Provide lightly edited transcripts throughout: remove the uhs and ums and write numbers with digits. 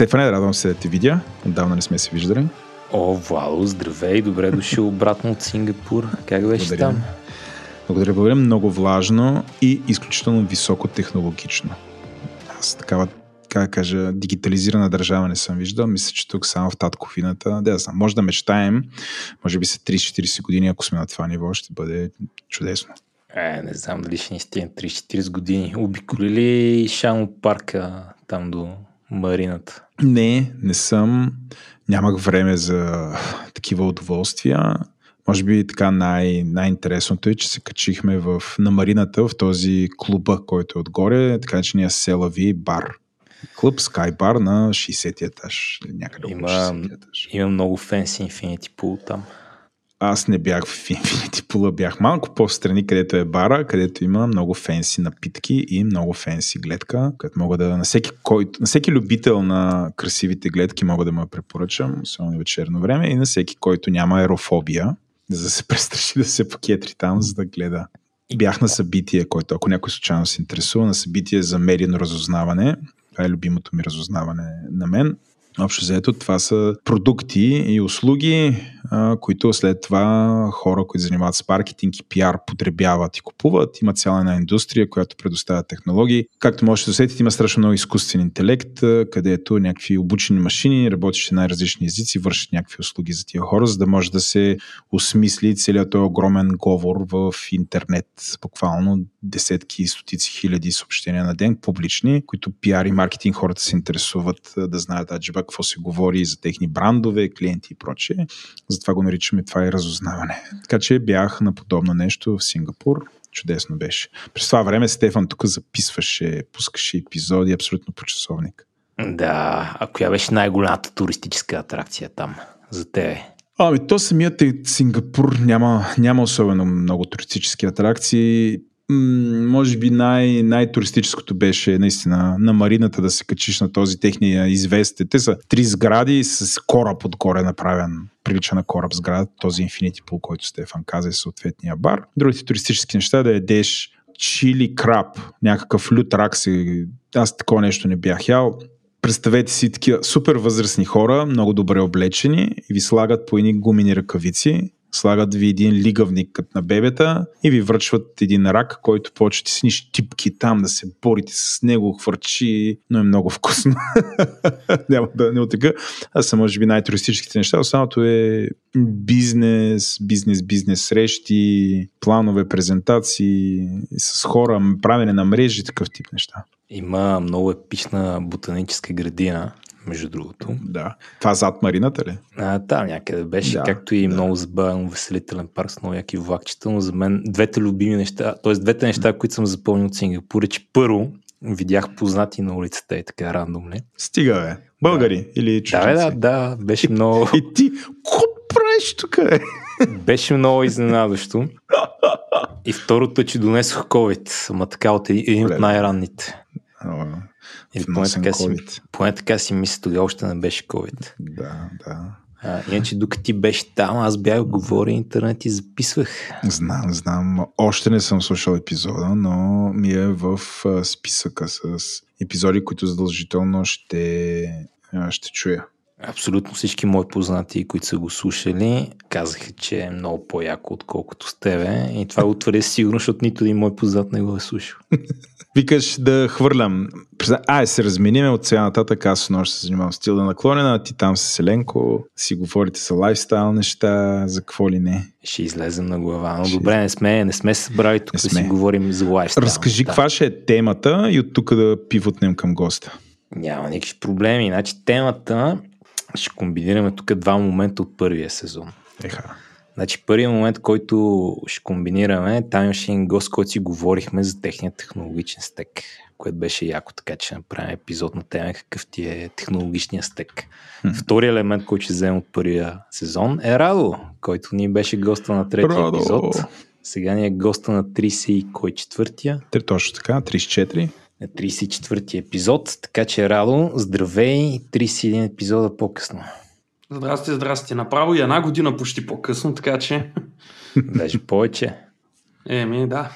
Стефане, радвам се да те видя. Отдавна не сме се виждали. О, вау, здравей, добре дошъл обратно от Сингапур. Как беше там? Благодаря, благодаря. Много влажно и изключително високо технологично. Аз такава, как да кажа, дигитализирана държава не съм виждал. Мисля, че тук само в татковината. Да знам, може да мечтаем. Може би са 30-40 години, ако сме на това ниво, ще бъде чудесно. Не знам дали ще ни стигне 30-40 години. Обиколили Шамо парка там до Марината? Не, не съм. Нямах време за такива удоволствия. Може би така най-интересното е, че се качихме на Марината в този клуба, който е отгоре, така че ние селави бар. Клуб Sky Bar на 60-ти етаж. Някъде около 60-ти етаж. Има много фенси Infinity Pool там. Аз не бях в Infinity Pool, бях малко по-встрани, където е бара, където има много фенси напитки и много фенси гледка, където мога да на всеки любител на красивите гледки мога да ме препоръчам, особено вечерно време, и на всеки, който няма аерофобия, за да се престраши да се покетри там, за да гледа. Бях на събитие, което, ако някой случайно се интересува, на събитие за медийно разузнаване. Това е любимото ми разузнаване на мен. Общо взето, това са продукти и услуги, които след това хора, които занимават с маркетинг и пиар, потребяват и купуват. Има цяла една индустрия, която предоставя технологии. Както може да усетите, има страшно много изкуствен интелект, където някакви обучени машини, работещи на най-различни езици, вършат някакви услуги за тия хора, за да може да се осмисли целият този огромен говор в интернет. Буквално десетки, стотици хиляди съобщения на ден, публични, които пиар и маркетинг хората се интересуват да знаят аджиба какво се говори за техни брандове, клиенти и прочее. Затова го наричаме това и разузнаване. Така че бях на подобно нещо в Сингапур. Чудесно беше. През това време Стефан тук записваше, пускаше епизоди абсолютно по часовник. Да, а коя беше най-голямата туристическа атракция там за тебе? Ами то самият Сингапур няма особено много туристически атракции. Може би най-туристическото беше наистина на Марината да се качиш на този техния известен. Те са три сгради с кораб отгоре направен. Прилича на кораб сград, този Infinity Pool, който Стефан каза, е съответния бар. Другите туристически неща да ядеш чили краб, някакъв лют рак. Аз такова нещо не бях ял. Представете си такива супер възрастни хора, много добре облечени и ви слагат по едни гумени ръкавици. Слагат ви един лигавник като на бебета и ви връчват един рак, който почвате с ни щипки там да се борите с него, хвърчи, но е много вкусно. Няма да не отега. Аз съм, може би, най-туристическите неща. Останалото е бизнес срещи, планове, презентации с хора, правене на мрежи, такъв тип неща. Има много епична ботаническа градина, между другото. Да. Това зад Марината ли? Там някъде беше, да, както и много забавен увеселителен парк с много яки влакчета, но за мен двете любими неща, т.е. двете неща, които съм запомнил от Сингапур, е, че първо видях познати на улицата и така рандом ли. Стига, бе. Българи или чужденци? Да, беше много... И ти, какво правиш тук, бе? Беше много изненадващо. И второто е, че донесох COVID, ама така от един от най-ранните. Или поне така си мисля, тогава още не беше COVID. Да. Иначе докато ти беше там, аз бях говори интернет и записвах. Знам. Още не съм слушал епизода, но ми е в списъка с епизоди, които задължително ще чуя. Абсолютно всички мои познати, които са го слушали, казаха, че е много по-яко, отколкото с тебе. И това го твърде сигурно, защото нито един мой познат не го е слушал. Викаш да хвърлям. Се размениме от сега нататък. Аз с нощ се занимавам стила наклонена, ти там с Еленко, си говорите за лайфстайл неща, за какво ли не. Ще излезем на глава. Но добре, не сме събрали тук да си говорим за лайфстайл. Разкажи каква ще е темата и от тук да пивотнем към госта. Няма никакви проблеми. Значи темата ще комбинираме тук два момента от първия сезон. Значи първият момент, който ще комбинираме, там имаше един гост, който си говорихме за техния технологичен стек, което беше яко, така че направим епизод на тема какъв ти е технологичния стек. Вторият елемент, който ще вземем от първия сезон, е Радо, който ни беше госта на третия епизод. Сега ни е госта на 34-тия. Точно така, 34. На 34-ти епизод, така че Радо, здравей, 31 епизода по-късно. Здрасти, направо и една година почти по-късно, така че... Даже повече. Еми, да.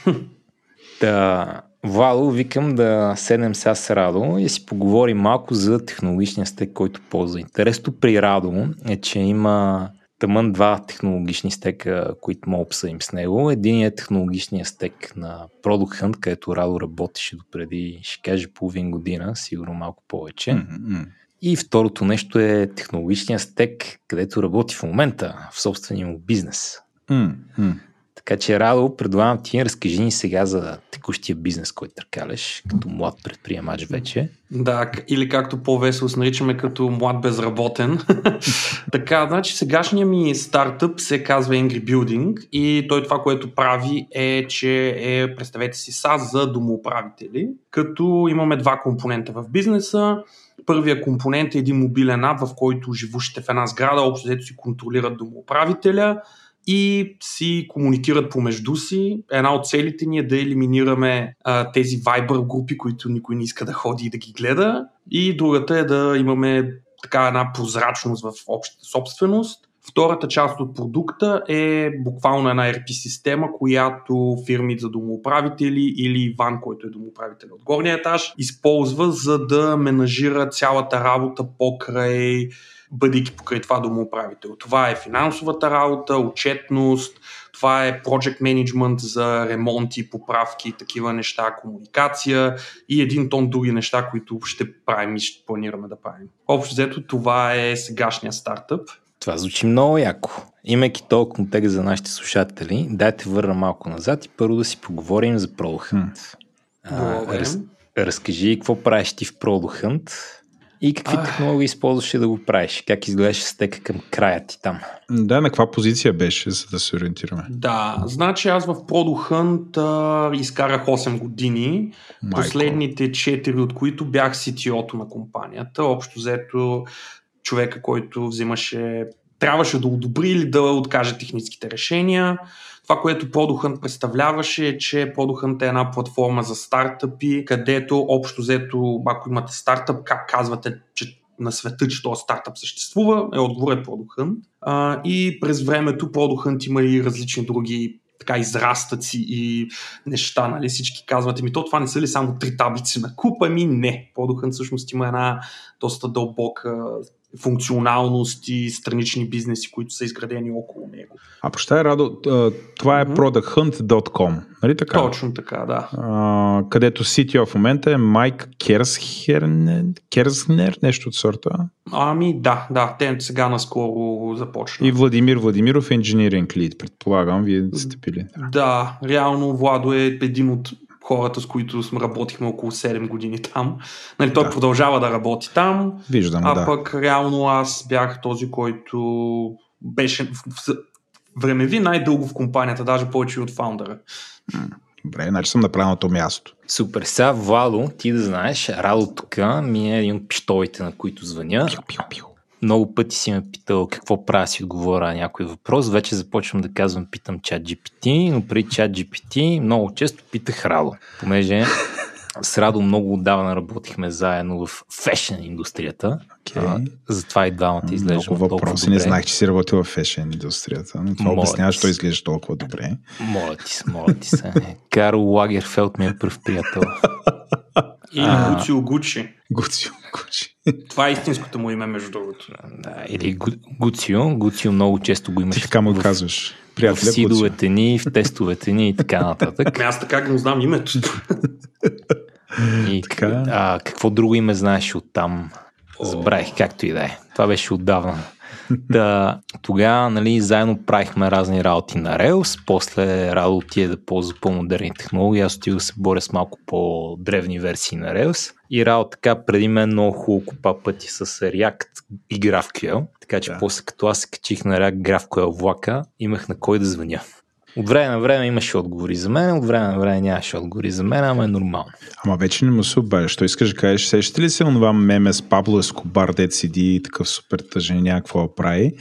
Та, Вало, викам да седнем сега с Радо и си поговорим малко за технологичния стек, който ползва. Интересно при Радо е, че има тъмън два технологични стека, които мога обсъдим с него. Единият е технологичният стек на Product Hunt, където Радо работеше допреди, ще кажа, половин година, сигурно малко повече. Mm-hmm. И второто нещо е технологичният стек, където работи в момента в собствения му бизнес. Mm-hmm. Така че, Радо, предлагам ти, разкажи ни сега за текущия бизнес, който търкаляш, като млад предприемач вече. Да, или както по-весело се наричаме, като млад безработен. Така, значи сегашният ми стартъп се казва Angry Building и той това, което прави е, че е, представете си, SaaS за домоуправители, като имаме два компонента в бизнеса. Първия компонент е един мобилен ап, в който живущите в една сграда, общо взето си контролират домоуправителя и си комуникират помежду си. Една от целите ни е да елиминираме тези Viber групи, които никой не иска да ходи и да ги гледа. И другата е да имаме така една прозрачност в общата собственост. Втората част от продукта е буквално една ERP система, която фирми за домоуправители или Иван, който е домоуправител от горния етаж, използва, за да менажира цялата работа покрай, бъдейки покрай това домоуправител. Това е финансовата работа, отчетност, това е project management за ремонти, поправки, такива неща, комуникация и един тон други неща, които ще правим и ще планираме да правим. Общо взето това е сегашния стартъп. Това звучи много яко. Имайки този контекст за нашите слушатели, дайте върна малко назад и първо да си поговорим за Product Hunt. Разкажи какво правиш ти в Product Hunt и какви технологии използваше да го правиш. Как изглеждаше стека към края ти там? Да, на каква позиция беше, за да се ориентираме? Да, значи аз в Product Hunt изкарах 8 години, последните 4 от които бях CTO-то на компанията. Общо взето човека, който взимаше, трябваше да одобри или да откаже техническите решения. Това, което Product Hunt представляваше, е, че Product Hunt е една платформа за стартъпи, където общо взето, ако имате стартъп, как казвате, че на света, че този стартъп съществува, е отговорът Product Hunt. И през времето Product Hunt има и различни други така израстъци и неща, нали, всички казват, ами то това не са ли само 3 таблици на купа? Ами не. Product Hunt всъщност има една доста дълбока функционалност и странични бизнеси, които са изградени около него. А прощай, Радо, това е producthunt.com, нали така? Точно така, да. Където CTO в момента е Майк Керснер, нещо от сорта. Ами да, те сега наскоро започна. И Владимир Владимиров, engineering lead, предполагам, вие сте били. Да, реално Владо е един от хората, с които работихме около 7 години там. Нали, той продължава да работи там. Виждам, пък реално аз бях този, който беше времеви най-дълго в компанията, даже повече от фаундъра. Добре, значи съм на правилното място. Супер. Сега, Вало, ти да знаеш, Радо тук ми е един от пищовите, на които звъня. Пиу. Много пъти си ме питал какво правя, си отговоря на някой въпрос. Вече започвам да казвам, питам Chat GPT, но при Chat GPT много често питах Радо, понеже с Радо много отдавна работихме заедно в фешен индустрията. Okay. Затова и двамата изглеждаме толкова въпроси. Добре. Не знаех, че си работил в фешен индустрията, но това обяснява, че той изглежда толкова добре. Моля ти се. Карл Лагерфелд ми е пръв приятел. Или Гуцио Гучи. Това е истинското му име, между другото. Да, или Гуцио. Гуцио много често го имаш. Ти така му казваш. В сидовете ни, в тестовете ни и така нататък. Аз така го знам името. И така. Какво друго име знаеш оттам? Забравих, както и да е. Това беше отдавна. Тогава, нали, заедно правихме разни работи на Rails, после Радо отиде да ползва по-модерни технологии, аз отидох да се боря с малко по-древни версии на Rails и Радо така преди мен много хубаво купа пъти с React и GraphQL, така че после като аз се качих на React GraphQL влака, имах на кой да звъня. От време на време имаше отговори за мен, от време на време нямаше отговори за мен, ама е нормално. Ама вече не му се обадиш. Той искаш да кажеш, сещате ли се онова меме с Пабло Ескобар, дет седи такъв супер тъжен, някакво да прави.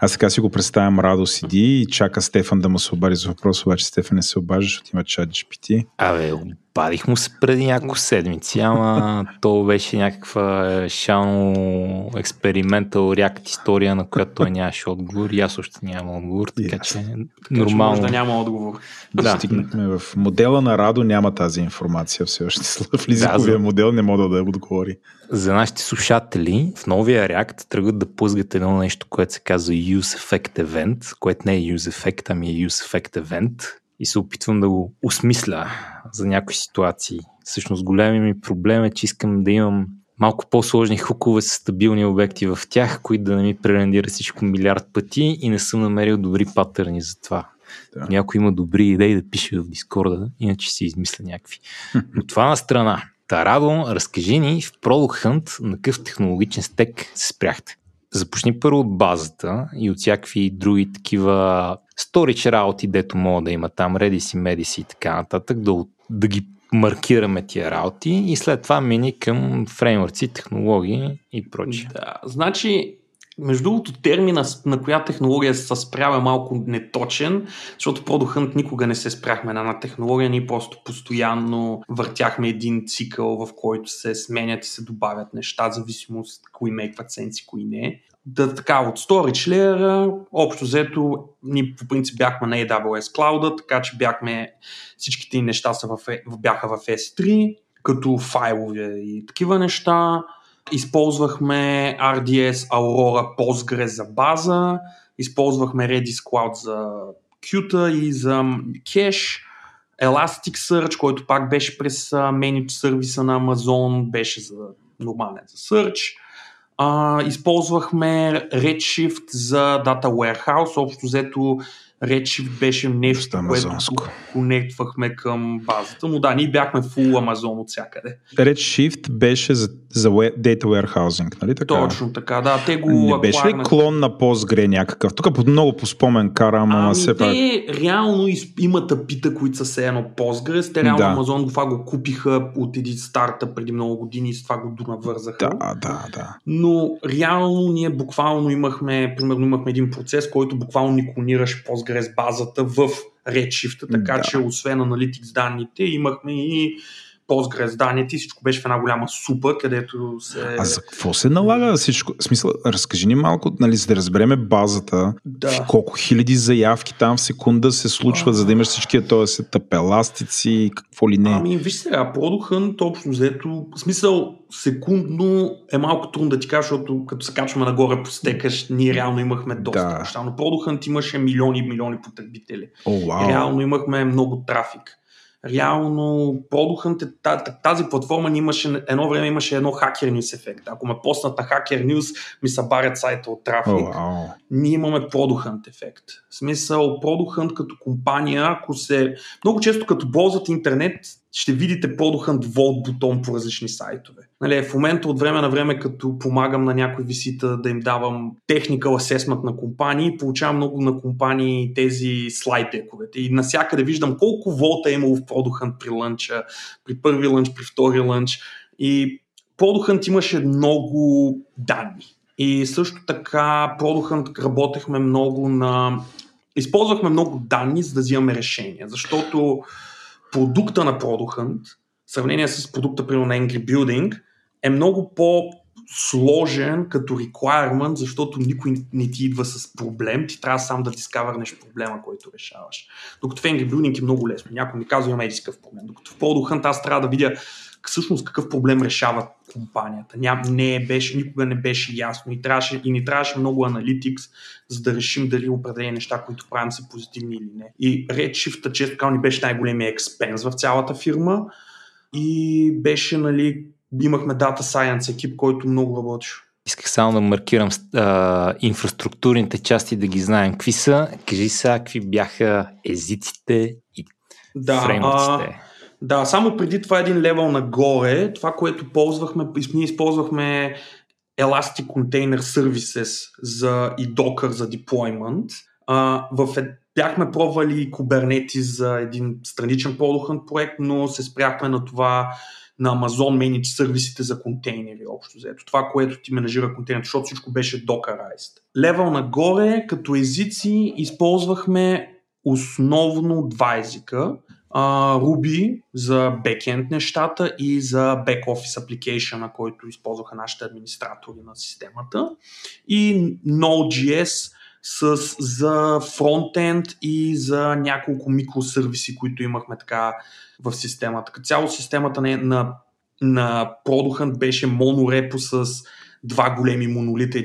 Аз така си го представям, Радо седи и чака Стефан да му се обади за въпрос, обаче Стефан не се обаждаш, от има Chat GPT. Абе, Падих му се преди няколко седмици, ама то беше някаква шално експериментал React история, на която той нямаше отговор и аз още нямам отговор, така че нормално. Може да няма отговор. Да. Стигнахме в модела на Радо, няма тази информация все още. В лизиковия модел не мога да я отговори. За нашите слушатели в новия React тръгват да пускат едно нещо, което се казва Use Effect Event, което не е Use Effect, ами е Use Effect Event. И се опитвам да го осмисля за някои ситуации. Всъщност големият ми проблем е, че искам да имам малко по-сложни хукове с стабилни обекти в тях, които да не ми пререндира всичко милиард пъти и не съм намерил добри патърни за това. Да. Някой има добри идеи да пише в Дискорда, иначе си измисля някакви. Но това на страна. Та, Радо, разкажи ни в Product Hunt на какъв технологичен стек се спряхте. Започни първо от базата и от всякакви други такива storage работи, дето мога да има там Redis и Medis и така нататък, да ги маркираме тия работи и след това мини към фреймворци, технологии и прочее. Да, значи, между другото, термина на коя технология се спрява е малко неточен, защото Product Hunt никога не се спряхме на една технология, ние просто постоянно въртяхме един цикъл, в който се сменят и се добавят неща, зависимост кои мейкват сенси, кои не. Да, така, от Storage Layer, общо взето, ние по принцип бяхме на AWS Cloud, така че всичките неща бяха в S3, като файлове и такива неща. Използвахме RDS, Aurora, Postgres за база, използвахме Redis Cloud за Qt и за кеш, Elasticsearch, който пак беше през Managed сервиса на Amazon, беше за нормален за Search. Използвахме Redshift за Data Warehouse, общо взето Redshift беше нещо, което конектвахме към базата, но да, ние бяхме full Amazon от всякъде. Redshift беше за Data Warehousing, нали така? Точно така, да. Те го не беше ли клон на Postgre някакъв? Тук под много по спомен карам. Те реално имат апита, които са все едно Postgres, те реално Amazon това го купиха от един старта преди много години и с това го донавързаха. Да. Но реално ние буквално имахме един процес, който буквално ни клонираше Postgres базата в Redshift-а, така че освен Analytics данните имахме и Postgres данните и всичко беше в една голяма супа, където се... А за какво се налага всичко? В смисъл, разкажи ни малко, нали, за да разбереме базата, колко хиляди заявки там в секунда се случват, за да имаш всичкия този сетъп, еластици, какво ли не. Ами, виж сега, Product Hunt, общо взето, в смисъл, секундно е малко трудно да ти кажа, защото като се качваме нагоре по стекаш, ние реално имахме доста неща, но Product Hunt имаше милиони и милиони потребители. Реално имахме много трафик. Реално Product Hunt, тази платформа имаше едно Hacker News ефект. Ако ме поснат на Hacker News, ми събарят сайта от трафик. Ние имаме Product Hunt ефект. В смисъл, Product Hunt като компания, много често като болзвате интернет, ще видите Product Hunt Vault бутон по различни сайтове. Нали, в момента от време на време, като помагам на някой висита да им давам technical assessment на компании, получавам много на компании тези слайд-дековете. И насякъде виждам колко волта е имало в Product Hunt при лънча, при първи лънч, при втори лънч. И Product Hunt имаше много данни. И също така Product Hunt работехме много използвахме много данни, за да взимаме решения. Защото продукта на Product Hunt, в сравнение с продукта, примерно, на Angry Building, е много по-сложен като requirement, защото никой не ти идва с проблем, ти трябва сам да дискавърнеш проблема, който решаваш. Докато в Angry Building е много лесно, някой ми казва, имаме такъв проблем. Докато в Product Hunt аз трябва да видя всъщност какъв проблем решава компанията. Никога не беше ясно и ни трябваше много аналитикс, за да решим дали определени неща, които правим, са позитивни или не. И Redshift-а често така ни беше най-големия експенс в цялата фирма и беше, нали, имахме Data Science екип, който много работеше. Исках само да маркирам инфраструктурните части, да ги знаем какви са. Кажи сега какви бяха езиците и фреймворците. Да, само преди това един левел нагоре, това, което ние използвахме Elastic Container Services и Docker за deployment. Бяхме пробвали Kubernetes за един страничен Product Hunt проект, но се спряхме на Amazon Managed сервисите за контейнери, общо взето. Това, което ти менажира контейнер, защото всичко беше Dockerized. Левел нагоре, като езици, използвахме основно два езика. Ruby за бекенд нещата и за бек-офис апликейшъна, който използваха нашите администратори на системата, и Node.js за фронтенд и за няколко микросървиси, които имахме така в системата. Цяло системата на Product Hunt беше монорепо с два големи монолита,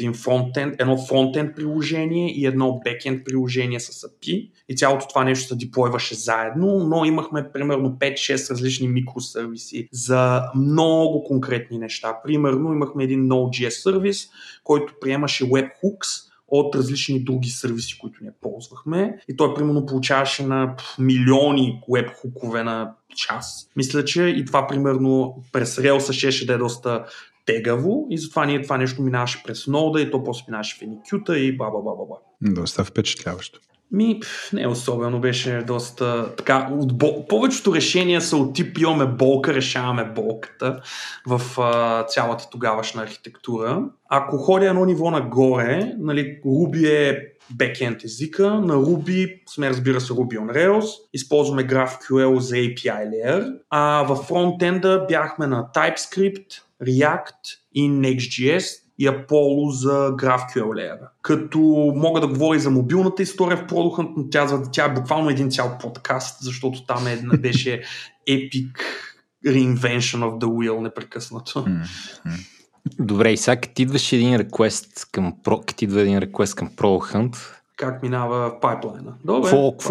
едно фронтенд приложение и едно бекенд приложение с API, и цялото това нещо се диплойваше заедно, но имахме примерно 5-6 различни микросървиси за много конкретни неща. Примерно имахме един Node.js сервис, който приемаше webhooks от различни други сервиси, които не ползвахме, и той примерно получаваше на милиони webhooкове на час. Мисля, че и това примерно през Rails ще да е доста тегаво, и затова ние това нещо минаваше през нода и то после минаваше в еникюта и бла-бла-бла-бла. Доста впечатляващо. Не особено, беше доста така. Повечето решения са от тип имаме болка, решаваме болката в цялата тогавашна архитектура. Ако ходя едно ниво нагоре, нали, Ruby е бекенд езика, на Ruby сме, разбира се, Ruby on Rails, използваме GraphQL за API layer, а във фронтенда бяхме на TypeScript, React и Next.js и Apollo за GraphQL layer. Като мога да говоря и за мобилната история в Product Hunt, но тя е буквално един цял подкаст, защото там беше epic reinvention of the wheel непрекъснато. Добре, и сега като идваше един реквест към Product Hunt, как минава в пайплайна?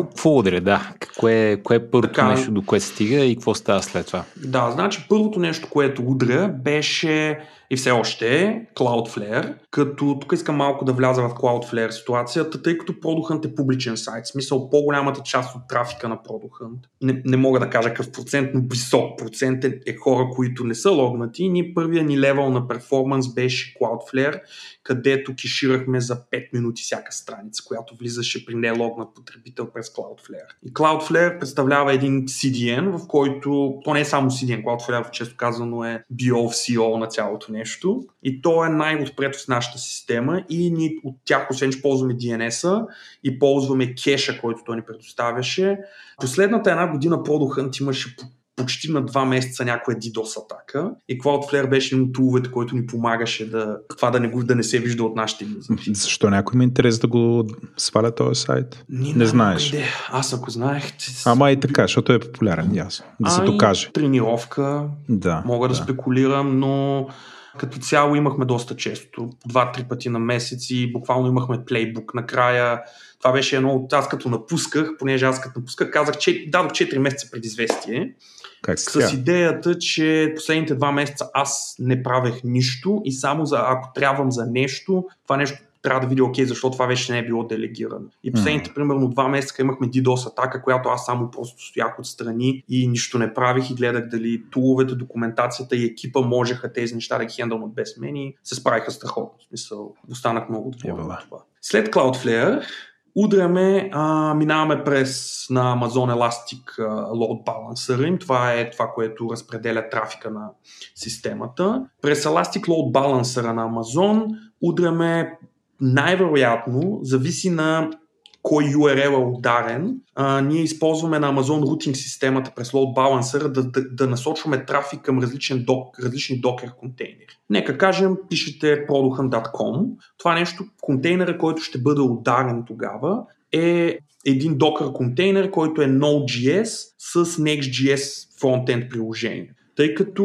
Какво удря, да. Кое е първото нещо, до което стига и какво става след това? Да, значи първото нещо, което удря, беше и все още е Cloudflare, като тук искам малко да вляза в Cloudflare ситуацията, тъй като Product Hunt е публичен сайт, в смисъл по-голямата част от трафика на Product Hunt, не мога да кажа какъв процент, но висок процент е хора, които не са логнати, и първия ни левел на перформанс беше Cloudflare, където кеширахме за 5 минути всяка страница, която влизаше при нелогнат потребител през Cloudflare. И Cloudflare представлява един CDN, в който, то не е само CDN, Cloudflare често казано е BO, CO на цялото нещо, и то е най-отпред в нашата система, и ние от тях освен че ползваме DNS-а и ползваме кеша, който той ни предоставяше. Последната една година Product Hunt имаше почти на 2 месеца някоя DDoS атака, и Cloudflare беше един от туловете, който ни помагаше да не се вижда от нашите юзери. Защо някой има интерес да го сваля този сайт? Не знаеш. Къде? Аз ако знаех... Ама и така, защото е популярен, ясно. Да се докаже. Тренировка, мога да спекулирам, но... Като цяло имахме доста често, 2-3 пъти на месец, и буквално имахме плейбук накрая. Това беше едно от... Понеже аз като напусках, казах, че дадох 4 месеца предизвестие. С идеята, че последните 2 месеца аз не правех нищо, и само ако трябвам за нещо, това нещо трябва да видя защо това вече не е било делегирано. И последните, примерно 2 месеца имахме DDoS атака, която аз само просто стоях отстрани и нищо не правих, и гледах дали туловете, документацията и екипа можеха тези неща да ги хендълнат без мен, и се справиха страхотно. В смисъл, останах много доволен от това. След Cloudflare минаваме през на Amazon Elastic Load Balancer им. Това е това, което разпределя трафика на системата. През Elastic Load Balancer на Amazon удряме, най-вероятно, зависи на кой URL е ударен. Ние използваме на Amazon рутинг системата през Load Balancer да насочваме трафик към различни Docker контейнери. Нека кажем, пишете producthunt.com. Това нещо, контейнера, който ще бъде ударен тогава, е един Docker контейнер, който е Node.js с Next.js фронтенд приложение. Тъй като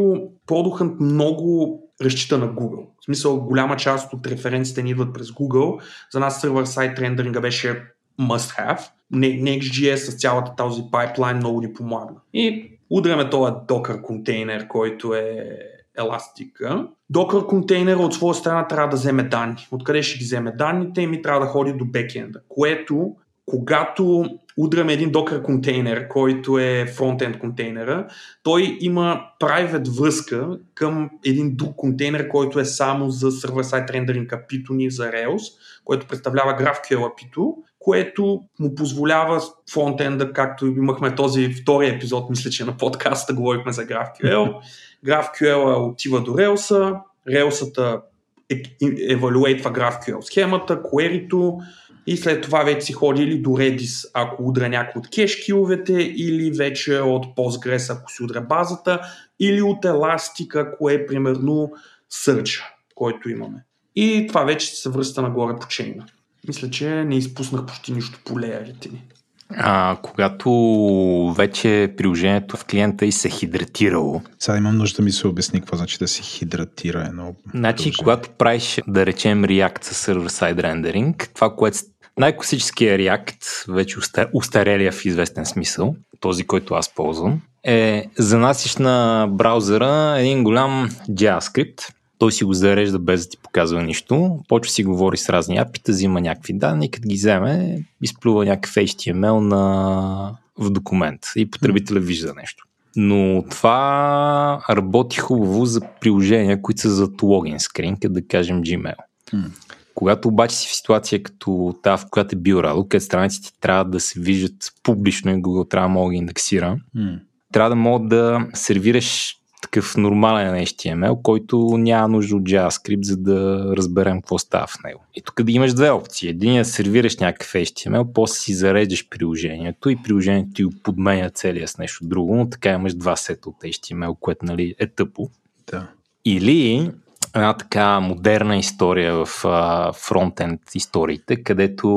Product Hunt много разчита на Google. В смисъл, голяма част от референците ни идват през Google. За нас сервер-сайт рендеринга беше must have. Next.js с цялата тази пайплайн много ни помага. И удряме този Docker контейнер, който е еластика. Docker контейнер от своя страна трябва да вземе данни. Откъде ще ги вземе данните? Ми трябва да ходи до бекенда, което, когато удряме един Docker контейнер, който е фронтенд контейнера, той има private връзка към един друг контейнер, който е само за сервер-сайт рендеринг апито ни за Rails, който представлява GraphQL апито, което му позволява фронтенда, както имахме този втори епизод, мисля, че на подкаста говорихме за GraphQL. GraphQL отива до Rails-а, Rails-ата евалюейтва GraphQL схемата, query-то, и след това вече си ходи или до Redis, ако удра някой от кешкиловете, или вече от Postgres, ако си удра базата, или от Elastic, ако е примерно Search, който имаме. И това вече се връща нагоре по чейна. Мисля, че не изпуснах почти нищо по леерите ни. Когато вече приложението в клиента и се хидратирало. Сега имам нужда да ми се обясни какво значи да се хидратира едно. Значи, когато правиш, да речем, React с сервер-сайд рендеринг, това, което най-класическия React, вече устарелия в известен смисъл, този, който аз ползвам, е занасиш на браузъра един голям JavaScript. Той си го зарежда без да ти показва нищо. Почва си говори с разни апита, взима някакви данни, като ги вземе, изплюва някакъв HTML в документ и потребителя вижда нещо. Но това работи хубаво за приложения, които са зад логин скрин, като да кажем Gmail. Когато обаче си в ситуация като тази, в която е бил Радо, където страниците трябва да се виждат публично и Google трябва да мога да индексира, трябва да мога да сервираш такъв нормален HTML, който няма нужда от JavaScript, за да разберем какво става в него. И тук да имаш две опции. Единия сервираш някакъв HTML, после си зареждаш приложението и приложението ти го подменя целия с нещо друго, но така имаш два сета от HTML, което нали, е тъпо. Да. Или една така модерна история в фронтенд историите, където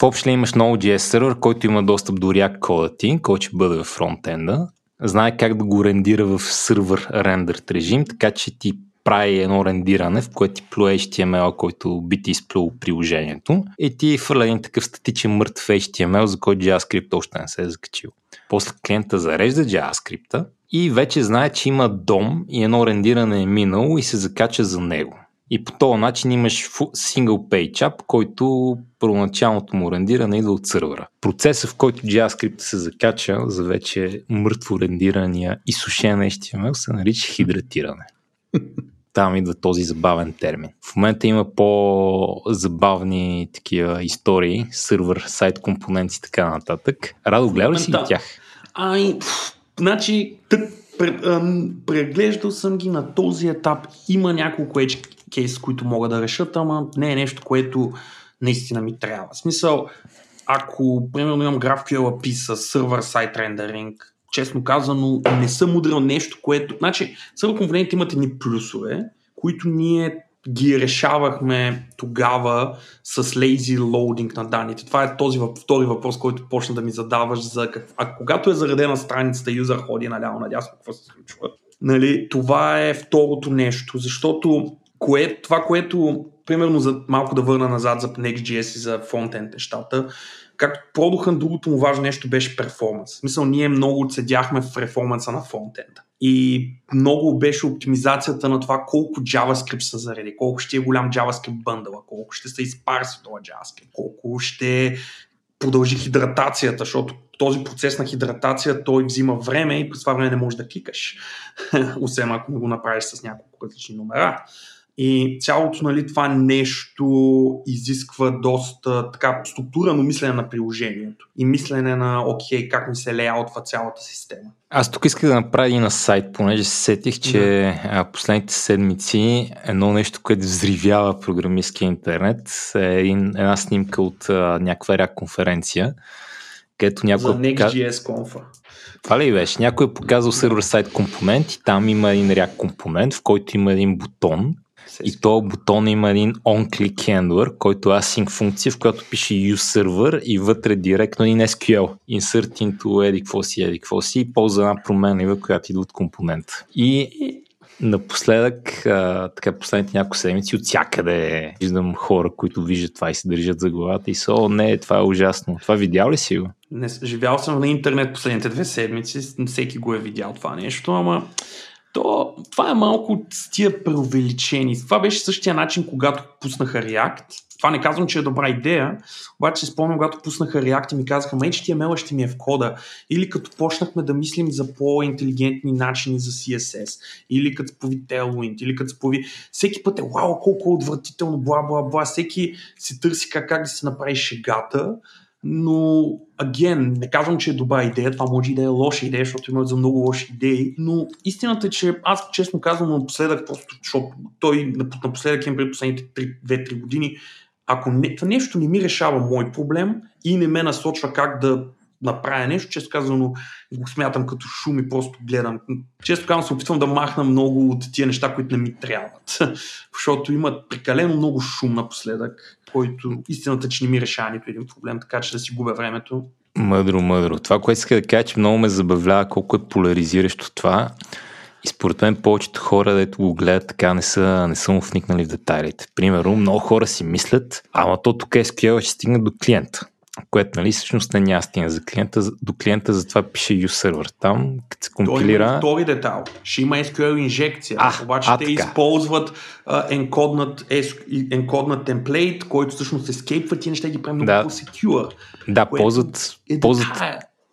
в общи имаш Node.js сервер, който има достъп до React кода ти, който ще бъде в фронтенда. Знае как да го рендира в сервер рендър режим, така че ти прави едно рендиране, в което ти плюе HTML, който би ти изплюл приложението и ти хвърля един такъв статичен мъртв HTML, за който JavaScript още не се е закачил. После клиента зарежда JavaScript-а и вече знае, че има дом и едно рендиране е минало и се закача за него. И по този начин имаш single page app, който първоначалното му рендиране идва от сървъра. Процесът, в който JavaScript се закача за вече мъртво рендирания и сушен HTML, се нарича хидратиране. Там идва този забавен термин. В момента има по-забавни такива истории, сървър, сайт компоненти и така нататък. Радо, гледа ли си ги тях? Значи, преглеждал съм ги на този етап. Има няколко кейс, които мога да решат, ама не е нещо, което наистина ми трябва. В смисъл, ако примерно имам GraphQL API с сервер сайт рендеринг, честно казано, не съм удрял нещо, което... Значи, сервер компонентите имат едни плюсове, които ние ги решавахме тогава с lazy loading на данните. Това е този втори въпрос, който почна да ми задаваш за какво... А когато е заредена страницата, юзър ходи наляво-надясно, какво се случва? Нали, това е второто нещо, защото това, което, примерно, за малко да върна назад за Next.js и за фронтенд нещата, както Product Hunt, другото му важно нещо беше перформанс. В смисъл, ние много седяхме в перформанса на фронтенда. И много беше оптимизацията на това колко JavaScript са зареди, колко ще е голям JavaScript бъндъла, колко ще се изпарси това JavaScript, колко ще продължи хидратацията, защото този процес на хидратация, той взима време и през това време не можеш да кликаш. Освен ако не го направиш с няколко различни номера. И цялото нали, това нещо изисква доста така структурно мислене на приложението и мислене на окей, как ми се леяутва цялата система. Аз тук исках да направя и на сайт, понеже се сетих, че последните седмици едно нещо, което взривява програмистския интернет е една снимка от някаква React конференция, където някой... За Next.js конфа. Това ли беше? Някой е показал сервер-сайд компонент и там има един React компонент, в който има един бутон. И този бутон има един on-click handler, който е async функция, в която пише use server и вътре директно един SQL. Insert into еди какво си и ползва една променлива, която идва от компонент. И напоследък, така последните няколко седмици, от всякъде виждам хора, които виждат това и се държат за главата и са, не, това е ужасно. Това видял ли си го? Не, живял съм на интернет последните 2 седмици, всеки го е видял това нещо, ама... Това е малко от тия преувеличени. Това беше същия начин, когато пуснаха React. Това не казвам, че е добра идея, обаче спомням, когато пуснаха React и ми казаха, HTML ще ми е в кода. Или като почнахме да мислим за по-интелигентни начини за CSS, или като спови Tailwind, или като спови... Всеки път е, вау, колко отвратително, бла-бла-бла. Всеки си търси как да се направи шегата. Но, again, не казвам, че е добра идея, това може и да е лоша идея, защото имат за много лоши идеи, но истината е, че аз честно казвам напоследък, просто защото той напоследък, последните 2-3 години, ако нещо не ми решава мой проблем и не ме насочва как да направя нещо, често казано го смятам като шум и просто гледам. Често казвам се опитвам да махна много от тия неща, които не ми трябват. Защото имат прекалено много шум напоследък, който истината, че не ми решава нито един проблем, така че да си губя времето. Мъдро. Това, което иска да кажа, че много ме забавлява колко е поляризиращо това. И според мен повечето хора, дето го гледат така, не са му вникнали в детайлите. Примерно, много хора си мислят, ама то тук SQL ще стигне до клиента, което, нали, всъщност не няма стигна за клиента. До клиента затова пише U-Server. Там, като се компилира... Той има втори детал. Ще има SQL инжекция. Обаче те използват енкоднат темплейт, който всъщност ескейпват и неща ги правим много по-секюър. Да, ползват...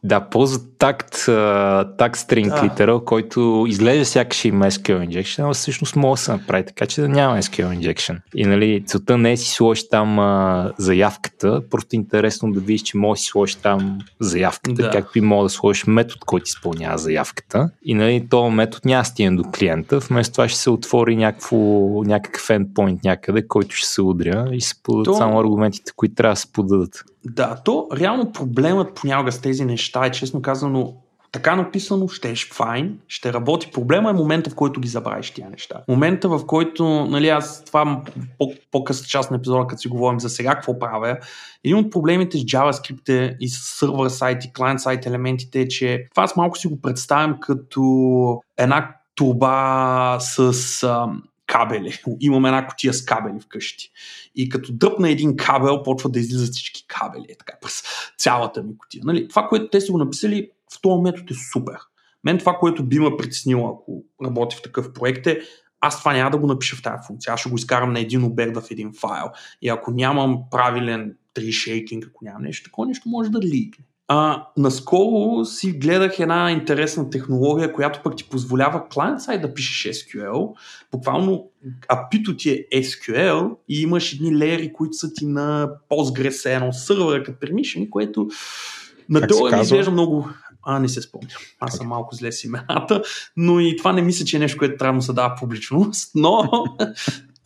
Да, ползват такт стринг литерал, който изглежда сякаш има SQL injection, но всъщност може да се направи така, че да няма SQL injection. И, нали, целта не е си сложиш там заявката, просто интересно да видиш, че може да си сложиш там заявката, както и може да сложиш метод, който изпълнява заявката. И, нали, този метод няма стигне до клиента, вместо това ще се отвори някакъв endpoint някъде, който ще се удря и се подадат само аргументите, които трябва да се подадат. Да, то реално проблемът понякога с тези неща е, честно казано, така написано, ще е файн, ще работи. Проблема е момента, в който ги забравиш тия неща. Момента, в който, нали, аз това по-късна част на епизода, като си говорим за сега, какво правя. Един от проблемите с JavaScript и с сервер сайт и клиент сайт елементите е, че това аз малко си го представям като една турба с... кабели. Имаме една кутия с кабели вкъщи. И като дръпна един кабел, почва да излизат всички кабели. Е така, през цялата ми кутия. Нали? Това, което те са го написали, в този метод е супер. Мен това, което би ме притеснило, ако работи в такъв проект е, аз това няма да го напиша в тази функция. Аз ще го изкарам на един оберда в един файл. И ако нямам правилен тришейкинг, ако нямам нещо такова, нещо може да лигне. Наскоро си гледах една интересна технология, която пък ти позволява клиент сайт да пишеш SQL. Буквално апито ти е SQL и имаш едни леери, които са ти на PostgreSQL сервера като permission, което на теория ми изглежда много... не се спомням. Аз съм малко зле с имената, но и това не мисля, че е нещо, което трябва да се дава публичност, но...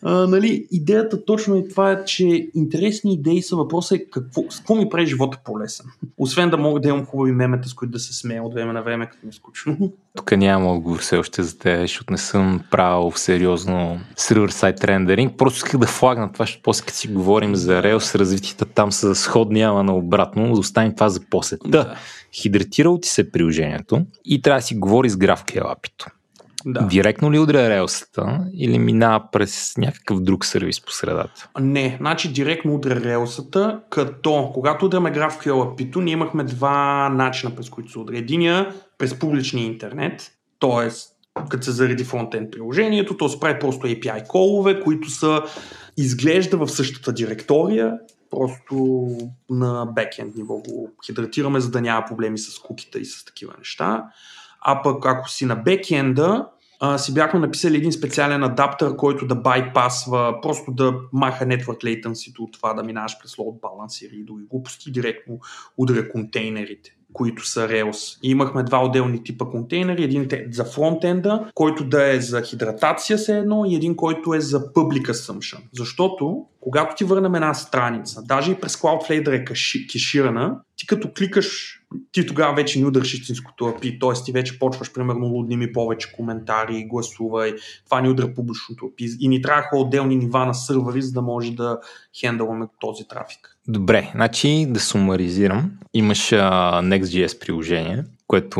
нали, идеята точно е това, че интересни идеи са, въпросът е какво ми прави живота по-лесен. Освен да мога да имам хубави мемета, с които да се смея от време на време, като ми е скучно. Тук нямам отговор все още за те, защото не съм правил сериозно сервер-сайт рендеринг. Просто исках да флагна това, защото после като си говорим за Rails, развитията там са сходни, ама наобратно. Оставим това за после. Да. Хидратирало ти се приложението и трябва да си говори с GraphQL апито. Да. Директно ли удря релсата или минава през някакъв друг сервис по средата? Не, значи директно удря релсата, като когато удряме GraphQL API-то, ние имахме два начина, през които се удря. Единия през публичния интернет, т.е. като се зареди фронтенд приложението, то се прави просто API колове, които са изглежда в същата директория, просто на бекенд ниво го хидратираме, за да няма проблеми с куките и с такива неща. А пък ако си на бекенда, си бяхме написали един специален адаптер, който да байпасва, просто да маха network latency-то от това да минаваш през load balancer и други глупости, директно удря контейнерите, които са Rails. И имахме два отделни типа контейнери, един за фронтенда, който да е за хидратация се едно и един, който е за public assumption. Защото, когато ти върнем една страница, даже и през Cloudflare да е кеширана, ти като кликаш, ти тогава вече не удръш истинското API, т.е. ти вече почваш, примерно, лудни ми повече коментари, гласувай, това ни удря публичното API и ни трябваха отделни нива на сървъри, за да може да хендълваме този трафик. Добре, значи да сумаризирам. Имаш Next.js приложение, което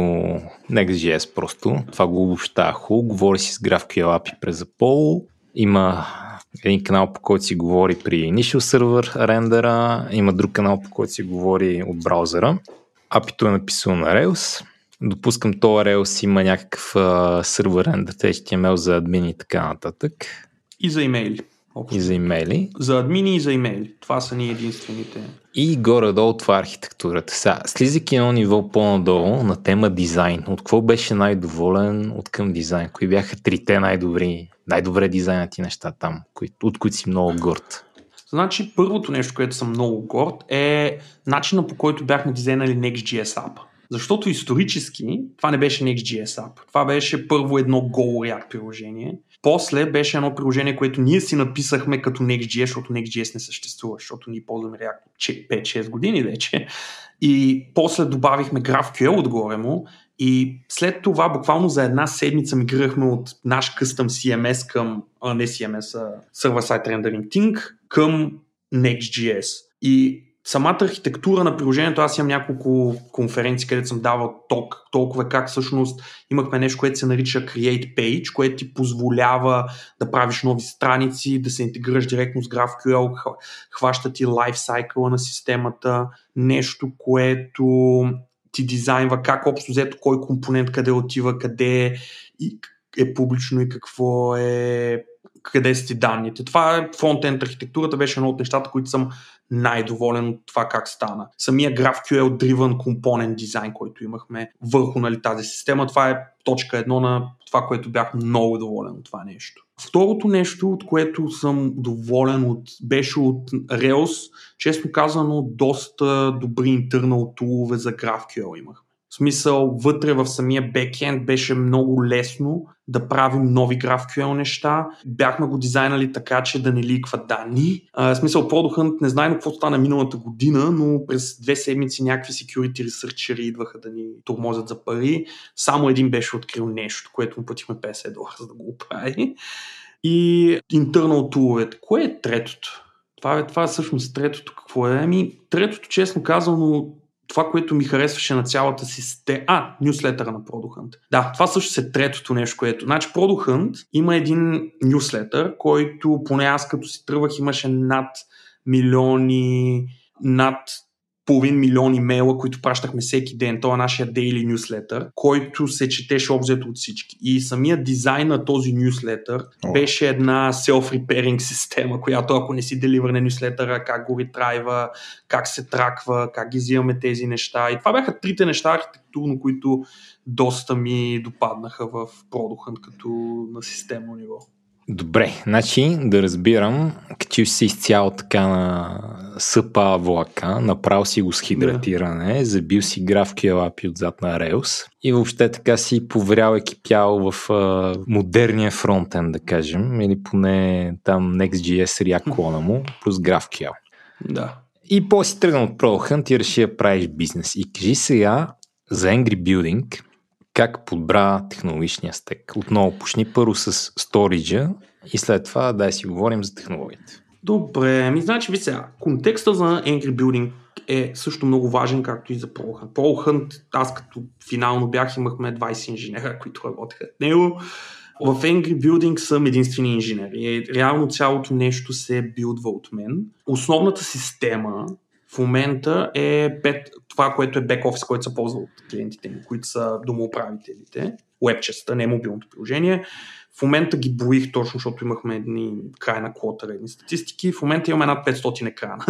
Next.js просто, това го обобщава хубаво, говори си с GraphQL API през Apollo, има един канал, по който си говори при Initial Server рендера, има друг канал, по който си говори от браузъра. API-то е написано на Rails. Допускам, това Rails има някакъв сервер рендер, HTML за админи и така нататък. И за имейли. И за имейли. За админи и за имейли. Това са ни единствените. И горе-долу това архитектурата. Сега, слизайки едно ниво по-надолу на тема дизайн. От какво беше най-доволен от към дизайн? Кои бяха трите най-добре дизайнати неща там, от които си много горд? Значи, първото нещо, което съм много горд е начина, по който бяхме дизайнали Next.js app. Защото исторически това не беше Next.js app. Това беше първо едно Go React приложение. После беше едно приложение, което ние си написахме като Next.js, защото Next.js не съществува, защото ние ползваме React 5-6 години вече. И после добавихме GraphQL отгоре му. И след това, буквално за една седмица мигрирахме от наш къстъм CMS към, не CMS, а Server-Side Rendering Thing към Next.js. И самата архитектура на приложението, аз имам няколко конференции, където съм давал толкова как всъщност имахме нещо, което се нарича Create Page, което ти позволява да правиш нови страници, да се интегрираш директно с GraphQL, хваща ти лайфсайкъла на системата, нещо, което ти дизайнва как общо взето кой компонент къде отива, къде е публично и какво е, къде са ти данните. Това е фронтенд архитектурата, беше едно от нещата, които съм най-доволен от това как стана. Самия GraphQL driven компонент дизайн, който имахме върху, нали, тази система, това е точка едно на това, което бях много доволен от това нещо. Второто нещо, от което съм доволен беше от Rails, честно казано, доста добри интернал тулове за GraphQL имахме. В смисъл, вътре в самия бекенд беше много лесно да правим нови GraphQL неща. Бяхме го дизайнали така, че да не ликват данни. В смисъл, Product Hunt не знае какво стана миналата година, но през 2 седмици някакви security ресърчери идваха да ни тормозят за пари. Само един беше открил нещо, което му платихме $50, за да го оправи. И internal tool-овете. Кое е третото? Това е всъщност третото. Какво е? Третото, честно казано, това, което ми харесваше на цялата система... Нюслетъра на Product Hunt. Да, това също е третото нещо, което... Значи Product Hunt има един нюслетър, който поне аз като си тръгвах имаше над половин милион имейла, които пращахме всеки ден. Това е нашия daily newsletter, който се четеше обзето от всички. И самия дизайн на този newsletter беше една self-repairing система, която ако не си деливърне newsletter-а, как го ретрайва, как се траква, как ги взимаме тези неща. И това бяха трите неща архитектурно, които доста ми допаднаха в Product Hunt като на системно ниво. Добре, значи да разбирам, че си изцяло така на съпа влака, направил си го с хидратиране, забил си GraphQL API отзад на Rails и въобще така си поврял екипял в модерния фронтен, да кажем, или поне там Next.js React клона му, плюс GraphQL. Да. И после си тръгнал от Product Hunt и реши да правиш бизнес. И кажи сега за Angry Building, как подбра технологичния стек? Отново почни първо с сториджа и след това дай си говорим за технологията. Добре, значи ви сега, контекста за Angry Building е също много важен, както и за Product Hunt. Product Hunt, аз като финално имахме 20 инженера, които работеха от него. В Angry Building съм единствени инженер и реално цялото нещо се билдва от мен. Основната система в момента е това, което е бек-офис, което се ползва от клиентите ми, които са домоуправителите, уебчета, не мобилното приложение. В момента ги броих точно, защото имахме край на квотъра, едни статистики. В момента имаме над 500 екрана.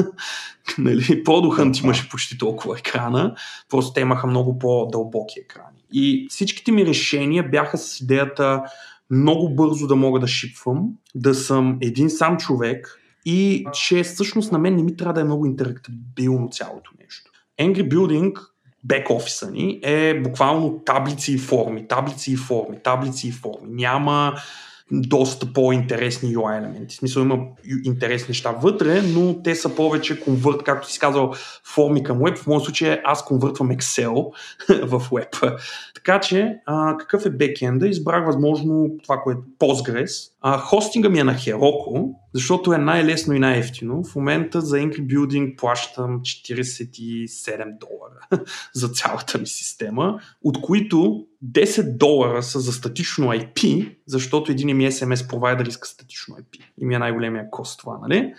Product Hunt имаше почти толкова екрана, просто те имаха много по-дълбоки екрани. И всичките ми решения бяха с идеята много бързо да мога да шипвам, да съм един сам човек, и че всъщност на мен не ми трябва да е много интерактабилно цялото нещо. Angry Building, бек-офиса ни, е буквално таблици и форми. Няма доста по-интересни UI елементи. В смисъл, има интересни неща вътре, но те са повече конверт, както си казал, форми към web. В моят случай аз конвъртвам Excel в web. Така че, какъв е бекенда? Избрах възможно това, което е Postgres. Хостинга ми е на Heroku, защото е най-лесно и най-ефтино. В момента за Angry Building плащам $47 за цялата ми система, от които $10 са за статично IP, защото един ми SMS провайдър иска статично IP. И ми е най-големия кост това, нали?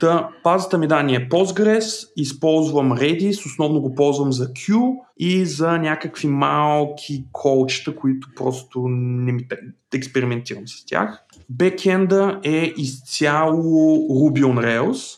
Та, базата ми данни е Postgres, използвам Redis, основно го ползвам за Q и за някакви малки колчета, които просто не ми експериментирам с тях. Бекенда е изцяло Ruby on Rails.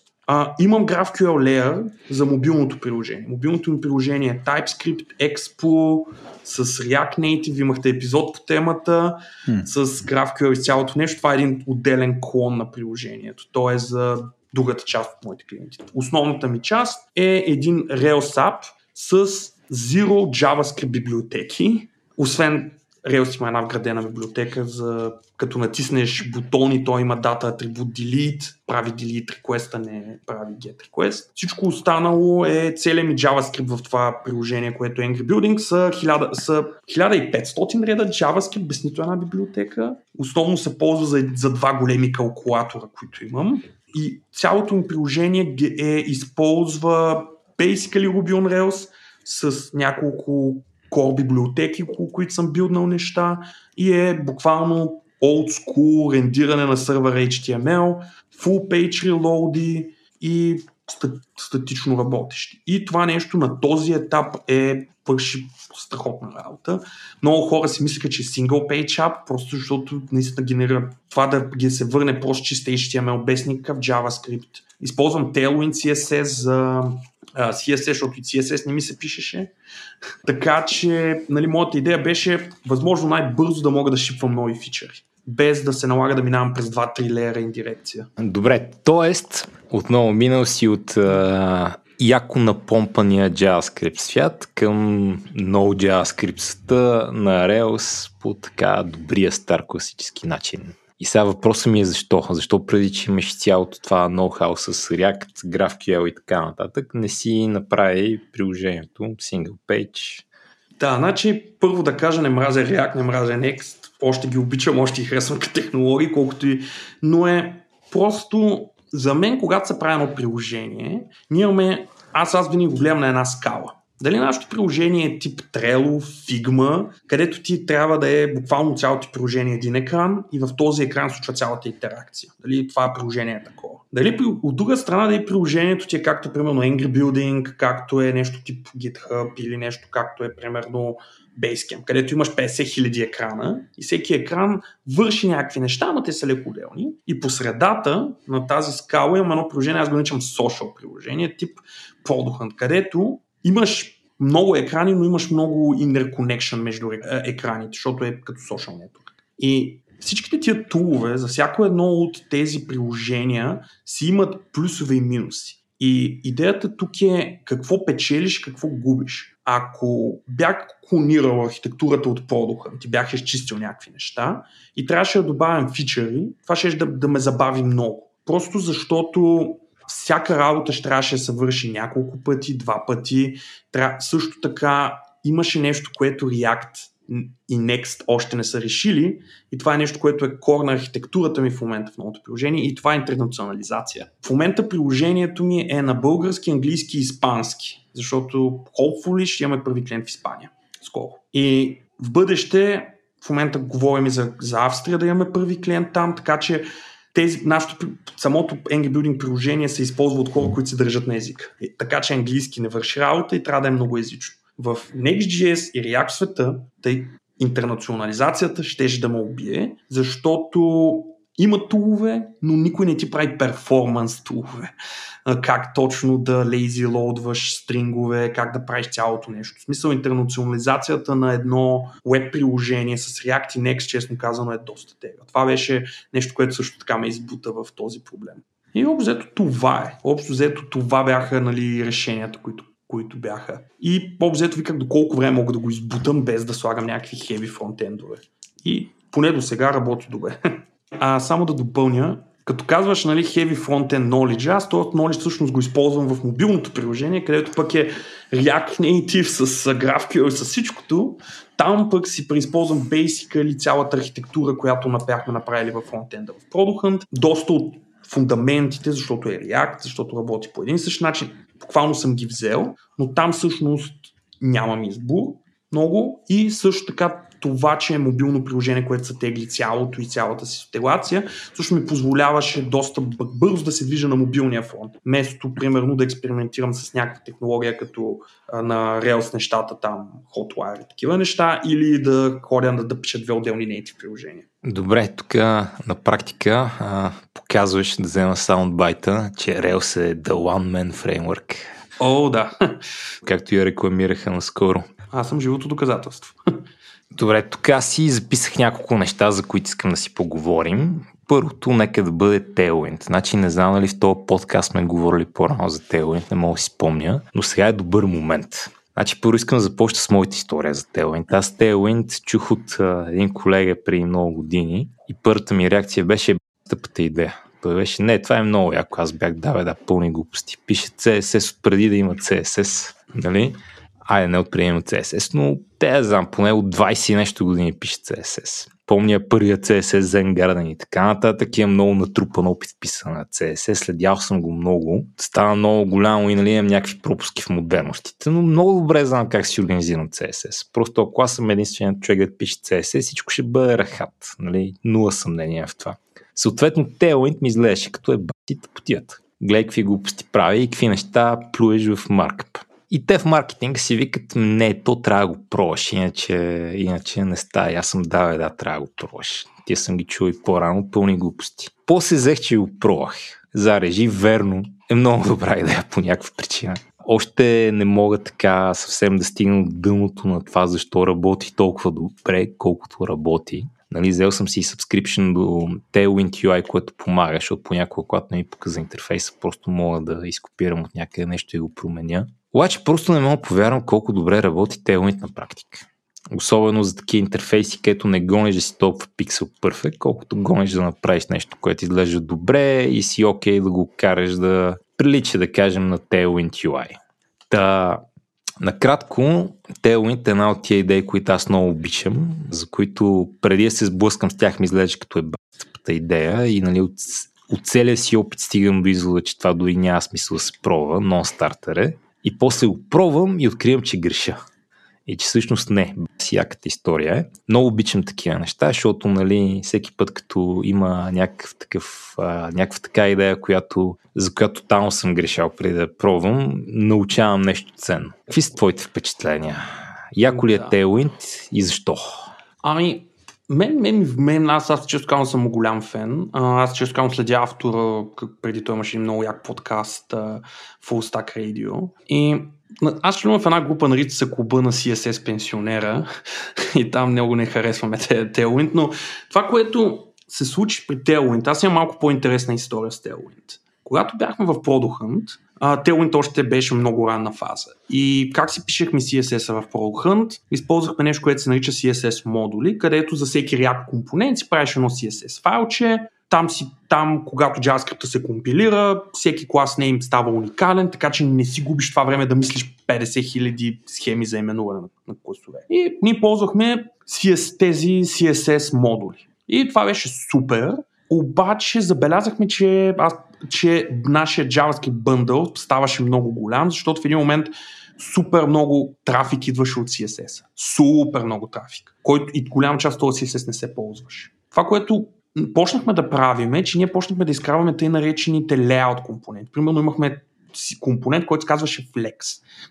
Имам GraphQL layer за мобилното приложение. Мобилното ми приложение е TypeScript, ESBuild, с React Native, имахте епизод по темата, с GraphQL и цялото нещо. Това е един отделен клон на приложението. То е за другата част от моите клиенти. Основната ми част е един Rails app с zero JavaScript библиотеки, освен Rails има една вградена библиотека, за като натиснеш бутони, той има дата атрибут delete, прави delete request, а не прави get request. Всичко останало е целият ми JavaScript в това приложение, което е Angry Building, са 1500 реда JavaScript без нито една библиотека. Основно се ползва за два големи калкулатора, които имам. И цялото ми приложение използва basically Ruby on Rails с няколко core библиотеки, около които съм билднал неща, и е буквално old school рендиране на сървъра HTML, full page reload и статично работещи. И това нещо на този етап върши страхотна работа. Много хора си мислиха, че е single page app, просто защото наистина генерира това да ги се върне просто чист HTML без никакъв JavaScript. Използвам Tailwind CSS за CSS, защото и CSS не ми се пишеше. Така че, нали, моята идея беше възможно най-бързо да мога да шипвам нови фичъри, без да се налага да минавам през 2-3 леера индирекция. Добре, т.е. отново минал си от яко напомпания JavaScript свят към Node.js-скриптата на Rails по така добрия стар класически начин. И сега въпросът ми е защо? Защо преди, че имаш цялото това ноу-хау с React, GraphQL и така нататък, не си направи приложението Single Page? Да, значи първо да кажа, не мразя React, не мразя Next, още ги обичам, още ги харесвам като технологии, колкото и... Но е просто... За мен, когато се прави едно приложение, ние имаме... Аз винаги го гледам на една скала. Дали нашето приложение е тип Trello, Figma, където ти трябва да е буквално цялото приложение един екран и в този екран случва цялата интеракция. Дали това приложение е такова. Дали от друга страна да е приложението ти е както примерно Angry Building, както е нещо тип GitHub или нещо както е примерно Basecamp, където имаш 50 000 екрана и всеки екран върши някакви неща, но те са леко отделни. И по средата на тази скала има едно приложение, аз го наричам social приложение, тип Product Hunt, където имаш много екрани, но имаш много interconnection между екраните, защото е като social network. И всичките тия тулове за всяко едно от тези приложения си имат плюсове и минуси. И идеята тук е какво печелиш, какво губиш. Ако бях клонирал архитектурата от Product, ти бях изчистил някакви неща и трябваше да добавям фичъри, това ще да ме забави много. Просто защото всяка работа ще трябваше да се върши няколко пъти, 2 пъти. Също така имаше нещо, което React и Next още не са решили, и това е нещо, което е кор на архитектурата ми в момента в новото приложение, и това е интернационализация. В момента приложението ми е на български, английски и испански, защото hopefully ще имаме първи клиент в Испания скоро. И в бъдеще, в момента говорим и за Австрия да имаме първи клиент там, така че самото Angry Building приложение се използва от хора, които се държат на език. Така че английски не върши работа и трябва да е много езично. В Next.js и React света, тъй интернационализацията щеше да ме убие, защото има тулове, но никой не ти прави перформанс тулове. Как точно да lazy лоудваш стрингове, как да правиш цялото нещо. В смисъл, интернационализацията на едно web приложение с React и Next, честно казано, е доста тега. Това беше нещо, което също така ме избута в този проблем. И общо взето това бяха, нали, решенията, които бяха. И по-взето виках доколко време мога да го избутам, без да слагам някакви хеви фронтендове. И поне до сега работи добре. Само да допълня, като казваш, нали, heavy frontend knowledge, аз този knowledge всъщност го използвам в мобилното приложение, където пък е React Native с GraphQL и с всичкото. Там пък си преизползвам basically цялата архитектура, която бяхме направили във фронтенда в Product Hunt. Доста от фундаментите, защото е React, защото работи по един същ начин. Буквално съм ги взел, но там всъщност нямам избор много, и също така това, че е мобилно приложение, което се тегли цялото и цялата си интеграция, също ми позволяваше доста бързо да се движа на мобилния фронт. Вместо, примерно, да експериментирам с някаква технология, като на Rails нещата, там Hotwire и такива неща, или да ходя да пиша две отделни native приложения. Добре, тук на практика показваш, да взема саундбайта, че Rails е the one-man framework. О, да. Както я рекламираха наскоро. Аз съм живото доказателство. Добре, тук аз си записах няколко неща, за които искам да си поговорим. Първото, нека да бъде Tailwind. Значи не знам дали в този подкаст сме говорили по-рано за Tailwind, не мога да си спомня, но сега е добър момент. Значи, първо искам да започна с моята история за Tailwind. Аз Tailwind чух от един колега преди много години и първата ми реакция беше тъпата идея. Той беше, не, това е много яко, аз бях, да, пълни глупости. Пише CSS отпреди да има CSS, нали? Айде, не отпреди CSS, но те, знам, поне от 20 и нещо години пише CSS. Помня първия CSS за Engarden и така нататък. Имам много натрупан опит в писане на CSS, следял съм го много. Става много голямо и нали имам някакви пропуски в модерностите, но много добре знам как си организирам CSS. Просто ако аз съм единственият човек да пише CSS, всичко ще бъде рахат. Нали? Нула съмнение в това. Съответно, Tailwind ми изглеждаше като е бати потията. Гледай какви глупости прави и какви неща плюеш в маркъп. И те в маркетинга си викат, не, то трябва да го пробваш, иначе не става. Аз съм да, трябва да го пробваш. Тия съм ги чул и по-рано, пълни глупости. После взех, че го пробвах. Зарежи, верно, е много добра идея по някаква причина. Още не мога така съвсем да стигна от дъното на това, защо работи толкова добре, колкото работи. Нали, взел съм си subscription до Tailwind UI, което помага, защото понякога, когато не ми показа интерфейса, просто мога да изкопирам от някъде нещо и го променя. Обаче просто не мога повярвам колко добре работи Tailwind на практика. Особено за такива интерфейси, където не гониш да си толкова пиксел перфект, колкото гониш да направиш нещо, което изглежда добре и си окей да го караш да прилича, да кажем, на Tailwind UI. Та... Накратко, Tailwind е една от тия идеи, които аз много обичам, за които преди да се сблъскам с тях ми изглежда като е бъдната идея и нали, от целия си опит стигам до извода, че това дори няма смисъл да се пробва, нон-стартер е. И после го пробвам и откривам, че греша. И че всъщност не, си яката история е. Много обичам такива неща, защото нали, всеки път, като има някаква така идея, за която тотално съм грешал преди да пробвам, научавам нещо ценно. Какви са твоите впечатления? Яко ли е Tailwind и защо? Ами, мен аз често казвам съм голям фен. Аз често казвам следя автора, преди той имаше много як подкаст, Full Stack Radio. И аз членувам в една група, нарича се клуба на CSS пенсионера и там много не харесваме Tailwind, но това, което се случи при Tailwind, аз имам малко по-интересна история с Tailwind. Когато бяхме в Product Hunt, Tailwind още беше много ранна фаза. И как си пишехме CSS-а в Product Hunt, използвахме нещо, което се нарича CSS модули, където за всеки React компонент си правиш едно CSS файлче. Там, когато JavaScript-а се компилира, всеки клас name става уникален, така че не си губиш това време да мислиш 50 000 схеми за именуване на класове. И ние ползвахме тези CSS модули. И това беше супер, обаче забелязахме, че нашия JavaScript bundle ставаше много голям, защото в един момент супер много трафик идваше от CSS. Супер много трафик, който и голяма част от този CSS не се ползваше. Това, което почнахме да правиме, че ние почнахме да изкарваме тъй наречените layout компоненти. Примерно имахме компонент, който се казваше Flex,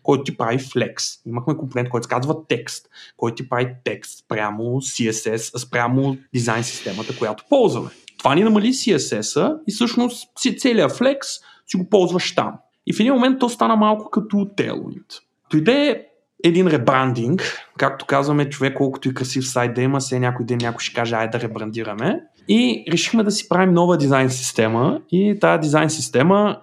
който ти прави Flex. Имахме компонент, който се казва Text, който ти прави Text спрямо CSS, спрямо дизайн системата, която ползваме. Това ни намали CSS-а и всъщност целият Flex си го ползваш там. И в един момент то стана малко като Tailwind. Дойде един ребрандинг, както казваме, човек колкото и красив сайт да има, се някой ден някой ще каже, ай да ребрандираме. И решихме да си правим нова дизайн система и тази дизайн система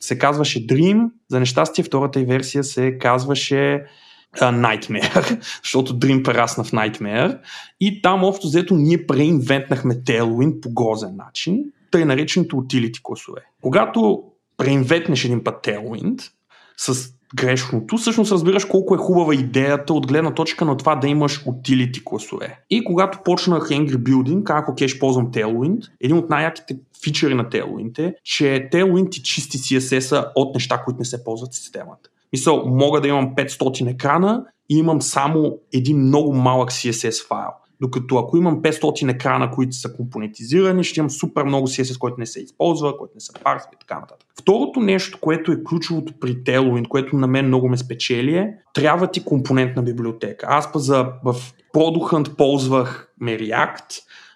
се казваше Dream, за нещастие втората й версия се казваше Nightmare, защото Dream прерасна в Nightmare и там общо взето ние преинвентнахме Tailwind по грозен начин, тъй наречените utility класове. Когато преинвентнеш един път Tailwind с грешното, всъщност разбираш колко е хубава идеята от гледна точка на това да имаш utility класове. И когато почнах Angry Building, ако ще ползвам Tailwind, един от най-яките фичъри на Tailwind е, че Tailwind ти чисти CSS-а от неща, които не се ползват в системата. Мисъл, мога да имам 500 екрана и имам само един много малък CSS файл. Докато ако имам 500 екрана, които са компонентизирани, ще имам супер много CSS, който не се използва, който не се парсва и така нататък. Второто нещо, което е ключовото при Tailwind, което на мен много ме спечели е, трябва ти компонентна библиотека. Аз в Product Hunt ползвах React,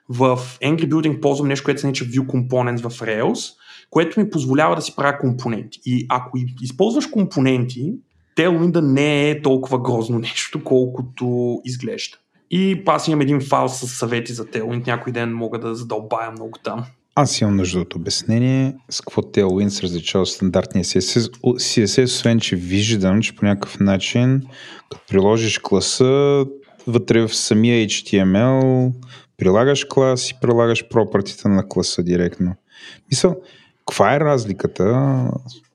в Angry Building ползвам нещо, което се нарича View Components в Rails, което ми позволява да си правя компоненти. И ако използваш компоненти, Tailwind не е толкова грозно нещо, колкото изглежда. И аз имам един файл с съвети за Tailwind, някой ден мога да задълбая много там. Аз имам нужда от обяснение с какво Tailwind се различава от стандартния CSS, освен че виждам, че по някакъв начин, като приложиш класа, вътре в самия HTML прилагаш клас и прилагаш пропъртите на класа директно. Мисъл, каква е разликата?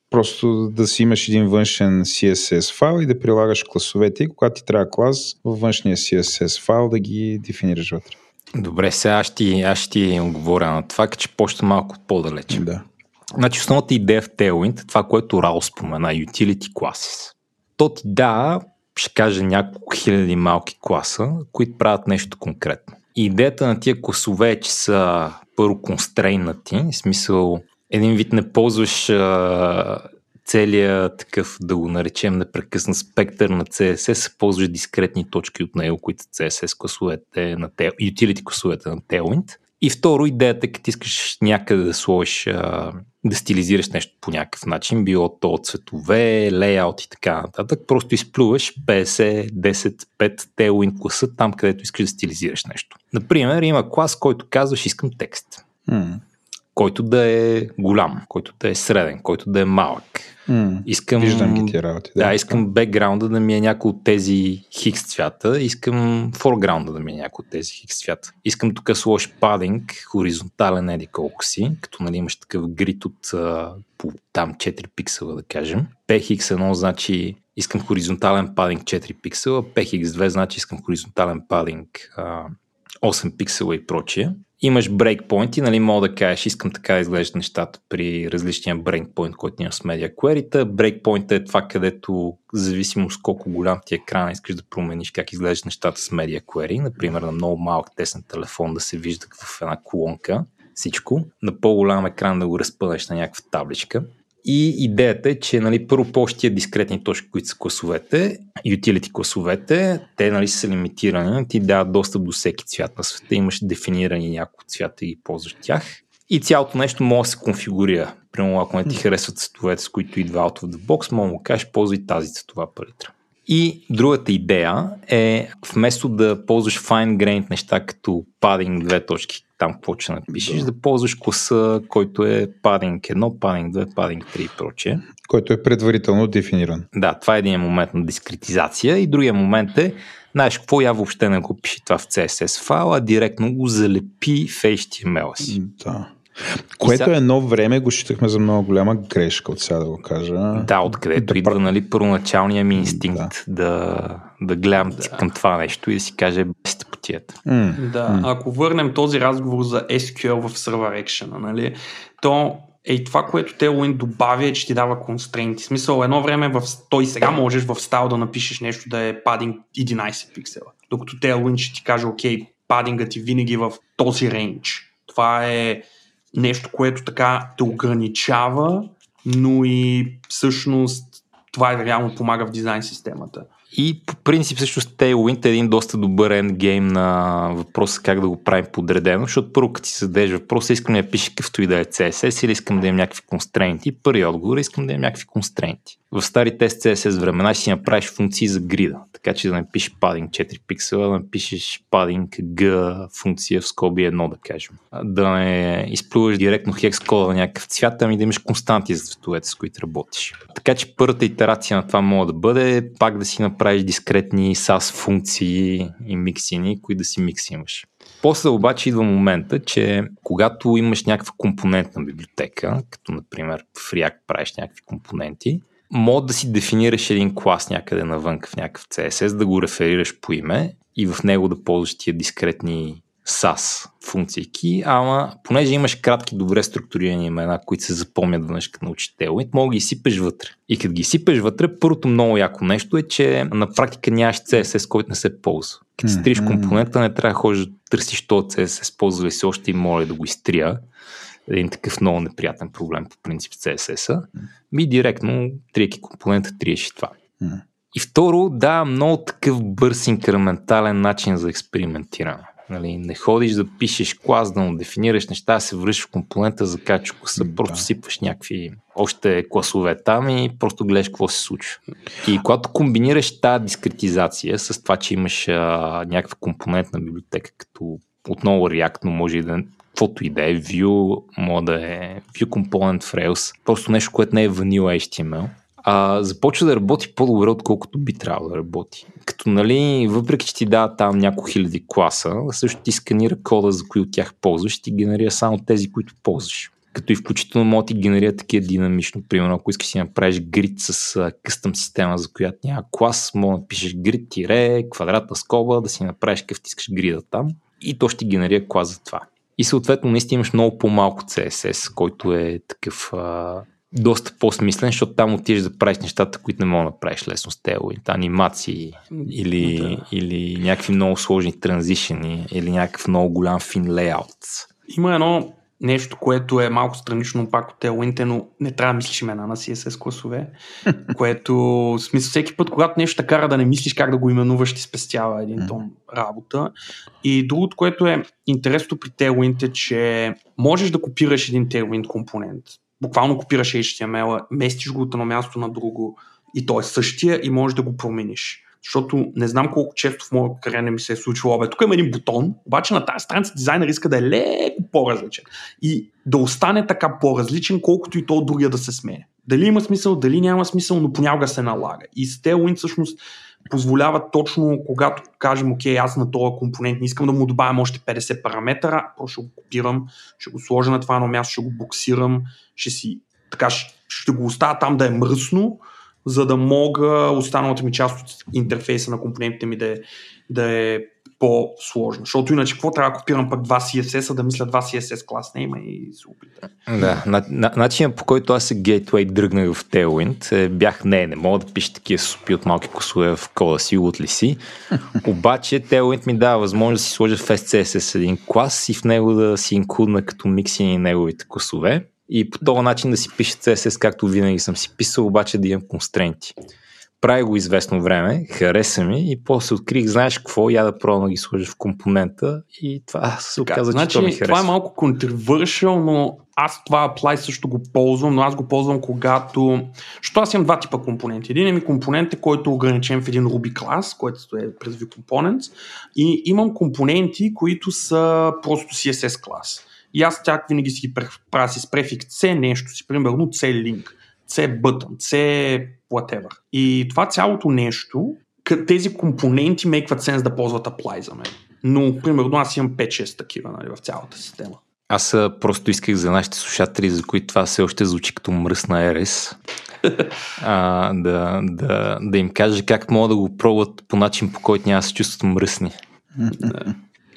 Просто да си имаш един външен CSS файл и да прилагаш класовете и когато ти трябва клас, във външния CSS файл да ги дефинираш вътре. Добре, сега аз ще ти отговоря на това, че почта малко по-далече. Да. Значи основната идея в Tailwind, това, което Рао спомена, Utility Classes. То ти да, ще каже няколко хиляди малки класа, които правят нещо конкретно. И идеята на тия класове е, че са първо констрейнати, в смисъл един вид не ползваш целият такъв, да го наречем, непрекъснат спектър на CSS, ползваш дискретни точки от него, които CSS класовете на utility класовете на Tailwind. И второ, идеята е, като искаш някъде да сложиш, да стилизираш нещо по някакъв начин, било то цветове, лейаут и така нататък, просто изплюваш 50, 10, 5 Tailwind класа там, където искаш да стилизираш нещо. Например, има клас, който казваш искам текст. Който да е голям, който да е среден, който да е малък. Искам, виждам ги тия работи. Да, искам бекграунда да ми е някой от тези хикс цвята, искам форграунда да ми е някой от тези хикс цвята. Искам тук сложиш падинг, хоризонтален еди колко си, като нали имаш такъв грид от там 4 пиксела да кажем. PX1 значи искам хоризонтален падинг 4 пиксела, PX2 значи искам хоризонтален падинг 8 пиксела и прочие. Имаш брейкпойнти, нали, мога да кажеш, искам така да изглеждат нещата при различния брейкпойнт, който имам с медиа query-та. Брейкпойнта е това, където зависимост колко голям ти е екрана, искаш да промениш как изглеждат нещата с медиа query. Например, на много малък тесен телефон да се вижда в една колонка всичко. На по-голям екран да го разпънеш на някаква табличка. И идеята е, че нали, първо по-щия дискретни точки, които са класовете, utility класовете, те нали, са лимитирани, ти дават достъп до всеки цвят на света, имаш дефинирани няколко цвята и ползваш тях. И цялото нещо може да се конфигурира. Примерно, ако не ти харесват цветовете, с които идва out of the box, може да му кажеш, ползвай тази цветова палитра. И другата идея е, вместо да ползваш fine-grained неща, като padding 2 точки, там какво ще напишеш, да ползваш класа, който е padding 1, padding 2, padding 3 и прочее. Който е предварително дефиниран. Да, това е един момент на дискретизация и другия момент е, знаеш какво, я въобще не го пиши това в CSS файла, а директно го залепи в HTML си. Да. Което сега... едно време го считахме за много голяма грешка, от сега да го кажа. Да, откъдето идва нали, първоначалния ми инстинкт да гледам към това нещо и да си кажа без тъпотията. Ако върнем този разговор за SQL в Server Action, нали, то и това, което Tailwind добавя е, че ти дава констрейнти. В смисъл, едно време той сега можеш в стайл да напишеш нещо да е padding 11 пиксела, докато Tailwind ще ти каже, окей, падингът ти винаги в този рейндж. Това е нещо, което така те ограничава, но и всъщност това реално помага в дизайн системата. И по принцип всъщност Tailwind е един доста добър ендгейм на въпроса как да го правим подредено, защото първо като си зададеш въпроса, искам да я пиша къвто и да е CSS или искам да имам някакви констрейнти. Първи отговор искам да имам някакви констрейнти. В старите CSS времена ще си направиш функции за грида, така че да напишеш padding 4 пиксела, да напишеш padding G функция в скоби 1, да кажем. Да не изплюваш директно хекс кода на някакъв цвят, ами да имаш константи за цветовете, с които работиш. Така че първата итерация на това може да бъде пак да си направиш дискретни SAS функции и миксини, които да си миксимаш. После обаче идва момента, че когато имаш някаква компонентна библиотека, като например в React правиш някакви компоненти, може да си дефинираш един клас някъде навън в някакъв CSS, да го реферираш по име и в него да ползваш тия дискретни SAS функции, ама понеже имаш кратки, добре структурирани имена, които се запомнят веднъж като научиш Tailwind, мога да ги сипеш вътре. И като ги сипеш вътре, първото много яко нещо е, че на практика нямаш CSS, който не се ползва. Като стриш компонента, не трябва да ходиш да търсиш този CSS, ползва ли се още и моля да го изтрия. Един такъв много неприятен проблем по принцип CSS-а, ми директно трияки компонента триеше това. И второ, да, много такъв бърз инкрементален начин за експериментиране. Нали, не ходиш да пишеш клас, да му дефинираш неща, се връщаш в компонента за качок, просто сипваш някакви още класове там и просто гледаш какво се случва. И когато комбинираш тази дискретизация с това, че имаш някаква компонентна библиотека като отново React, но може и да каквото и да е, View, може да е View Component в Rails, просто нещо, което не е vanilla HTML, започва да работи по-добре, отколкото би трябвало да работи. Като, нали, въпреки че ти дава там няколко хиляди класа, също ти сканира кода, за кои от тях ползваш, и ти генерира само тези, които ползваш. Като и включително може ти генерира такива динамично. Примерно, ако искаш си направиш грид с къстъм система, за която няма клас, може да напишеш грид тире, квадратна скоба, да си направиш къв тискаш грида там и то ще ти генерира клас за това. И съответно наистина имаш много по-малко CSS, който е такъв доста по-смислен, защото там отидеш да правиш нещата, които не мога да правиш лесно с Tailwind, анимации или, да, или някакви много сложни транзишени или някакъв много голям фин лейаут. Има едно нещо, което е малко странично пак от Tailwind, но не трябва да мислиш имена на CSS класове, което в смисъл всеки път, когато нещо те кара да не мислиш как да го именуваш, ти спестява един тон работа. И другото, което е интересно при Tailwind е, че можеш да копираш един Tailwind компонент. Буквално копираш HTML-а, местиш го от едно място на друго и той е същия и можеш да го промениш. Защото не знам колко често в моя кариера не ми се е случило, тук има един бутон, обаче на тази страница дизайнер иска да е леко по-различен и да остане така по-различен, колкото и то другия да се сменя. Дали има смисъл, дали няма смисъл, но понякога се налага. И с Tailwind всъщност позволява точно, когато кажем, окей, аз на този компонент не искам да му добавям още 50 параметъра, просто ще го копирам, ще го сложа на това едно място, ще го буксирам, ще го оставя там да е мръсно, за да мога останалата ми част от интерфейса на компонентите ми да е по-сложно. Защото иначе какво трябва да копирам пък два CSS-а, да мисля два CSS клас нейма и се опитам. Да, начинът по който аз се гейтвей дръгнах в Tailwind бях не мога да пиша такива супи от малки косове в кода си, от ли си. Обаче Tailwind ми дава възможност да си сложа в FastCSS един клас и в него да си инклудна като миксини неговите косове. И по този начин да си пиша CSS, както винаги съм си писал, обаче да имам констренти. Прави го известно време, хареса ми и после открих, знаеш какво, я да пробвам да ги сложа в компонента и това се оказа, значи, че то ми харесва. Това е малко контравършъл, но аз това apply също го ползвам, но аз го ползвам когато... Защото аз имам два типа компоненти. Един е ми компонент, който е ограничен в един Ruby клас, който е през View Components, и имам компоненти, които са просто CSS клас. И аз тях винаги си ги правя с префикс C нещо си, примерно C link, C button, C whatever. И това цялото нещо, тези компоненти мейкват сенс да ползват apply за мен. Но, примерно, аз имам 5-6 такива, нали, в цялата система. Аз просто исках за нашите слушатели, за които това все още звучи като мръсна ерес, да им кажа как могат да го пробват по начин, по който няма да се чувстват мръсни.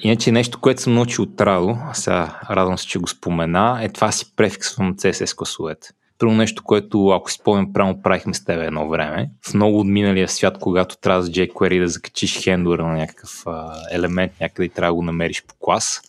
Иначе нещо, което съм научил от Радо, сега радвам се, че го спомена, е това си префиксвам CSS класовете. Първо нещо, което, ако си спомням, правилно правихме с тебе едно време. В много от миналия свят, когато трябва с jQuery да закачиш хендлера на някакъв елемент, някъде и трябва да го намериш по клас,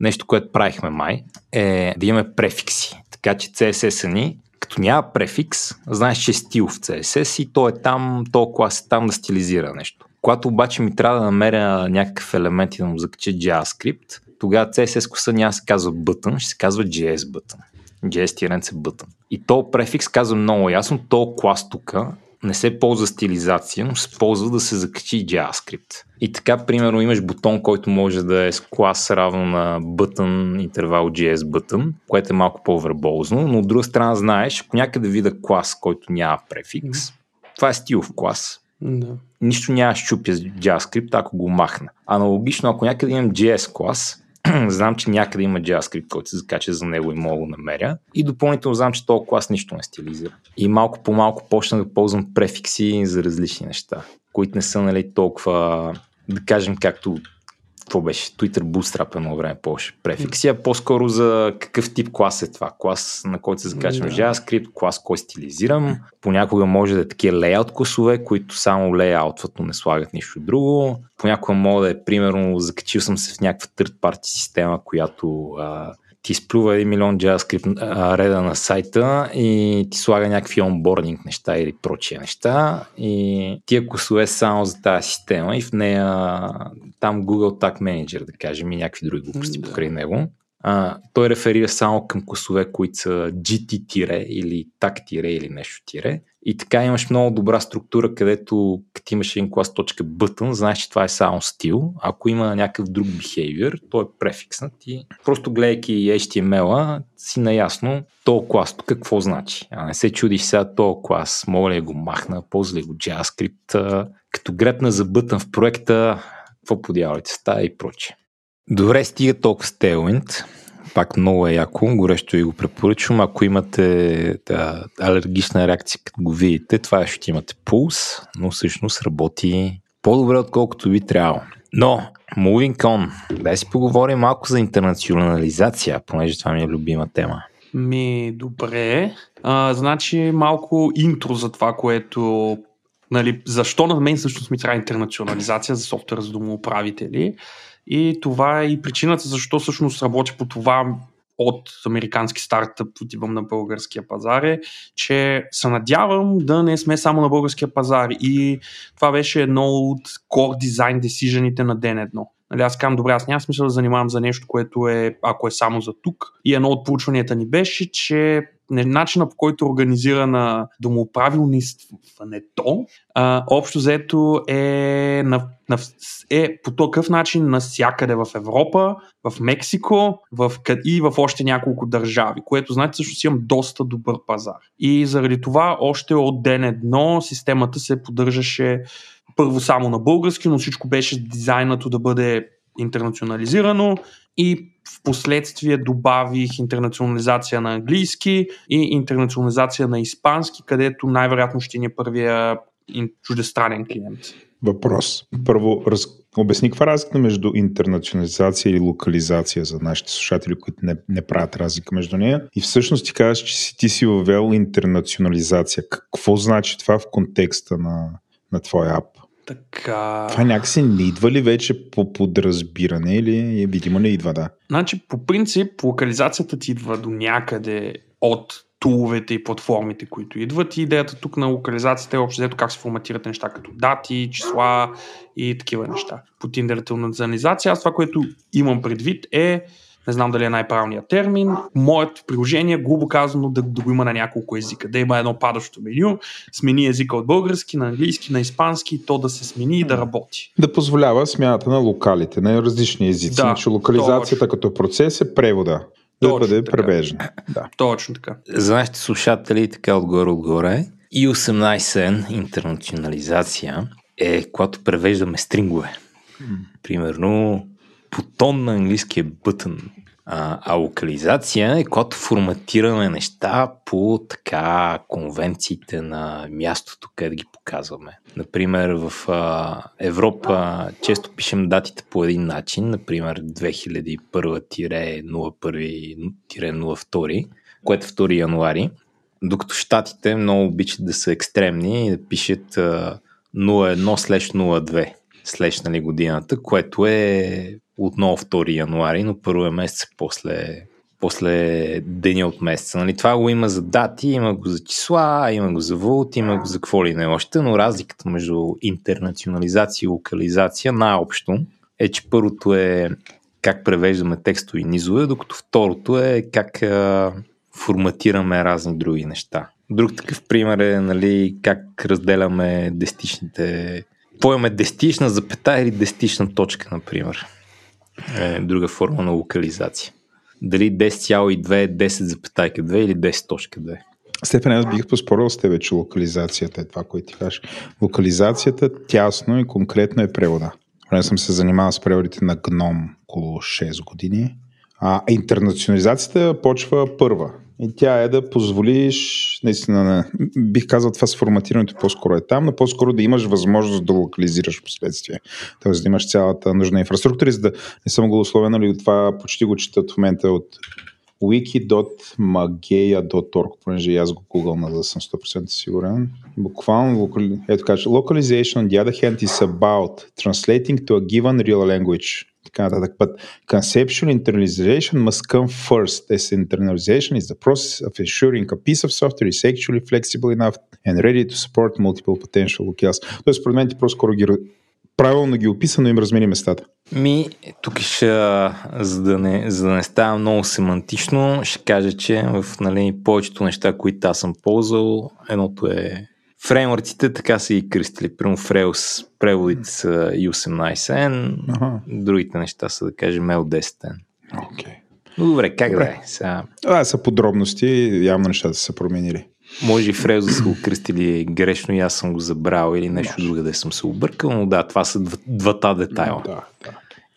нещо, което правихме май, е да имаме префикси. Така че CSS-а ни, като няма префикс, знаеш, че е стил в CSS и то е там, то клас е там да стилизира нещо. Когато обаче ми трябва да намеря някакъв елемент и да му закача JavaScript, тогава CSS класа няма се казва button, ще се казва JS button. JS-тиренце button. И то префикс казва много ясно, то клас тук не се ползва стилизация, но се ползва да се закачи JavaScript. И така, примерно, имаш бутон, който може да е с клас равно на button, интервал JS button, което е малко по-върболзно, но от друга страна знаеш, ако някъде вида клас, който няма префикс, това е стилов клас. Да. Нищо няма щупя с JavaScript, ако го махна. Аналогично, ако някъде имам JS клас, знам, че някъде има JavaScript, който се закача за него и мога го намеря. И допълнително знам, че този клас нищо не стилизира. И малко по малко почна да ползвам префикси за различни неща, които не са, нали, толкова, да кажем, както какво беше, Twitter Bootstrap едно време повече префикси, а по-скоро за какъв тип клас е това. Клас, на който се закачвам JavaScript, клас, който стилизирам. Понякога може да е такива лейаут класове, които само лейаутват, но не слагат нищо друго. Понякога мога да е, примерно, закачил съм се в някаква third party система, която ти изплюва 1 милион JavaScript реда на сайта и ти слага някакви онбординг неща или прочия неща и тия класове само за тази система и в нея там Google Tag Manager, да кажем, и някакви други глупости покрай него. Той реферира само към класове, които са GT- или tag- или нещо тире. И така имаш много добра структура, където като имаш един клас .button, знаеш, че това е само стил. Ако има някакъв друг behavior, той е префикснат и просто гледайки HTML-а си наясно този клас какво значи. А не се чудиш сега този клас, мога ли го махна, ползва ли го JavaScript, като грепна за button в проекта, какво подявалите става и прочее. Добре, стига толкова с Tailwind. Пак много е яко, горещо ви го препоръчвам. Ако имате алергична реакция, като го видите, това ще имате пулс, но всъщност работи по-добре, отколкото би трябвало. Но, moving on, дай си поговорим малко за интернационализация, понеже това ми е любима тема. Добре. Значи малко интро за това, което... защо на мен всъщност ми трябва интернационализация за софтуера за домоуправители. И това е и причината защо всъщност работя по това от американски стартъп, отивам на българския пазар е, че се надявам да не сме само на българския пазар и това беше едно от core design decision-ите на ден едно. Аз казвам, добре, аз няма смисъл да занимавам за нещо, което е, ако е само за тук. И едно от проучванията ни беше, че начина по който е организирана домоуправилничеството, общо взето е по такъв начин навсякъде в Европа, в Мексико и в още няколко държави, което знаете всъщност имам доста добър пазар. И заради това още от ден едно системата се поддържаше първо само на български, но всичко беше дизайнато да бъде интернационализирано и в последствие добавих интернационализация на английски и интернационализация на испански, където най-вероятно ще ни е първия чуждестранен клиент. Въпрос. Първо, обясни каква разлика между интернационализация и локализация за нашите слушатели, които не правят разлика между нея. И всъщност ти казваш, че ти си въвел интернационализация. Какво значи това в контекста на твоя ап? Така... Това някакси не идва ли вече по подразбиране или е видимо не идва, да? Значи по принцип локализацията ти идва до някъде от туловете и платформите, които идват и идеята тук на локализацията е общо взето как се форматират неща като дати, числа и такива неща. По интернационализация аз това, което имам предвид е, не знам дали е най-правилният термин, моето приложение, грубо казано, да го има на няколко езика. Да има едно падащо меню, смени езика от български на английски, на испански, то да се смени и да работи. Да позволява смяната на локалите, на различни езици. Да, локализацията като процес е превода. Да бъде превеждана. Да. Точно така. За нашите слушатели, така отгоре, и 18N интернационализация е когато превеждаме стрингове. Примерно... бутон на английски е button, а локализация е когато форматираме неща по така конвенциите на мястото, където ги показваме. Например, в Европа често пишем датите по един начин, например 2001-01-02, което е 2 януари, докато щатите много обичат да са екстремни и да пишат 01/02/ годината, което е отново 2 януари, но първо е месец после деня от месеца. Нали? Това го има за дати, има го за числа, има го за валути, има го за какво ли не още, но разликата между интернационализация и локализация най-общо е, че първото е как превеждаме текстови низове, докато второто е как форматираме разни други неща. Друг такъв пример е нали, как разделяме десетичните... Поеме десетична запетая или десетична точка, например. Е друга форма на локализация. Дали 10,2, 10,2 или 10.2. Стефан, аз бих поспорил с тебе, че локализацията е това, което ти кажеш. Локализацията тясно и конкретно е превода. Време съм се занимавал с преводите на GNOME около 6 години. Интернационализацията почва първа. И тя е да позволиш, наистина, бих казал това с форматирането по-скоро е там, но по-скоро да имаш възможност да локализираш последствие. Тоест да имаш цялата нужна инфраструктура, за да не съм голословен, но това почти го четат в момента от wiki.mageia.org, понеже и аз го гугълна, за да съм 100% сигурен. Буквално, ето кажа, localization on the other hand is about translating to a given real language. But conceptual internalization must come first, as internalization is the process of ensuring a piece of software is actually flexible enough and ready to support multiple potential locales. Тоест, според мен ти просто скоро ги правилно ги описа, но им размени местата. Ми, тук ще, за да не става много семантично, ще кажа, че в повечето неща, които аз съм ползвал, едното е фреймворците, така са и кръстили. Примерно в Rails преводите са U18N, другите неща са, да кажем, L10N. Okay. Но добре, как да е? Са подробности, явно нещата са променили. Може и в Rails да са го кръстили грешно и аз съм го забрал или нещо друго, да съм се объркал, но да, това са двата детайла. Да.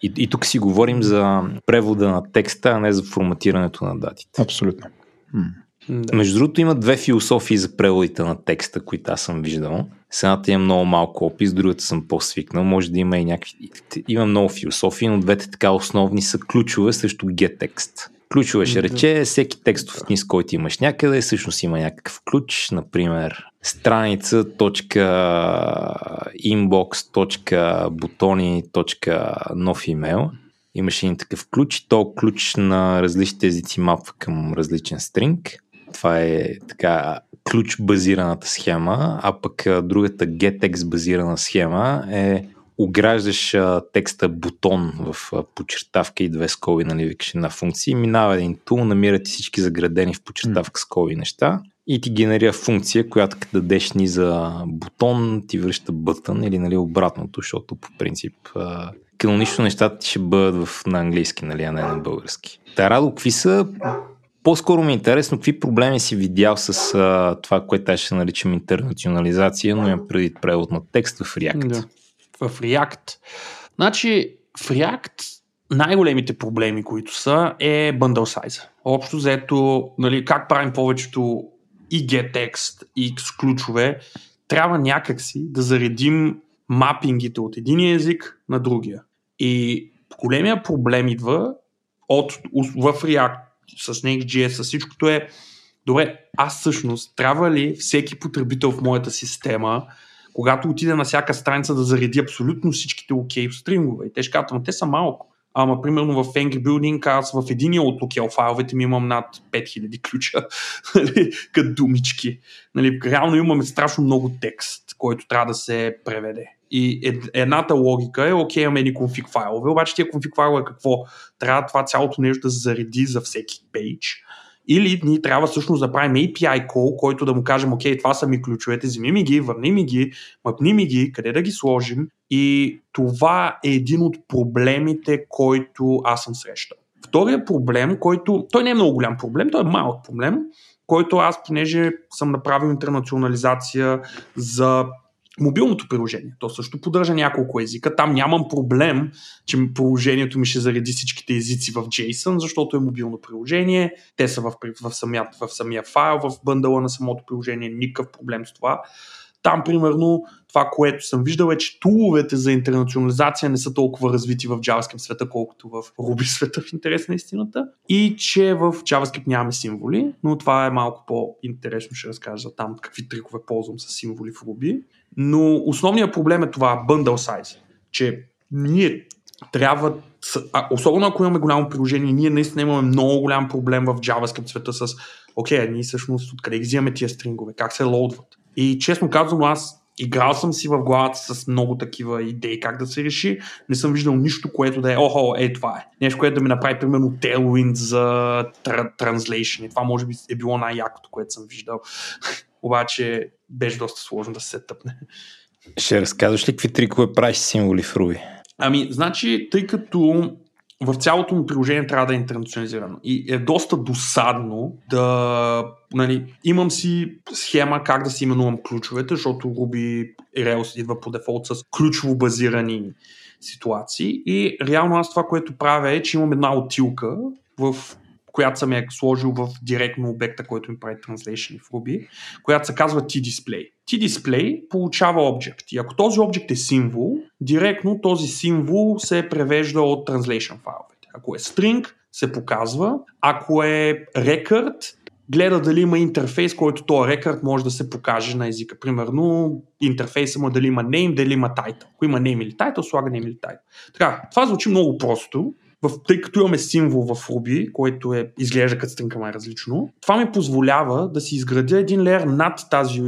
И тук си говорим за превода на текста, а не за форматирането на датите. Абсолютно. Да. Между другото, има две философии за преводите на текста, които аз съм виждал. С едната има много малко опис, другата съм по-свикнал. Може да има и някакви... Има много философии, но двете така основни са ключове срещу getText. Ключове ще рече, всеки текстов низ, който имаш някъде, всъщност има някакъв ключ, например страница, .inbox, .бутони, .нов имейл. Имаш един такъв ключ, то ключ на различните езици мапва към различен стринг. Това е така ключ базираната схема, а пък другата getText базирана схема е ограждаш текста бутон в подчертавка и две скоби, викаш една функция, минава един тул, намира ти всички заградени в подчертавка скоби неща и ти генерира функция, която като дадеш ни за бутон, ти връща бътън или обратното, защото по принцип канонично нещата ти ще бъдат на английски, а не на български. Та, Радо, какви са? По-скоро ми е интересно, какви проблеми си видял с това, което аз ще наричам интернационализация, но имам преди превод на текст в React. Да. В React. Значи, в React най-големите проблеми, които са, е bundle size. Общо взето, как правим повечето и getText, и ключове, трябва някакси да заредим мапингите от един език на другия. И големия проблем идва в React, с Next.js, с всичкото е, добре, аз всъщност трябва ли всеки потребител в моята система, когато отида на всяка страница, да зареди абсолютно всичките OK стрингове? И те ще казват, те са малко. Ама примерно в Angry Building, аз в единия от локел файловете ми имам над 5000 ключа, като думички. Реално имаме страшно много текст, който трябва да се преведе. И едната логика е, окей, имаме едни конфиг файлове, обаче тия конфиг файлове какво? Трябва това цялото нещо да се зареди за всеки пейдж. Или ние трябва всъщност да правим API call, който да му кажем, окей, това са ми ключовете, вземи ми ги, върни ми ги, мъпни ми ги, къде да ги сложим. И това е един от проблемите, който аз съм срещал. Втория проблем, който... Той не е много голям проблем, той е малък проблем, който аз, понеже съм направил интернационализация за мобилното приложение. То също поддържа няколко езика. Там нямам проблем, че приложението ми ще зареди всичките езици в JSON, защото е мобилно приложение. Те са в самия файл, в бъндъла на самото приложение. Никакъв проблем с това. Там, примерно, това, което съм виждал е, че туловете за интернационализация не са толкова развити в JavaScript света, колкото в Ruby света, в интерес на истината. И че в JavaScript нямаме символи, но това е малко по-интересно, ще разкажа там какви трикове ползвам с символи в Ruby. Но основният проблем е това bundle size, че ние трябва, особено ако имаме голямо приложение, ние наистина имаме много голям проблем в JavaScript света с окей, ние всъщност откъде ги взимаме тия стрингове, как се лоудват. И честно казвам, аз играл съм си в главата с много такива идеи как да се реши. Не съм виждал нищо, което да е това е. Нещо, което да ми направи, примерно, Tailwind за Translation. И това може би е било най-якото, което съм виждал. Обаче беше доста сложно да се тъпне. Ще разказваш ли какви трикове правиш символи в Ruby? Ами, значи, тъй като в цялото ми приложение трябва да е интернационализирано. И е доста досадно да... имам си схема как да си именувам ключовете, защото Ruby и Rails идва по дефолт с ключово базирани ситуации. И реално аз това, което правя е, че имам една отилка, в която съм я сложил в директно обекта, който ми прави Translation в Ruby, която се казва T-Display. T-Display получава обект. И ако този обект е символ, директно този символ се превежда от Translation файловете. Ако е string, се показва. Ако е record, гледа дали има интерфейс, който този рекърд може да се покаже на езика. Примерно, интерфейса му дали има name, дали има title. Ако има name или title, слага name или title. Така, това звучи много просто, Тъй като имаме символ в Ruby, който изглежда като стринка май различно, това ми позволява да си изградя един леер над тази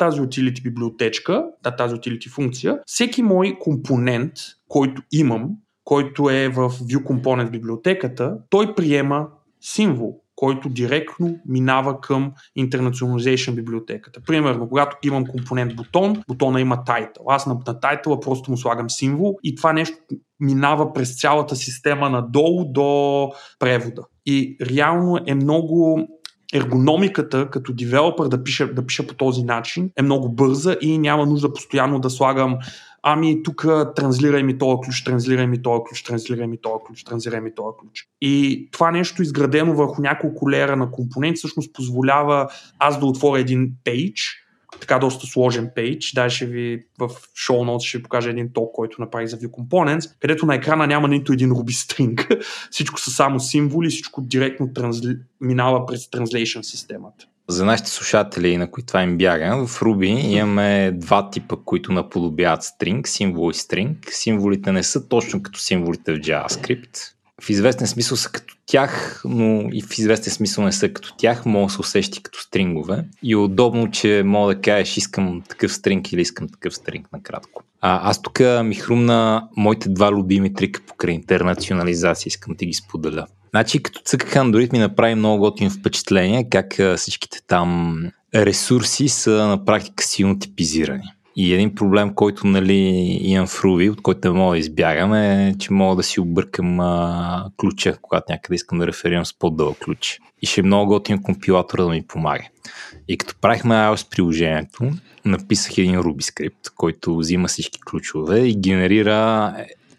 utility библиотечка, над тази utility функция. Всеки мой компонент, който имам, който е в View Components библиотеката, той приема символ, който директно минава към Internationalization библиотеката. Примерно, когато имам компонент бутон, бутона има title. Аз на title просто му слагам символ и това нещо минава през цялата система надолу до превода. И реално е много... Ергономиката като девелопър да пиша по този начин е много бърза и няма нужда постоянно да слагам ами тук транслирай ми този ключ. И това нещо, изградено върху няколко леера на компонент, всъщност позволява аз да отворя един пейдж, така доста сложен пейдж, даже ще ви в шоу ноут ще ви покажа един ток, който направих за View Components, където на екрана няма нито един Ruby string, всичко са само символи, всичко директно минава през Translation системата. За нашите слушатели, на които това им бяга, в Ruby имаме два типа, които наподобяват string, символ и string. Символите не са точно като символите в JavaScript. В известен смисъл са като тях, но и в известен смисъл не са като тях, може да се усещи като стрингове и е удобно, че мога да кажеш искам такъв стринг или искам такъв стринг накратко. Аз тук ми хрумна моите два любими трика покрай интернационализация, искам да ти ги споделя. Значи като цъках Android ми направи много готино впечатление как всичките там ресурси са на практика силно типизирани. И един проблем, който нали, имам в Ruby, от който не мога да избягам, е, че мога да си объркам ключа, когато някъде искам да реферирам с по-дълъг ключ. И ще е много готин компилатора да ми помага. И като правихме iOS приложението, написах един Ruby скрипт, който взима всички ключове и генерира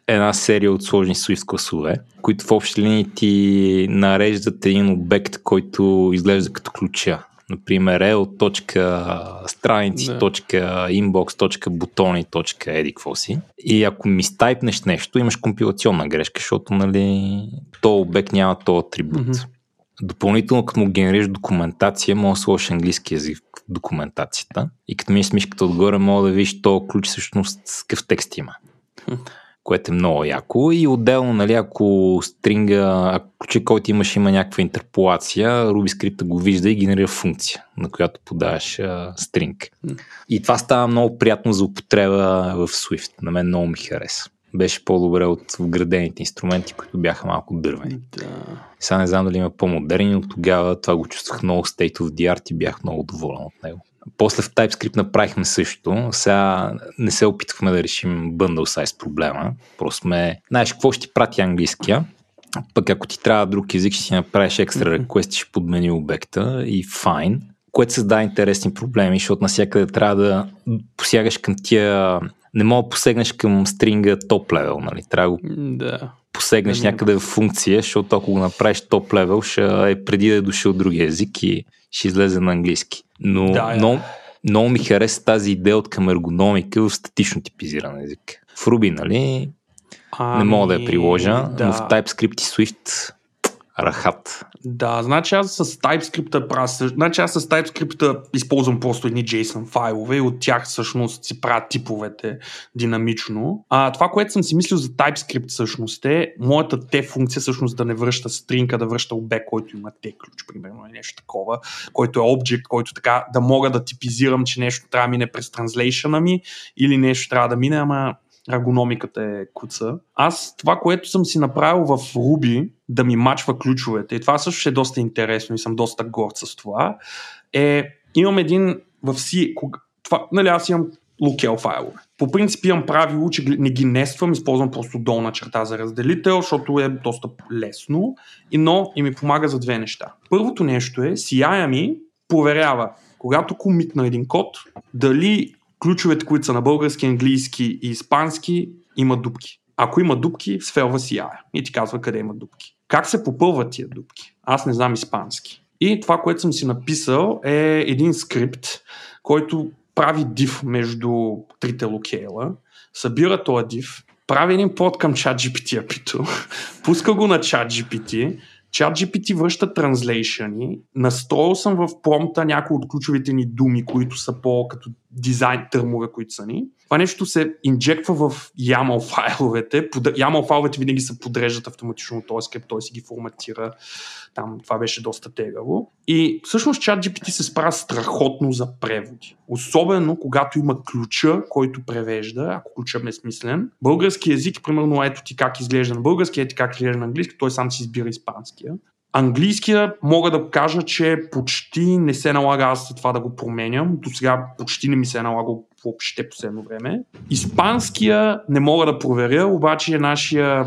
една серия от сложни Swift класове, които в общи линии ти нареждат един обект, който изглежда като ключа. Например, rel.страници, .inbox, бутони, .еди-какво си. И ако мистайпнеш нещо, имаш компилационна грешка, защото нали, този обект няма този атрибут. Mm-hmm. Допълнително, като му генериш документация, може да сложиш английски език в документацията и като минеш мишката отгоре, може да видиш този ключ всъщност какъв текст има. Mm-hmm. Което е много яко и отделно, нали, ако стринга, ако ключа, който имаш, има някаква интерполация, Ruby скрипта го вижда и генерира функция, на която подаваш стринг. И това става много приятно за употреба в Swift. На мен много ми хареса. Беше по-добре от вградените инструменти, които бяха малко дървени. Да. Сега не знам дали има по-модерни, но тогава това го чувствах много state of the art и бях много доволен от него. После в TypeScript направихме също. Сега не се опитвахме да решим bundle size проблема. Просто сме... Знаеш, какво ще ти прати английския? Пък ако ти трябва друг език, ще си направиш екстра реквест, ще подмени обекта и fine. Което създава интересни проблеми, защото насякъде трябва да посягаш към тия... Не мога да посегнеш към стринга топ-левел, нали? Трябва да посегнеш някъде в функция, защото ако го направиш топ-левел, ще е преди да е дошъл други език и ще излезе на английски. Но много ми хареса тази идея от към ергономика в статично типизиран език. В Ruby, нали, не мога да я приложа, но в TypeScript и Swift рахат. Да, значи аз с TypeScript използвам просто едни JSON файлове и от тях всъщност си правят типовете динамично. Това, което съм си мислил за TypeScript всъщност е моята T функция всъщност да не връща стринг, а да връща обект, който има T ключ, примерно, или нещо такова, който е object, който така да мога да типизирам, че нещо трябва да мине през транслейшъна ми или нещо трябва да мине, ама ергономиката е куца. Аз това, което съм си направил в Ruby, да ми мачва ключовете, и това също е доста интересно и съм доста горд с това, е имам един в C, това, нали, аз имам locale файлове. По принцип имам правило, че не ги нествам, използвам просто долна черта за разделител, защото е доста лесно, но и ми помага за две неща. Първото нещо е, CI-а ми проверява, когато комитна един код, дали ключовете, които са на български, английски и испански, имат дупки. Ако има дупки, сфелва CI и ти казва къде има дупки. Как се попълват тия дупки? Аз не знам испански. И това, което съм си написал, е един скрипт, който прави div между трите локейла, събира този div, прави един плот към Chat GPT апито, пуска го на Chat GPT, ChatGPT връща транслейшъни, настроил съм в промпта някои от ключовите ни думи, които са по-като дизайн търмове, които са ни. Това нещо се инжектва в YAML файловете. YAML файловете винаги се подреждат автоматично от този скрип, той си ги форматира. Там това беше доста тегаво. И всъщност ChatGPT се справя страхотно за преводи. Особено когато има ключа, който превежда, ако ключът е смислен. Български език, примерно, ето ти как изглежда на български, ето ти как изглежда на английски, той сам си избира испанския. Английския мога да кажа, че почти не се налага аз за това да го променям. До сега почти не ми се е налагало въобще последно време. Испанския не мога да проверя, обаче нашия,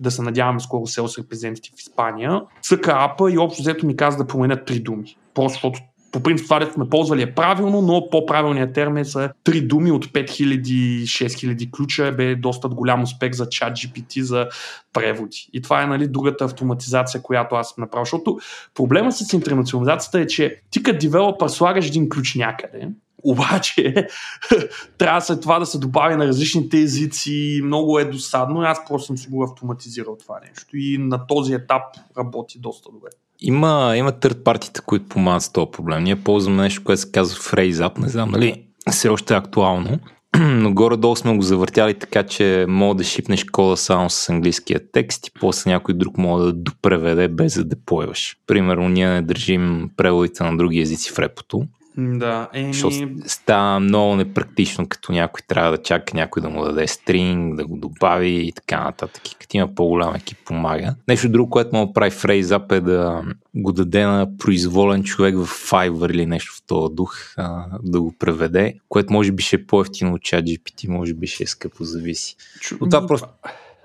да се надяваме скоро, селс репрезентатив в Испания, цъка апа и общо взето ми каза да променя 3 думи. Просто защото по принцип това, да сме ползвали е правилно, но по-правилният термин са 3 думи от 5000-6000 ключа. Бе доста голям успех за ChatGPT за преводи. И това е, нали, другата автоматизация, която аз съм направил. Защото проблема с интернационализацията е, че ти като девелопър слагаш един ключ някъде, обаче трябва след това да се добави на различните езици. Много е досадно. Аз просто съм си го автоматизирал това нещо. И на този етап работи доста добре. Има third party-та, които помагат с този проблем. Ние ползваме нещо, което се казва FraseUp, не знам дали все още е актуално, но горе-долу сме го завъртяли така, че мога да шипнеш кода само с английския текст и после някой друг мога да допреведе без да деплойваш. Примерно ние не държим преводите на други езици в репото. Да, защото става много непрактично, като някой трябва да чака някой да му даде стринг, да го добави и така нататък. И като има по-голям екип, помага. Нещо друго, което му прави FraseUp, е да го даде на произволен човек в Fiverr или нещо в този дух, да го преведе, което може би ще е по-евтино от ChatGPT, може би ще е скъпо, зависи. От това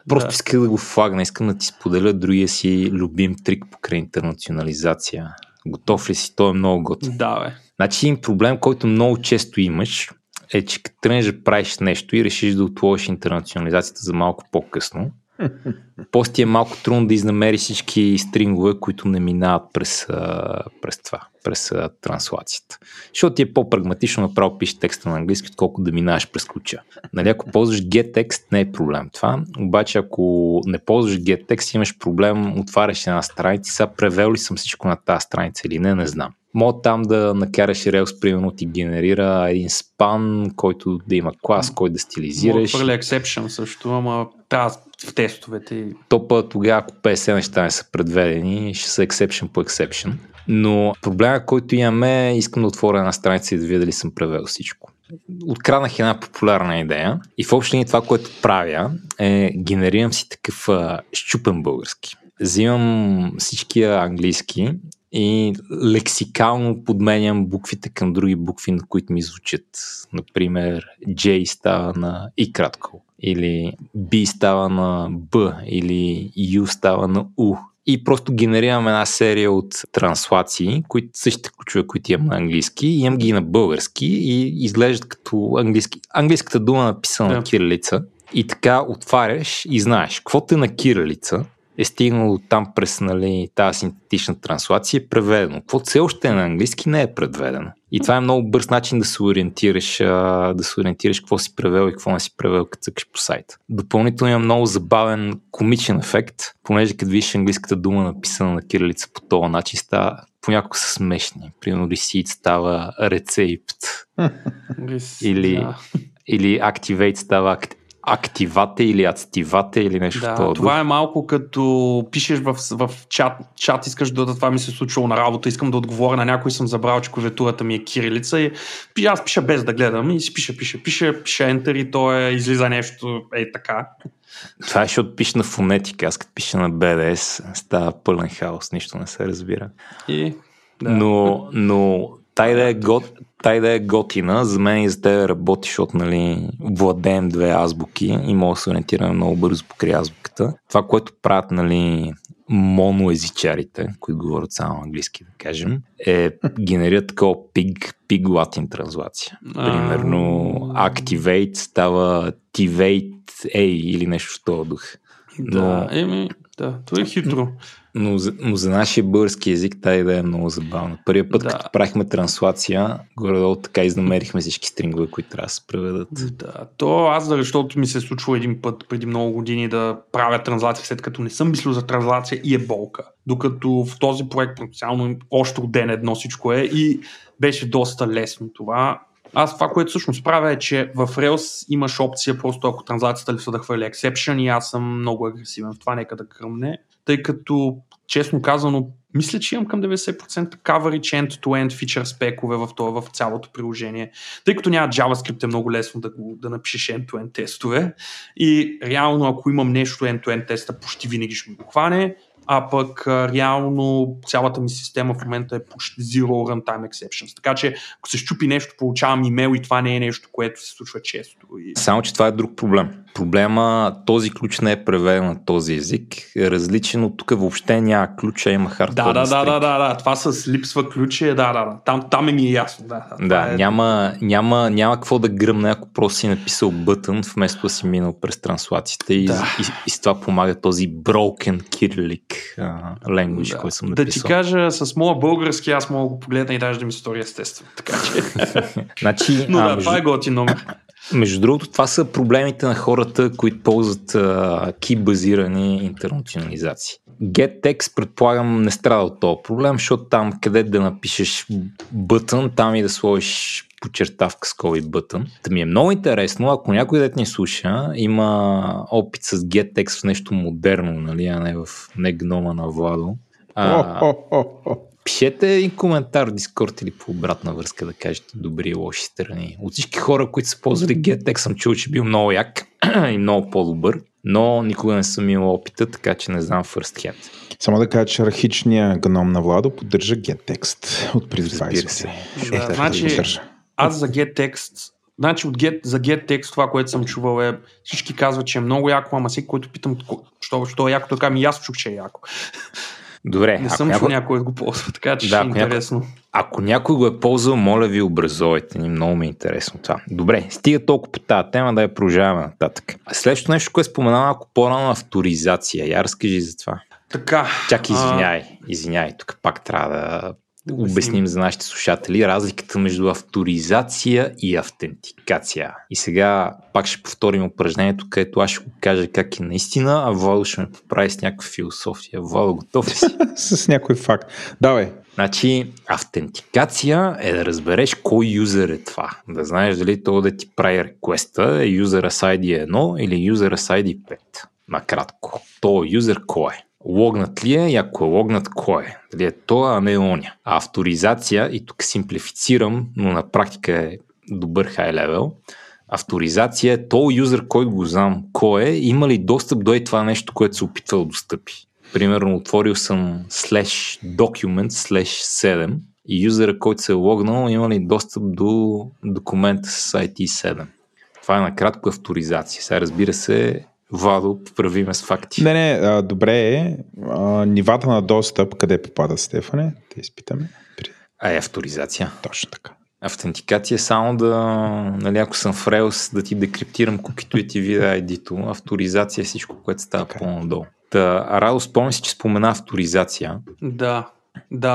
просто искам да го флагна, искам да ти споделя другия си любим трик покрай интернационализация. Готов ли си? Той е много готов. Да, бе. Значи един проблем, който много често имаш, е, че като тръгнеш да правиш нещо и решиш да отложиш интернационализацията за малко по-късно, после ти е малко трудно да изнамериш всички стрингове, които не минават през транслацията. Защото ти е по-прагматично направо пишеш текста на английски, отколко да минаваш през ключа. Нали, ако ползваш GetText, не е проблем това, обаче ако не ползваш GetText, имаш проблем, отваряш една страница, сега превел ли съм всичко на тази страница или не, не знам. Мога там да накараш Rails, примерно ти генерира един спан, който да има клас, който да стилизираш. Мога да exception също, ама в тестовете. Топа тогава, ако 50 неща не са предведени, ще са exception по exception. Но проблема, който имаме, искам да отворя една страница и да видя дали съм превел всичко. Откраднах една популярна идея и в общи линии това, което правя, е генерирам си такъв щупен български. Взимам всичкия английски и лексикално подменям буквите към други букви, на които ми звучат. Например, J става на И кратко, или B става на Б, или U става на У. И просто генерирам една серия от транслации, които същите ключове, които имам на английски, имам ги на български и изглеждат като английски. Английската дума е написана на кирилица и така отваряш и знаеш, каквото е на кирилица е стигнало там през, нали, тази синтетична транслация е преведено. Какво все още е на английски, не е преведено. И това е много бърз начин да се ориентираш какво си превел и какво не си превел, като цъкаш по сайта. Допълнително има много забавен комичен ефект, понеже като видиш английската дума написана на кирилица по този начин, става понякога са смешни. Примерно receipt става рецепт. Или activate става активате или ацтивате или нещо такова. Да, това е малко като пишеш в чат, искаш да това ми се случило на работа, искам да отговоря на някой, съм забрал, че клавиатурата ми е кирилица и аз пиша без да гледам и си пиша Enter и то излиза нещо, така. Това е, защото пиша на фонетика, аз като пиша на BDS става пълен хаос, нищо не се разбира. Но Та идея е готина, за мен и за тебе работи, защото, нали, владеем 2 азбуки и мога да се ориентираме много бързо покрай азбуката. Това, което правят, нали, моноезичарите, които говорят само английски, да кажем, е генерират такова pig латин транслация. Примерно activate става tivate A или нещо в този дух. Това е хитро. Но за нашия български език тази идея е много забавна. Първия път, като правихме транслация, горе-долу така изнамерихме всички стрингове, които трябва да се преведат. Да, защото ми се случва един път преди много години да правя транслация, след като не съм мислил за транслация и е болка. Докато в този проект, професионално, още от ден едно всичко е и беше доста лесно това. Аз това, което всъщност правя е, че в Rails имаш опция просто ако транзакцията ли съдъхва или exception и аз съм много агресивен в това, нека да кръмне, тъй като честно казано мисля, че имам към 90% coverage end-to-end feature спекове в цялото приложение. Тъй като няма JavaScript е много лесно да напишеш end-to-end тестове и реално ако имам нещо end-to-end теста почти винаги ще ми го хване, а пък реално цялата ми система в момента е почти zero runtime exceptions. Така че ако се щупи нещо, получавам имейл и това не е нещо, което се случва често. Само, че това е друг проблем. Проблема, този ключ не е преведен на този език. Различен от тук въобще няма ключа, има хардкоден стринг. Да, това с липсва ключа, да. Там е ми е ясно. Да, няма какво да гръмне, ако просто си написал бътън, вместо да си минал през транслацията и с това помага този broken кирилик language, който съм написал. Да ти кажа, с моя български аз мога да го погледна и даже да ми стори естествено. Така че... Но да, това е готин номер. Между другото, това са проблемите на хората, които ползват key-базирани интернационализации. GetText, предполагам, не страда от този проблем, защото там, къде да напишеш button, там и да сложиш подчертавка с COVID button. Та ми е много интересно, ако някой дет ни слуша, има опит с GetText в нещо модерно, нали, а не в негнома на Владо. Пишете един коментар в Discord или по обратна връзка да кажете добри и лоши страни. От всички хора, които са ползвали GetText, съм чул, че бил много як и много по-добър, но никога не съм имал опита, така че не знам first hand. Само да кажа, че архичният гном на Владо поддържа GetText от преди 20. Да, значи, аз за GetText... Значи за GetText това, което съм чувал е, всички казват, че е много яко, ама всеки, който питам, що е яко, той казва ми, аз чух, че е яко. Добре, не съм чул някой да го ползва, така че да, е интересно. Ако някой го е ползвал, моля ви, образовайте ни, много ми е интересно това. Добре, стига толкова по тази тема, да я продължаваме нататък. Следващото нещо, което споменава малко по-рано, авторизация. Я разкажи за това. Така. Чак, извиняй, тук пак трябва да обясним за нашите слушатели разликата между авторизация и автентикация. И сега пак ще повторим упражнението, където аз ще го кажа как е наистина, а Владо ще ме поправи с някаква философия. Владо, готов ли си? С някой факт. Давай. Значи, автентикация е да разбереш кой юзер е това. Да знаеш дали то да ти прави реквеста е юзера с ID 1 или юзера с ID 5. Накратко. То юзер кой е? Логнат ли е и ако е логнат, кой е? Дали е това, а не оня. А авторизация, и тук симплифицирам, но на практика е добър хай левел, авторизация е то юзер, който го знам кой е, има ли достъп до и това нещо, което се опитва да достъпи. Примерно отворил съм /document/7 и юзера, който се е логнал, има ли достъп до документа с IT7. Това е накратко авторизация. Сега разбира се, Владо, поправи ме с факти. Не, добре е. Нивата на достъп, къде попадат, Стефане? Те изпитаме. Е авторизация. Точно така. Автентикация е само да, нали, ако съм в Rails, да ти декриптирам кукито и ти видя ID-то. Авторизация е всичко, което става така по-надолу. Радо, спомни си, че спомена авторизация. Да,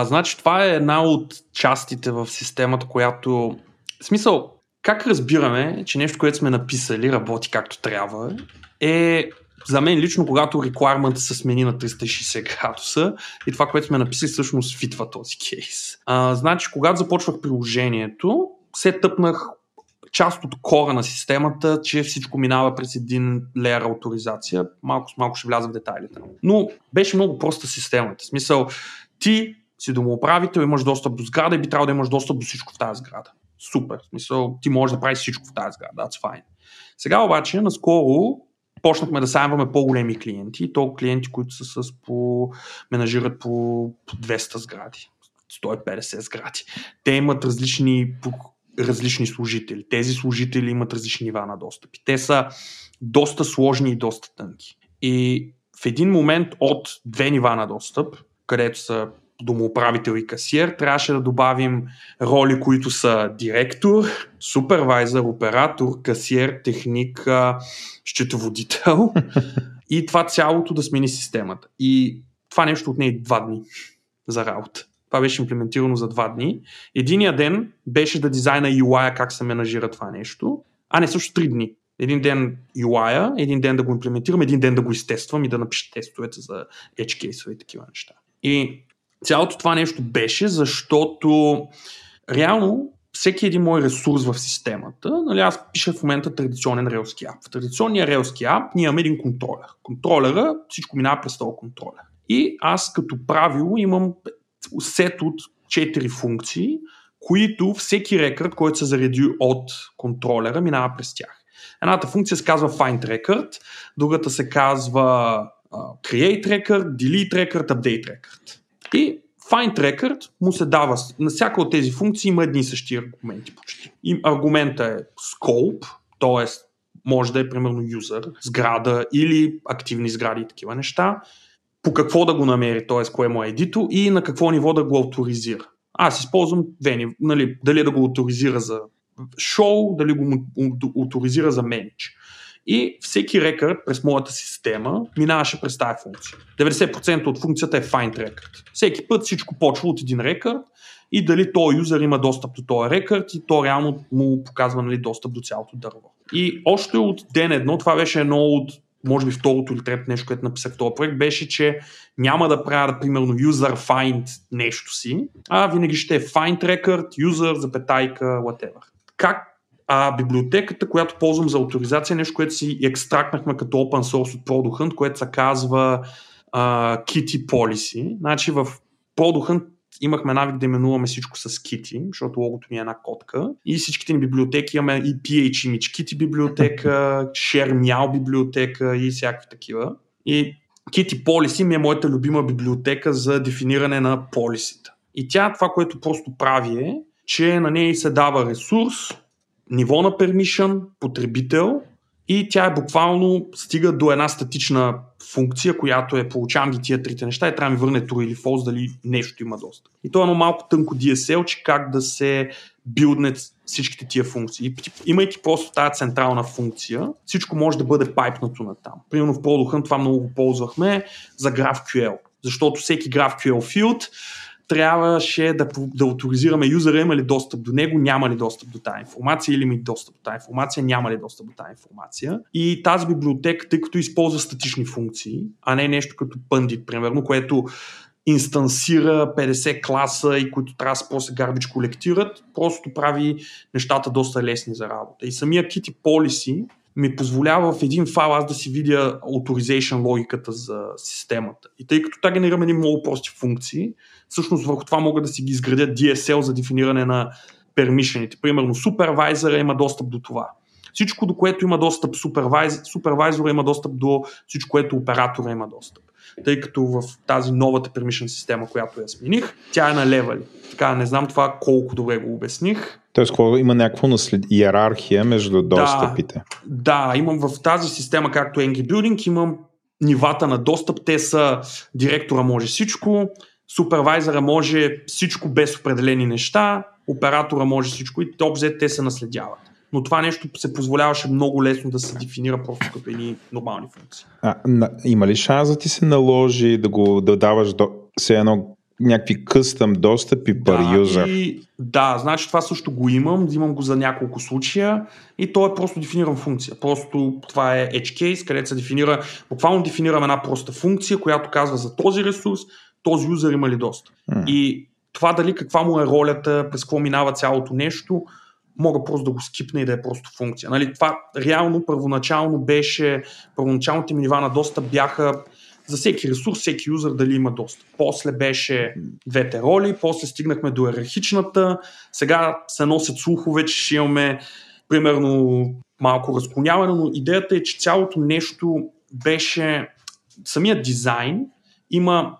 значи това е една от частите в системата, която... В смисъл, как разбираме, че нещо, което сме написали, работи както трябва, е за мен лично, когато requirement се смени на 360 градуса и това, което сме написали, всъщност фитва този кейс. Значи, когато започвах приложението, се тъпнах част от кора на системата, че всичко минава през един леер авторизация. Малко с малко ще вляза в детайлите. Но беше много проста системата. В смисъл, ти си домоуправител, имаш достъп до сграда и би трябвало да имаш достъп до всичко в тази сграда. Супер. В смисъл, ти можеш да правиш всичко в тази сграда. That's fine. Сега обаче, наскоро почнахме да сайнваме по-големи клиенти и то клиенти, които са менажират по 200 сгради, 150 сгради. Те имат различни служители. Тези служители имат различни нива на достъпи. Те са доста сложни и доста тънки. И в един момент от две нива на достъп, където са домоуправител и касиер, трябваше да добавим роли, които са директор, супервайзър, оператор, касиер, техник, счетоводител и това цялото да смени системата. И това нещо отне 2 дни за работа. Това беше имплементирано за 2 дни. Единия ден беше да дизайна UI-а, как се менажира това нещо, а не също 3 дни. Един ден UI-а, един ден да го имплементирам, един ден да го изтествам и да напиша тестовете за edge case-ове и такива неща. И цялото това нещо беше, защото реално всеки един мой ресурс в системата, нали, аз пиша в момента традиционен релски ап. В традиционния релски ап ние имаме един контролер. Контролера, всичко минава през този контролер. И аз като правило имам сет от 4 функции, които всеки рекърд, който се зареди от контролера, минава през тях. Едната функция се казва find record, другата се казва create record, delete record, update record. И find record му се дава, на всяка от тези функции има едни и същи аргументи почти. И аргумента е scope, т.е. може да е примерно user, сграда или активни сгради и такива неща, по какво да го намери, т.е. кое му е ID-то и на какво ниво да го авторизира. Аз използвам нали, дали да го авторизира за show, дали го авторизира за manage. И всеки рекърд през моята система минаваше през тази функция. 90% от функцията е find record. Всеки път всичко почва от един рекърд и дали този юзър има достъп до този рекърд и то реално му показва, нали, достъп до цялото дърво. И още от ден едно, това беше едно от, може би, второто или трето нещо, което написах в този проект, беше, че няма да правя, примерно, user find нещо си, а винаги ще е find record, user, запетайка, whatever. Как? А библиотеката, която ползвам за авторизация, нещо, което си екстрактнахме като open source от Product Hunt, което се казва Kitty Policy. Значи в Product Hunt имахме навик да именуваме всичко с Kitty, защото логото ни е една котка. И всичките ни библиотеки имаме и PH Image Kitty библиотека, Share Meow библиотека и всякакви такива. И Kitty Policy ми е моята любима библиотека за дефиниране на полисите. И тя това, което просто прави е, че на нея се дава ресурс, ниво на permission, потребител и тя е буквално стига до една статична функция, която е получавам ги тия трите неща и трябва да ми върне true или false, дали нещо има достъп. И то е едно малко тънко DSL, че как да се билднат всичките тия функции. И, имайки просто тази централна функция, всичко може да бъде пайпнато на там. Примерно в Product Hunt това много го ползвахме за GraphQL, защото всеки GraphQL field трябваше да авторизираме юзера, има ли достъп до него, няма ли достъп до тази информация, или има ли достъп до тази информация, няма ли достъп до тази информация. И тази библиотека, тъй като използва статични функции, а не нещо като Pandit, примерно, което инстансира 50 класа и които трябва после гарбич колектират, просто прави нещата доста лесни за работа. И самия Kitty Policy ми позволява в един файл аз да си видя authorization логиката за системата. И тъй като тази генерираме ни много прости функции, всъщност върху това могат да си ги изградят DSL за дефиниране на пермишените. Примерно супервайзъра има достъп до това. Всичко, до което има достъп супервайзъра има достъп до всичко, което оператора има достъп. Тъй като в тази новата permission система, която я смених, тя е на левели. Така, не знам това колко добре го обясних. Тоест, има някаква иерархия между достъпите. Да, имам в тази система, както Angry Building, имам нивата на достъп. Те са директора може всичко, супервайзера може всичко без определени неща, оператора може всичко и обзет те се наследяват. Но това нещо се позволяваше много лесно да се дефинира просто като едни нормални функции. Има ли шанс да ти се наложи да даваш все едно някакви къстъм достъпи пар юзър? Да, значи това също го имам. Имам го за няколко случая и то е просто дефиниран функция. Просто това е edge case, където се дефинира, буквално дефинирам една проста функция, която казва за този ресурс, този юзър има ли достъп. И това дали каква му е ролята, през какво минава цялото нещо, мога просто да го скипна и да е просто функция. Нали, това реално първоначалните ми нива на достъп бяха за всеки ресурс, всеки юзър дали има достъп. После беше двете роли, после стигнахме до иерархичната, сега се носят слухове, че ще имаме примерно малко разклоняване, но идеята е, че цялото нещо беше самият дизайн, има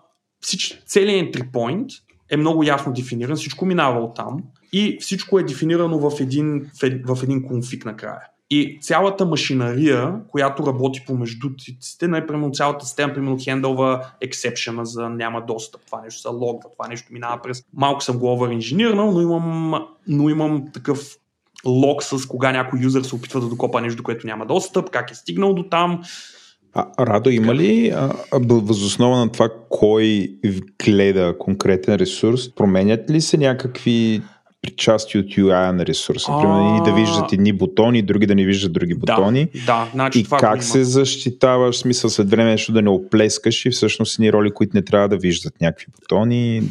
целият entry point, е много ясно дефиниран, всичко минава оттам. И всичко е дефинирано в един конфиг накрая. И цялата машинария, която работи помежду тиците, например, цялата система, примерно, хендълва ексепшена за няма достъп. Това нещо се логва, това нещо минава през... Малко съм главър инженернал, но имам такъв лог с кога някой юзър се опитва да докопа нещо, което няма достъп, как е стигнал до там. Радо, има ли възоснова на това кой гледа конкретен ресурс? Променят ли се някакви причасти от UI на ресурса? Примерно, и да виждат едни бутони, други да не виждат други бутони. Да, значи и това как се защитаваш, в смисъл след време нещо да не оплескаш и всъщност едни роли, които не трябва да виждат някакви бутони.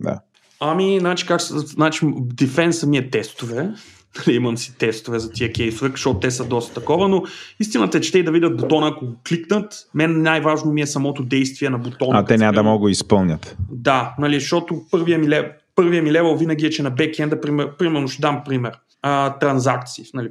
Да. Ами, значи дефенса ми е тестове. Имам си тестове за тия кейсове, защото те са доста такова, но истината е, че те и да видят бутона, ако го кликнат. Мен най-важно ми е самото действие на бутона. А те няма да могат го изпълнят. Да, нали, защото първия ми левел винаги е, че на бекенда, примерно ще дам пример, транзакции, нали.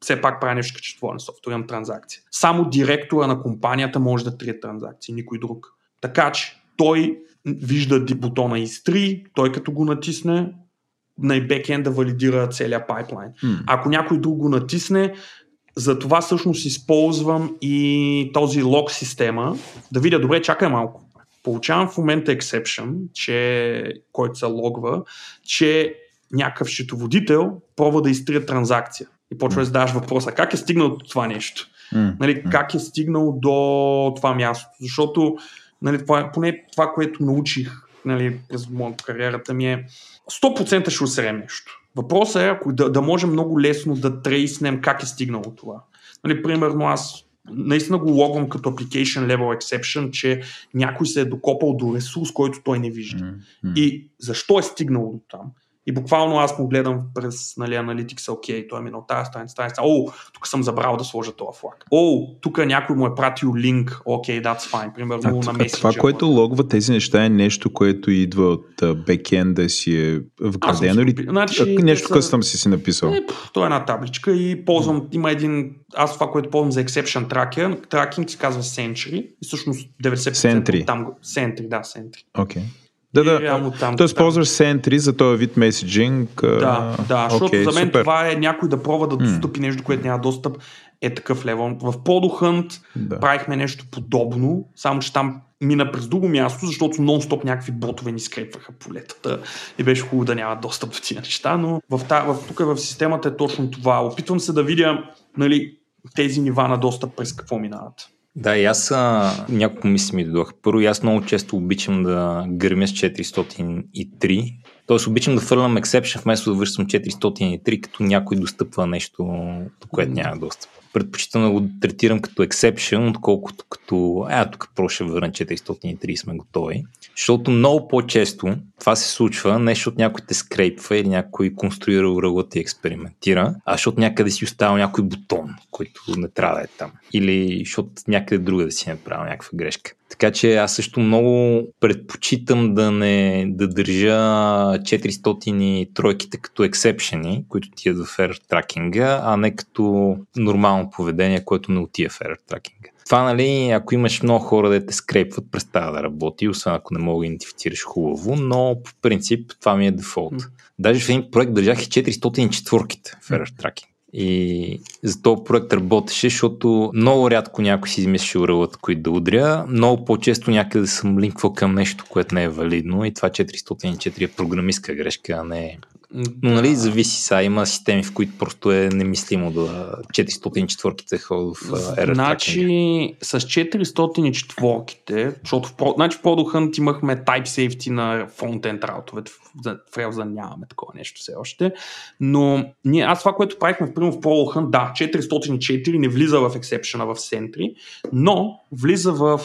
Все пак прави нещо като четворен софтуер, имам транзакция. Само директора на компанията може да трие транзакции, никой друг. Така че той вижда бутона Is3, той като го натисне, на бекенда валидира целия пайплайн. Ако някой друг го натисне, за това всъщност използвам и този лог система, да видя, добре, чакай малко. Получавам в момента ексепшън, който се логва, че някакъв счетоводител пробва да изтрие транзакция. И почва да задаваш въпроса, как е стигнал до това нещо? Нали, как е стигнал до това място? Защото нали, поне това, което научих нали, през моята кариерата ми е 100% ще усерем нещо. Въпросът е ако да можем много лесно да трейснем как е стигнало това. Нали, примерно аз наистина го логвам като application level exception, че някой се е докопал до ресурс, който той не вижда. И защо е стигнало до там? И буквално аз му гледам през нали, Analytics, окей, той е минал тази страница, о, тук съм забрал да сложа този флаг. О, тук някой му е пратил линк, окей, that's fine, примерно на меседжа. Това, което логва тези неща е нещо, което идва от бекенда си е вградено или значи, нещо къстъм си написал? Това е една табличка и ползвам, има един, аз това, което ползвам за exception tracking се казва Sentry и всъщност 90% от там Sentry, да, Sentry. Окей. Да. Тоест ползваш Sentry за този вид меседжинг. Да, защото за мен супер. Това е някой да пробва да достъпи нещо, което няма достъп, е такъв левел. В Product Hunt правихме нещо подобно, само че там мина през друго място, защото нон-стоп някакви ботове ни скрепваха полетата и беше хубаво да няма достъп до тия неща, но тук в системата е точно това. Опитвам се да видя нали, тези нива на достъп през какво минават. Да, и аз няколко мисли ми додоха. Първо, аз много често обичам да гърмя с 403, т.е. обичам да фърлям ексепшън вместо да връщам 403, като някой достъпва нещо, до което няма достъп. Предпочитам да го третирам като ексепшън, отколкото като тук проще върна 403 и сме готови. Защото много по-често това се случва, не защото някой те скрейпва или някой конструира урълът и експериментира, а защото някъде си оставил някой бутон, който не трябва да е там. Или защото някъде друга да си направил някаква грешка. Така че аз също много предпочитам да държа 403-ките като ексепшени, които тият в ерър тракинга, а не като нормално поведение, което не отива в ерър тракинга. Това, нали, ако имаш много хора да те скрепват, престава да работи, освен ако не мога да идентифицираш хубаво, но по принцип това ми е дефолт. Даже в един проект държах и 404-ките в ерър тракинг. И за този проект работеше, защото много рядко някой си измисляше урълът, които да удря. Много по-често някъде съм линквал към нещо, което не е валидно и това 404 е програмистка грешка, а не е. Но нали зависи сега, има системи, в които просто е немислимо да 404-ките ходят в ерър трекинг. Значи с 404-ките, защото в Product Hunt имахме Type Safety на фронтенд раутовете, в Rails нямаме такова нещо все още, но аз това, което правихме например, в Product Hunt, да, 404 не влиза в ексепшена в Sentry, но влиза в,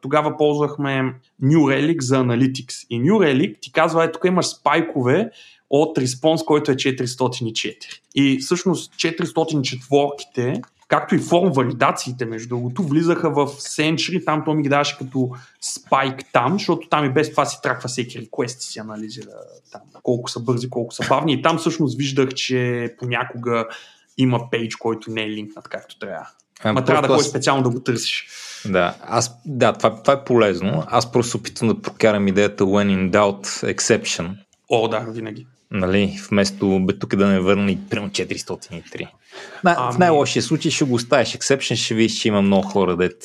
тогава ползвахме New Relic за Analytics и New Relic ти казва, тук имаш спайкове от респонс, който е 404. И всъщност 404-ките, както и форм валидациите, между другото, влизаха в Sentry, там то ми ги даваше като спайк там, защото там и без това си траква всеки реквест и си анализира там колко са бързи, колко са бавни. И там всъщност виждах, че понякога има пейдж, който не е линкнат както трябва. Ма трябва да ходиш специално да го търсиш. Да, това е полезно. Аз просто опитвам да прокарам идеята when in doubt exception. Винаги. Нали, вместо тук да не върна и прямо 403. В най-лошия случай ще го оставиш ексепшен, ще видиш, че има много хора, дет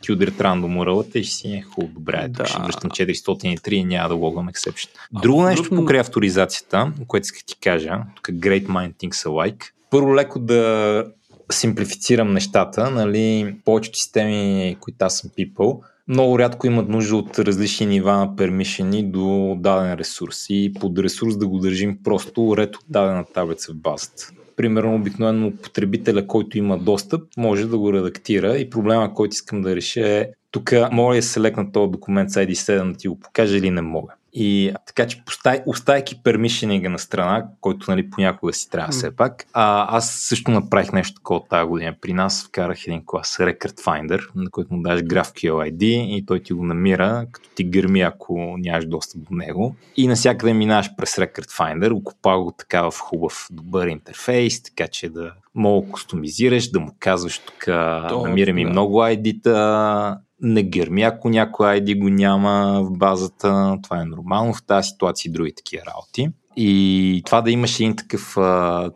ти удрят рандом урълата и ще си е хубаво, добре, ще връщам 403 и няма да логвам ексепшен. Друго нещо покрай авторизацията, което исках ти кажа, тук Great Mind Thinks Alike, първо леко да симплифицирам нещата, нали, повечето системи, които аз съм пипал, много рядко имат нужда от различни нива на пермишени до даден ресурс и под ресурс да го държим просто ред от дадена таблица в базата. Примерно обикновено потребителя, който има достъп, може да го редактира и проблема, който искам да реша е тук мога ли да се лекна този документ с ID7 да ти го покажа или не мога. И така че, оставяйки пермишенинга на страна, който нали, понякога си трябва все пак, аз също направих нещо такова тази година. При нас вкарах един клас Record Finder, на който му даш GraphQL ID и той ти го намира, като ти гърми, ако нямаш достъп до него. И насякъде минаваш през Record Finder, окупа го така в хубав, добър интерфейс, така че да мога кастомизираш, да му казваш тук, намирам и много ID-та, не гърми, ако някой ID го няма в базата, това е нормално в тази ситуация и други такива работи. И това да имаш един такъв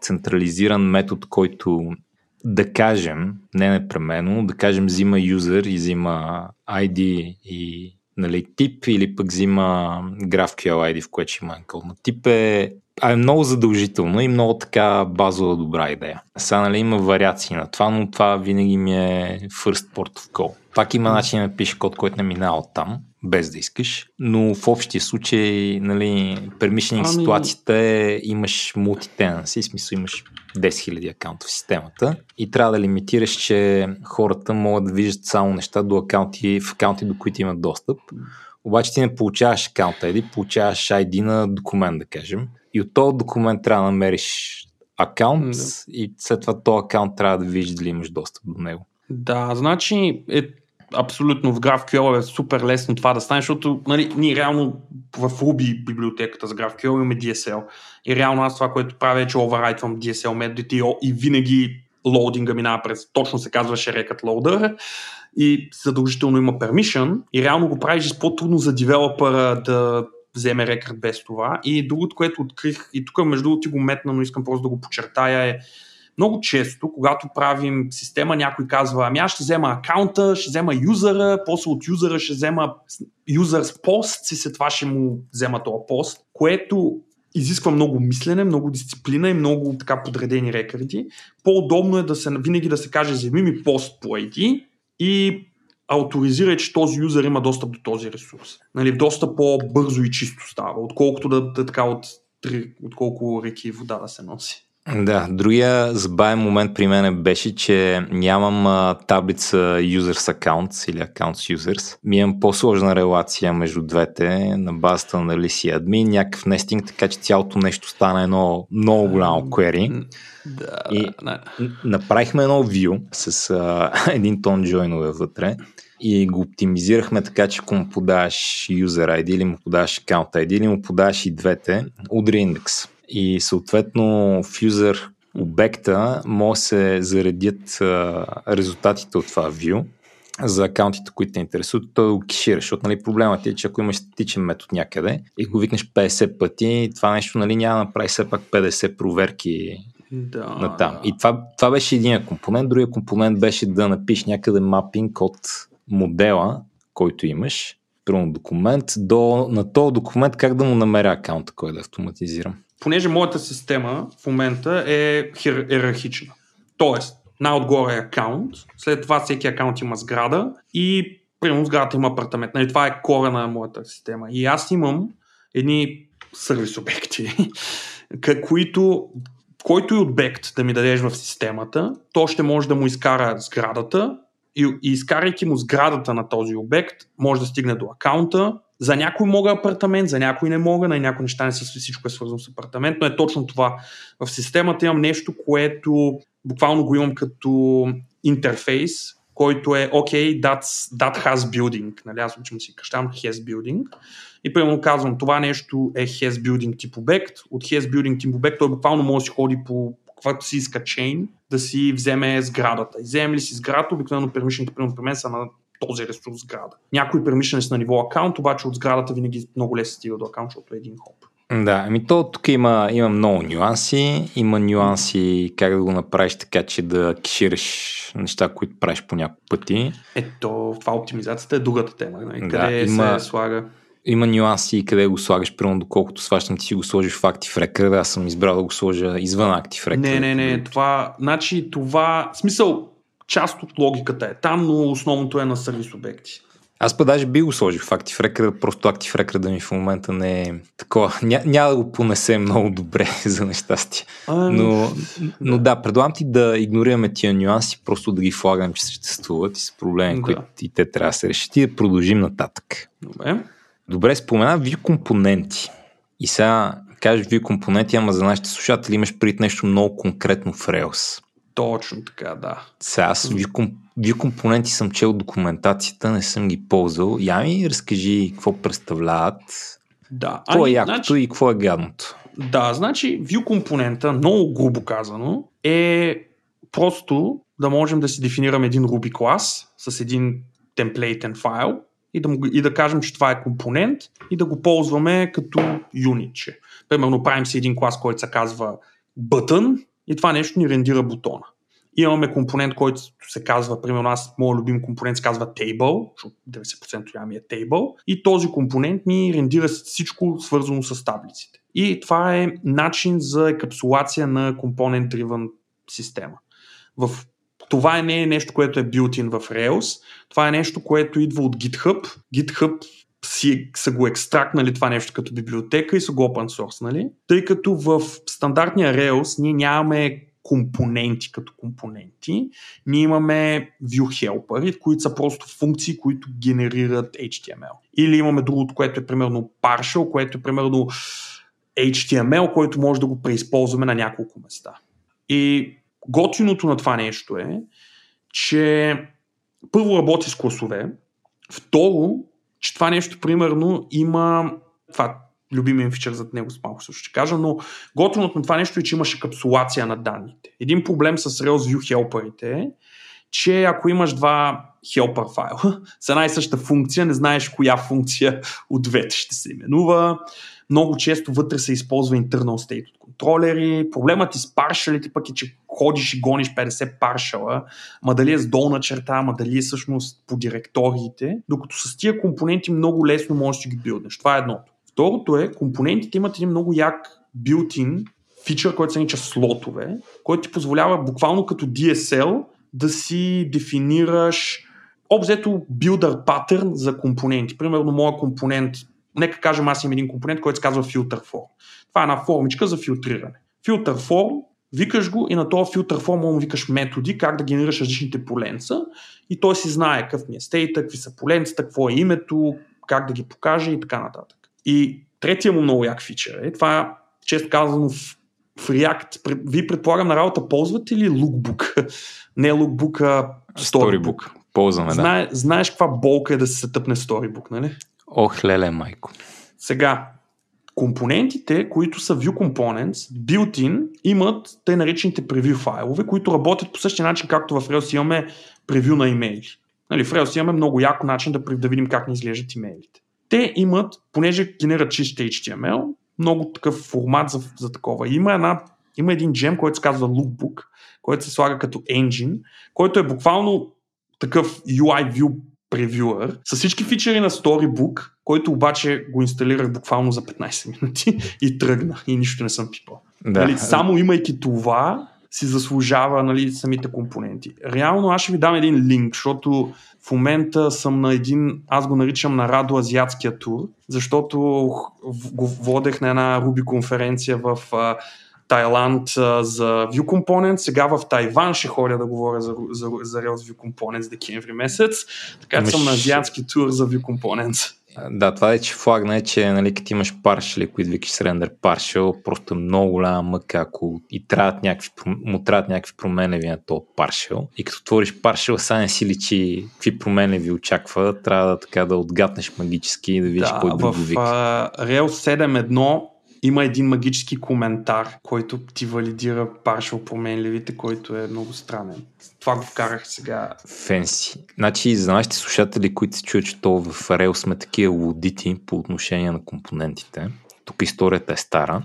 централизиран метод, който да кажем, не непременно, да кажем взима юзер и взима ID и нали, тип или пък взима GraphQL ID, в което ще има анкъл на тип е много задължително и много така базова добра идея. Сега нали, има вариации на това, но това винаги ми е first port of call. Пак има начин да пишеш код, който не минава от там, без да искаш, но в общия случай, нали, пермишенинг ситуацията е, имаш мултитенанси, в смисъл имаш 10 000 акаунта в системата и трябва да лимитираш, че хората могат да виждат само неща до акаунти, в акаунти, до които имат достъп. Обаче ти не получаваш акаунт ID, получаваш ID на документ, да кажем. И от този документ трябва да намериш акаунт и след това този акаунт трябва да видиш дали имаш достъп до него. Да, значи абсолютно в GraphQL е супер лесно това да стане, защото нали, ние реално в Ruby библиотеката за GraphQL имаме DSL. И реално аз това, което правя е, че оверрайтвам DSL методите и винаги лоудинга минава през, точно се казваше Record Loader и задължително има permission и реално го правиш по-трудно за девелопера да вземе рекърд без това. И другото, което открих, и тук между другото ти го метна, но искам просто да го подчертая, е много често, когато правим система, някой казва, ами аз ще взема акаунта, ще взема юзера, после от юзера ще взема юзер с пост и след това ще му взема този пост, което изисква много мислене, много дисциплина и много така подредени рекърди. По-удобно е да се, винаги да се каже, вземи ми пост по ID и ауторизира, че този юзър има достъп до този ресурс. Нали, доста по-бързо и чисто става, отколкото да така от колко реки вода да се носи. Да, другия забавен момент при мен беше, че нямам таблица users accounts или accounts users. Ми имам по-сложна релация между двете на базата на дали си админ, някакъв нестинг, така че цялото нещо стана едно много голямо query. Да, и направихме едно view с един тон джойнове вътре и го оптимизирахме така, че ако му подаваш user ID или му подаваш account ID или му подаваш и двете, удари индекс. И съответно в юзер обекта може да се заредят резултатите от това view за акаунтите, които те интересуват, той го кешира, защото нали, проблемът е, че ако имаш статичен метод някъде и го викнеш 50 пъти, това нещо нали, няма да направи все пак 50 проверки натам. И това беше един компонент. Другия компонент беше да напишеш някъде мапинг от модела, който имаш, примерно документ, на този документ как да му намеря акаунта, който да автоматизирам. Понеже моята система в момента е иерархична. Тоест, най-отгоре е акаунт, след това всеки акаунт има сграда и примерно сградата има апартамент. Нали, това е кора на моята система. И аз имам едни сервис обекти, който и обект да ми дадеш в системата, то ще може да му изкара сградата и изкарайки му сградата на този обект, може да стигне до акаунта. За някой мога апартамент, за някой не мога, на някои неща не са, всичко е свързано с апартамент, но е точно това. В системата имам нещо, което буквално го имам като интерфейс, който е окей, that has building. Нали, аз обичам си кръщам has building. И примерно казвам, това нещо е has building тип обект. От has building тип обект той буквално може да си ходи по каквато си иска чейн, да си вземе сградата. И вземе ли си сградата, обикновено пермишените примерно при мен са на този ресурс сграда. Някои премишляне са на ниво акаунт, обаче от сградата винаги много лесно стига до акаунт, защото е един хоп. Да, ами то тук има много нюанси. Има нюанси как да го направиш така, че да кешираш неща, които правиш по няколко пъти. Ето, това оптимизацията е другата тема. Да, къде се слага? Има нюанси къде го слагаш, примерно доколкото сващам ти си го сложиш в Active Record, аз съм избрал да го сложа извън Active Record. Не, това, значи това, смисъл, част от логиката е там, но основното е на сервис обекти. Аз па даже би го сложих в Active Record, просто Active Record ми в момента не е такова. Няма да го понесе много добре за нещастие. Но да, предлагам ти да игнорираме тия нюанси, просто да ги флагам, че съществуват и са проблеми, които и те трябва да се решат и да продължим нататък. Добре. Добре, спомена View Components. И сега кажеш View Components, ама за нашите слушатели имаш пред нещо много конкретно в Rails. Точно така, да. Сега аз View Components съм чел документацията, не съм ги ползвал. Ями, разкажи какво представляват, да. Какво е якото, значи, и какво е гадното. Да, значи View Components, много грубо казано, е просто да можем да си дефинираме един Ruby клас с един темплейтен файл и да кажем, че това е компонент и да го ползваме като юнитче. Примерно правим си един клас, който се казва button и това нещо ни рендира бутона. Имаме компонент, който се казва, примерно аз, моят любим компонент се казва table, защото 90% я ми е table, и този компонент ми рендира всичко свързано с таблиците. И това е начин за екапсулация на component-driven система. Това не е нещо, което е built-in в Rails, това е нещо, което идва от GitHub. GitHub са го екстрактнали това нещо като библиотека и са го open source-нали, тъй като в стандартния Rails ние нямаме компоненти като компоненти, ние имаме view helper, които са просто функции, които генерират HTML. Или имаме другото, което е примерно partial, което е примерно HTML, който може да го преизползваме на няколко места. И готиното на това нещо е, че първо работи с класове, второ, че това нещо примерно има това любимия фичър зад него, малко също ще кажа, но готиното на това нещо е, че имаше капсулация на данните. Един проблем с Rails View Helper-ите е, че ако имаш два Helper файла с една и съща функция, не знаеш коя функция от двете ще се именува. Много често вътре се използва internal state от контролери. Проблемът и с паршалите пък е, че ходиш и гониш 50 паршала, ма дали е с долна черта, ама дали е всъщност по директориите, докато с тия компоненти много лесно можеш да ги билднеш. Това е едното. Второто е, компонентите имат един много як built-in фичър, който се нарича слотове, който ти позволява буквално като DSL да си дефинираш обзето билдър патърн за компоненти. Примерно моя компонент, нека кажем аз имам един компонент, който се казва filter form. Това е една формичка за филтриране. Filter form, викаш го и на този filter form му викаш методи, как да генерираш различните поленца и той си знае какъв ми е стейта, какви са поленцата, какво е името, как да ги покаже и така нататък. И третия му много як фичър е, това често казано в React, ви предполагам на работа ползвате ли Lookbook? Не Lookbook, а Storybook. Ползваме, да. Знаеш каква болка е да се тъпне Storybook, нали? Ох, леле, майко. Сега, компонентите, които са View Components, built-in, имат тъй наречените превю файлове, които работят по същия начин, както в Rails имаме превю на имейли. Нали, в Rails имаме много яко начин да видим как ни изглеждат имейлите. Те имат, понеже генерират чисто HTML, много такъв формат за такова. Има един джем, който се казва Lookbook, който се слага като engine, който е буквално такъв UI view превюър, с всички фичери на Storybook, който обаче го инсталирах буквално за 15 минути и тръгна, и нищо не съм пипал. Да. Нали, само имайки това, си заслужава, нали, самите компоненти. Реално аз ще ви дам един линк, защото в момента съм на един, аз го наричам на Радоазиатския тур, защото го водех на една Ruby конференция в Тайланд за View Components, сега в Тайван ще ходя да говоря за Rails View Components декември месец, така че съм на азиатски тур за View Components. Да, това е, че флагна е, че нали, като имаш паршали, които викаш с рендър паршал, просто много голяма мъка, ако и трябват някакви променеви на този паршал. И като твориш паршал, сега не си личи какви променеви очаква, трябва да така да отгатнеш магически и да видиш кой друг вик. В Rails 7.1 има един магически коментар, който ти валидира паршал променливите, който е много странен. Това го вкарах сега. Фенси. Значи, за нашите слушатели, които се чуят, че то в Rails сме такива лудити по отношение на компонентите. Тук историята е стара.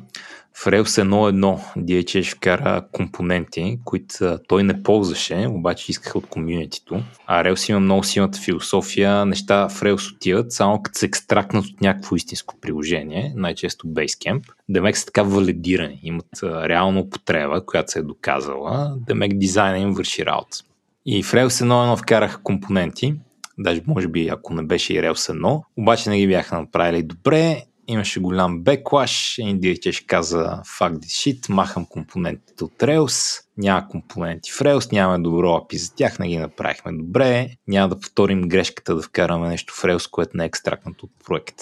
В Rails 1.1 DHH вкара компоненти, които той не ползваше, обаче искаха от комьюнитито. А Rails има много силната философия. Неща в Rails отиват, само като се екстрактнат от някакво истинско приложение, най-често Basecamp. Демек са така валидирани, имат реална употреба, която се е доказала. Демек дизайна им върши работа. И в Rails 1.1 вкараха компоненти, даже може би ако не беше и Rails 1, обаче не ги бяха направили добре. Имаше голям беклаш, DHH ще каза fuck this shit, махам компонентите от Rails, няма компоненти в Rails, нямаме добро API за тях, не ги направихме добре, няма да повторим грешката да вкараме нещо в Rails, което не е екстрактнато от проект.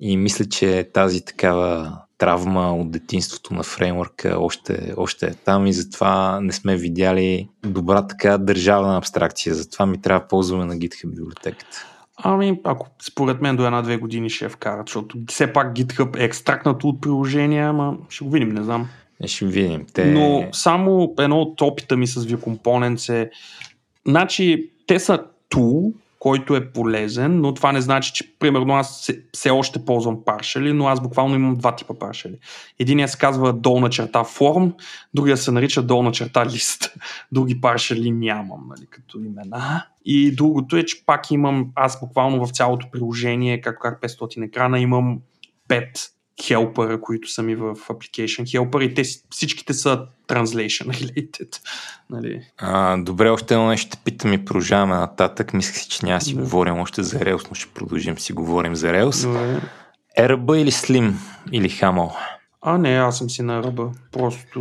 И мисля, че тази такава травма от детинството на фреймворка още е там и затова не сме видяли добра така държавна абстракция. Затова ми трябва да ползваме на GitHub библиотеката. Ами, ако според мен до 1-2 години ще я вкарат, защото все пак GitHub е екстрактнато от приложения, ама ще го видим, не знам. Ще видим. Но само едно от опита ми с View Components е, значи те са tool, който е полезен, но това не значи, че примерно аз все още ползвам паршели, но аз буквално имам два типа паршели. Единият се казва долна черта форм, другия се нарича долна черта лист. Други паршели нямам, нали, като имена. И другото е, че пак имам, аз буквално в цялото приложение, как 500 екрана, имам 5 хелпера, които са ми в application helper и те всичките са translation related. Нали? Добре, още едно нещо ще питам и продължаваме нататък. Мислях си, че няма си говорим още за Rails, но ще продължим си говорим за Rails. RB или Slim или Haml? Не, аз съм си на RB. Просто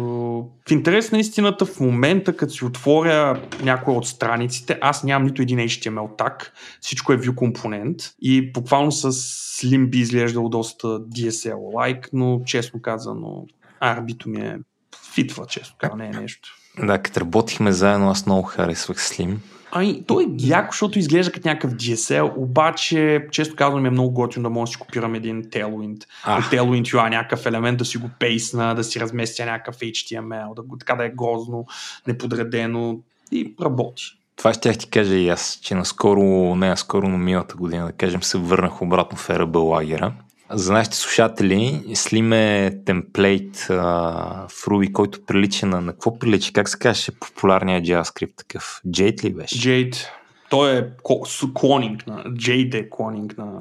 в интерес на истината в момента, като си отворя някоя от страниците, аз нямам нито един HTML tag, всичко е View компонент и буквално с Slim би изглеждало доста DSL-like, но честно казано RB-то ми е фитва, честно казано, не е нещо. Да, като работихме заедно, аз много харесвах Slim. Той е яко, защото изглежда като някакъв DSL, обаче, често казвам, е много готино да може да си копирам един Tailwind. Tailwind UI, някакъв елемент, да си го пейсна, да си разместя някакъв HTML, да го така да е грозно, неподредено и работи. Това ще ти кажа и аз, че наскоро, но миналата година, да кажем, се върнах обратно в RB лагера. За нашите слушатели, Slim е темплейт в Ruby, който прилича на какво прилича? Как се казваше популярния JavaScript такъв? Jade ли беше? Jade. Той е клонинг на... Jade е клонинг на...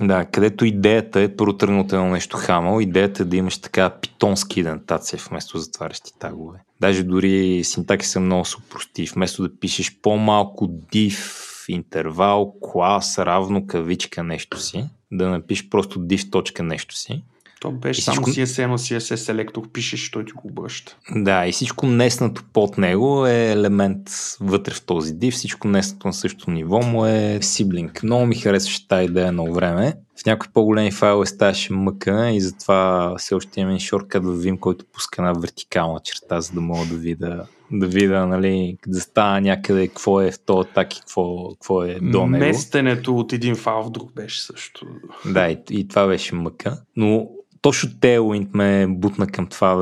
Да, където идеята е първо тръгнатено нещо Haml, идеята е да имаш така питонски идентация вместо затварящи тагове. Даже дори синтакси са много супрости. Вместо да пишеш по-малко div, интервал, клас, равно, кавичка, нещо си, да напишеш просто div точка нещо си. То беше само CSS, CSS селектор пишеш, той ти го обръща. Да, и всичко неснато под него е елемент вътре в този div, всичко неснато на същото ниво му е сиблинг. Много ми харесваше тази идея едно време. В някои по-големи файлове ставаше мъка и затова все още имаме шорткът да видим, който пуска една вертикална черта, за да мога да видя нали, да става някъде какво е в този так и какво е до него. Местенето от един файл в друг беше също. Да, и това беше мъка. Но точно Tailwind ме бутна към това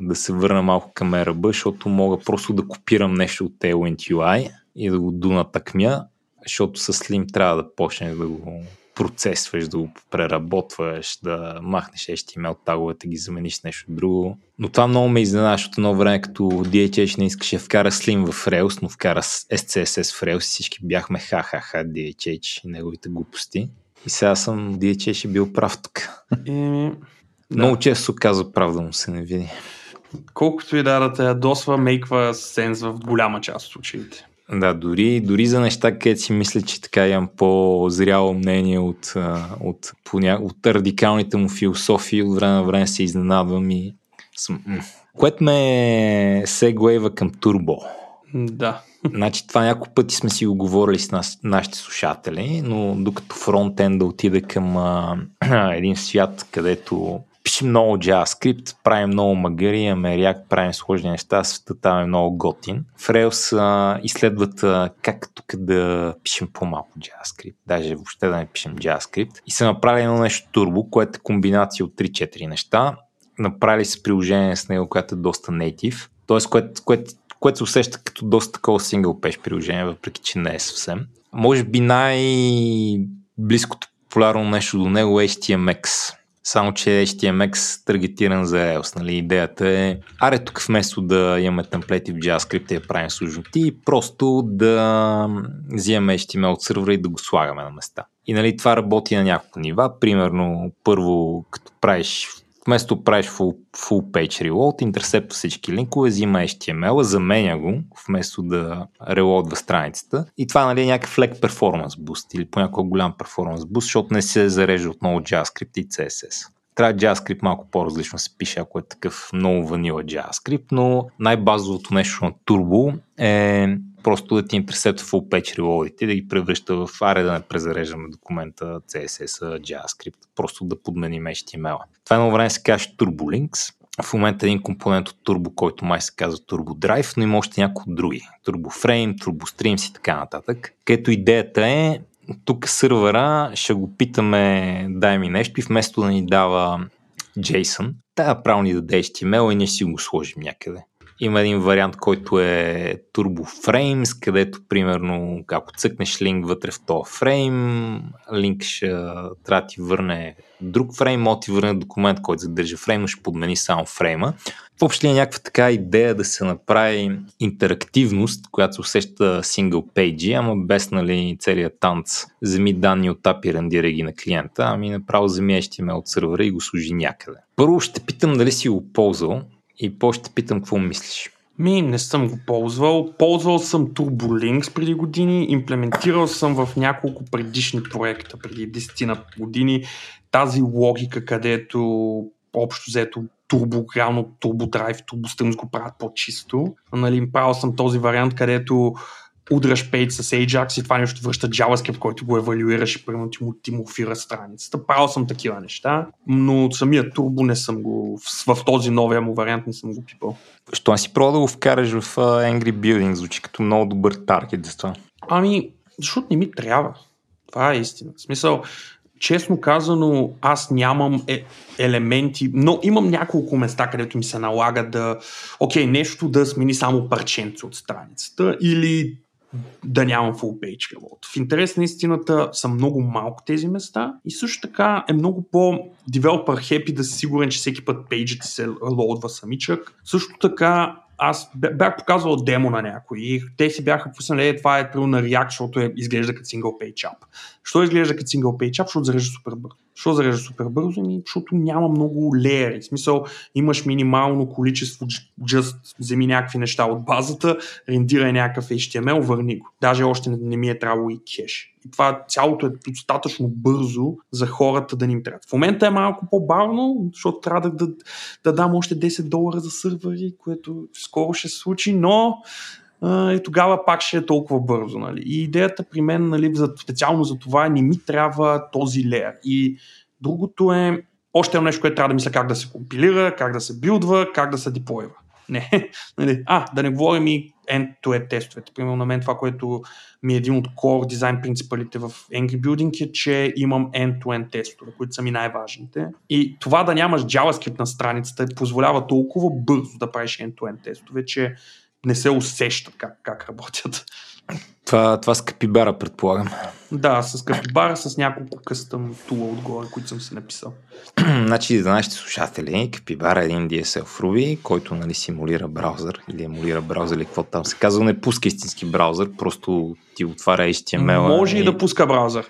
да се върна малко към RB, защото мога просто да копирам нещо от Tailwind UI и да го донатъкмя, защото с Slim трябва да почнеш да го процесваш, да го преработваш, да махнеш HTML таговете, ги замениш нещо друго. Но това много ме изненада, защото едно време като DHH не искаше вкара Slim в Rails, но вкара SCSS в Rails и всички бяхме ха-ха-ха DHH и неговите глупости. И сега съм DHH и бил прав тук. Много често се оказва прав да му се не види. Колкото и да те ядосва, мейква сенс в голяма част от случаите. Да, дори за неща, където си мисля, че така имам по-зряло мнение от радикалните му философии, от време на време се изненадвам и съм... Което ме сегуейва към Турбо. Да. Значи това няколко пъти сме си го говорили с нашите слушатели, но докато фронтенда отида към един свят, където пишем много JavaScript, правим много магъри, имаме React, правим сложни неща, света там е много готин. В Rails изследват как тук да пишем по-малко JavaScript, даже въобще да не пишем JavaScript. И са направили едно нещо турбо, което е комбинация от 3-4 неща. Направили са приложение с него, което е доста native, т.е. което се усеща като доста такова сингълпеш приложение, въпреки че не е съвсем. Може би най-близкото популярно нещо до него е HTMX. Само, че HTMX таргетиран за Rails. Нали? Идеята е, тук вместо да имаме темплети в JavaScript и да правим сложноти, просто да взимаме HTML от сървъра и да го слагаме на места. И нали, това работи на няколко нива. Примерно, първо, като правиш, вместо правиш full page reload, интерсепта всички линкове, взима HTML, заменя го, вместо да релоадва страницата. И това нали, е някакъв лек перформанс буст или понякога голям перформанс буст, защото не се зарежда отново JavaScript и CSS. Трябва JavaScript малко по-различно се пише, ако е такъв много ванила JavaScript, но най-базовото нещо на Turbo е просто да ти интерсетва patch релодите, да ги превръща в аре, да не презареждаме документа, CSS, JavaScript, просто да подменим HTML-а. Това едно време се казва TurboLinks. В момента един компонент от Turbo, който май се казва TurboDrive, но има още някои други. TurboFrame, TurboStreams и така нататък. Където идеята е, тук сървъра ще го питаме, дай ми нещо и вместо да ни дава JSON, тая право ни даде HTML и ние си го сложим някъде. Има един вариант, който е TurboFrames, където примерно ако цъкнеш линк вътре в този фрейм, линк ще трябва да ти върне друг фрейм, може да ти върне документ, който задържа фрейм, но ще подмени само фрейма. Въобще е някаква така идея да се направи интерактивност, която се усеща сингъл пейджи, ама без нали, целият танц. Вземи данни от API, рендира ги на клиента, ами направо вземи HTML от сървъра и го служи някъде. Първо ще питам дали си го ползвал, и после ще питам какво мислиш. Не съм го ползвал. Ползвал съм TurboLinks преди години, имплементирал съм в няколко предишни проекта, преди 10 години, тази логика, където общо взето Turbo, реално TurboDrive, TurboStreams го правят по-чисто. Нали, правил съм този вариант, където удраш пейдж с Ajax и това нещо връща JavaScript, който го евалюираш и примерно ти му фира страницата. Правил съм такива неща, но самия Turbo не съм го, в този новия му вариант не съм го пипал. Що не си пробва да го вкараш в Angry Building? Звучи като много добър таргет за това. Защото не ми трябва. Това е истина. В смисъл, честно казано, аз нямам елементи, но имам няколко места, където ми се налага да нещо да смени само парченце от страницата или да нямам full page reload. В интерес на истината са много малко тези места и също така е много по-девелопър хепи да си сигурен, че всеки път пейджът се лоудва самичък. Също така аз бях показвал демо на някой и те си бяха пуснали, това е на React, защото изглежда като single page app. Що изглежда като single page app? Защото зарежда супер бързо. Що зарежда супер бързо? Защото няма много леери. В смисъл, имаш минимално количество, just вземи някакви неща от базата, рендирай някакъв HTML, върни го. Даже още не ми е трябвало и кеш. И това цялото е достатъчно бързо за хората да ни им трябва. В момента е малко по-бавно, защото трябва да дам още $10 за сървъри, което скоро ще се случи, но и тогава пак ще е толкова бързо. Нали? И идеята при мен, нали, специално за това, не ми трябва този леер. И другото е още едно нещо, което трябва да мисля как да се компилира, как да се билдва, как да се деплойва. Да не говорим и end-to-end тестовете. Примерно на мен това, което ми е един от core дизайн принципалите в Angry Building е, че имам end-to-end тестове, които са ми най-важните. И това да нямаш JavaScript на страницата позволява толкова бързо да правиш end-to-end тестове, че не се усещат как работят. Това с Capybara предполагам. Да, с Capybara, с няколко къстъм тула отгоре, които съм си написал. Значи, за нашите слушатели, Capybara е един DSL в Ruby, който нали, симулира браузър или емулира браузър или какво там се казва. Не пуска истински браузър, просто ти отваря HTML-а. Може и да пуска браузър.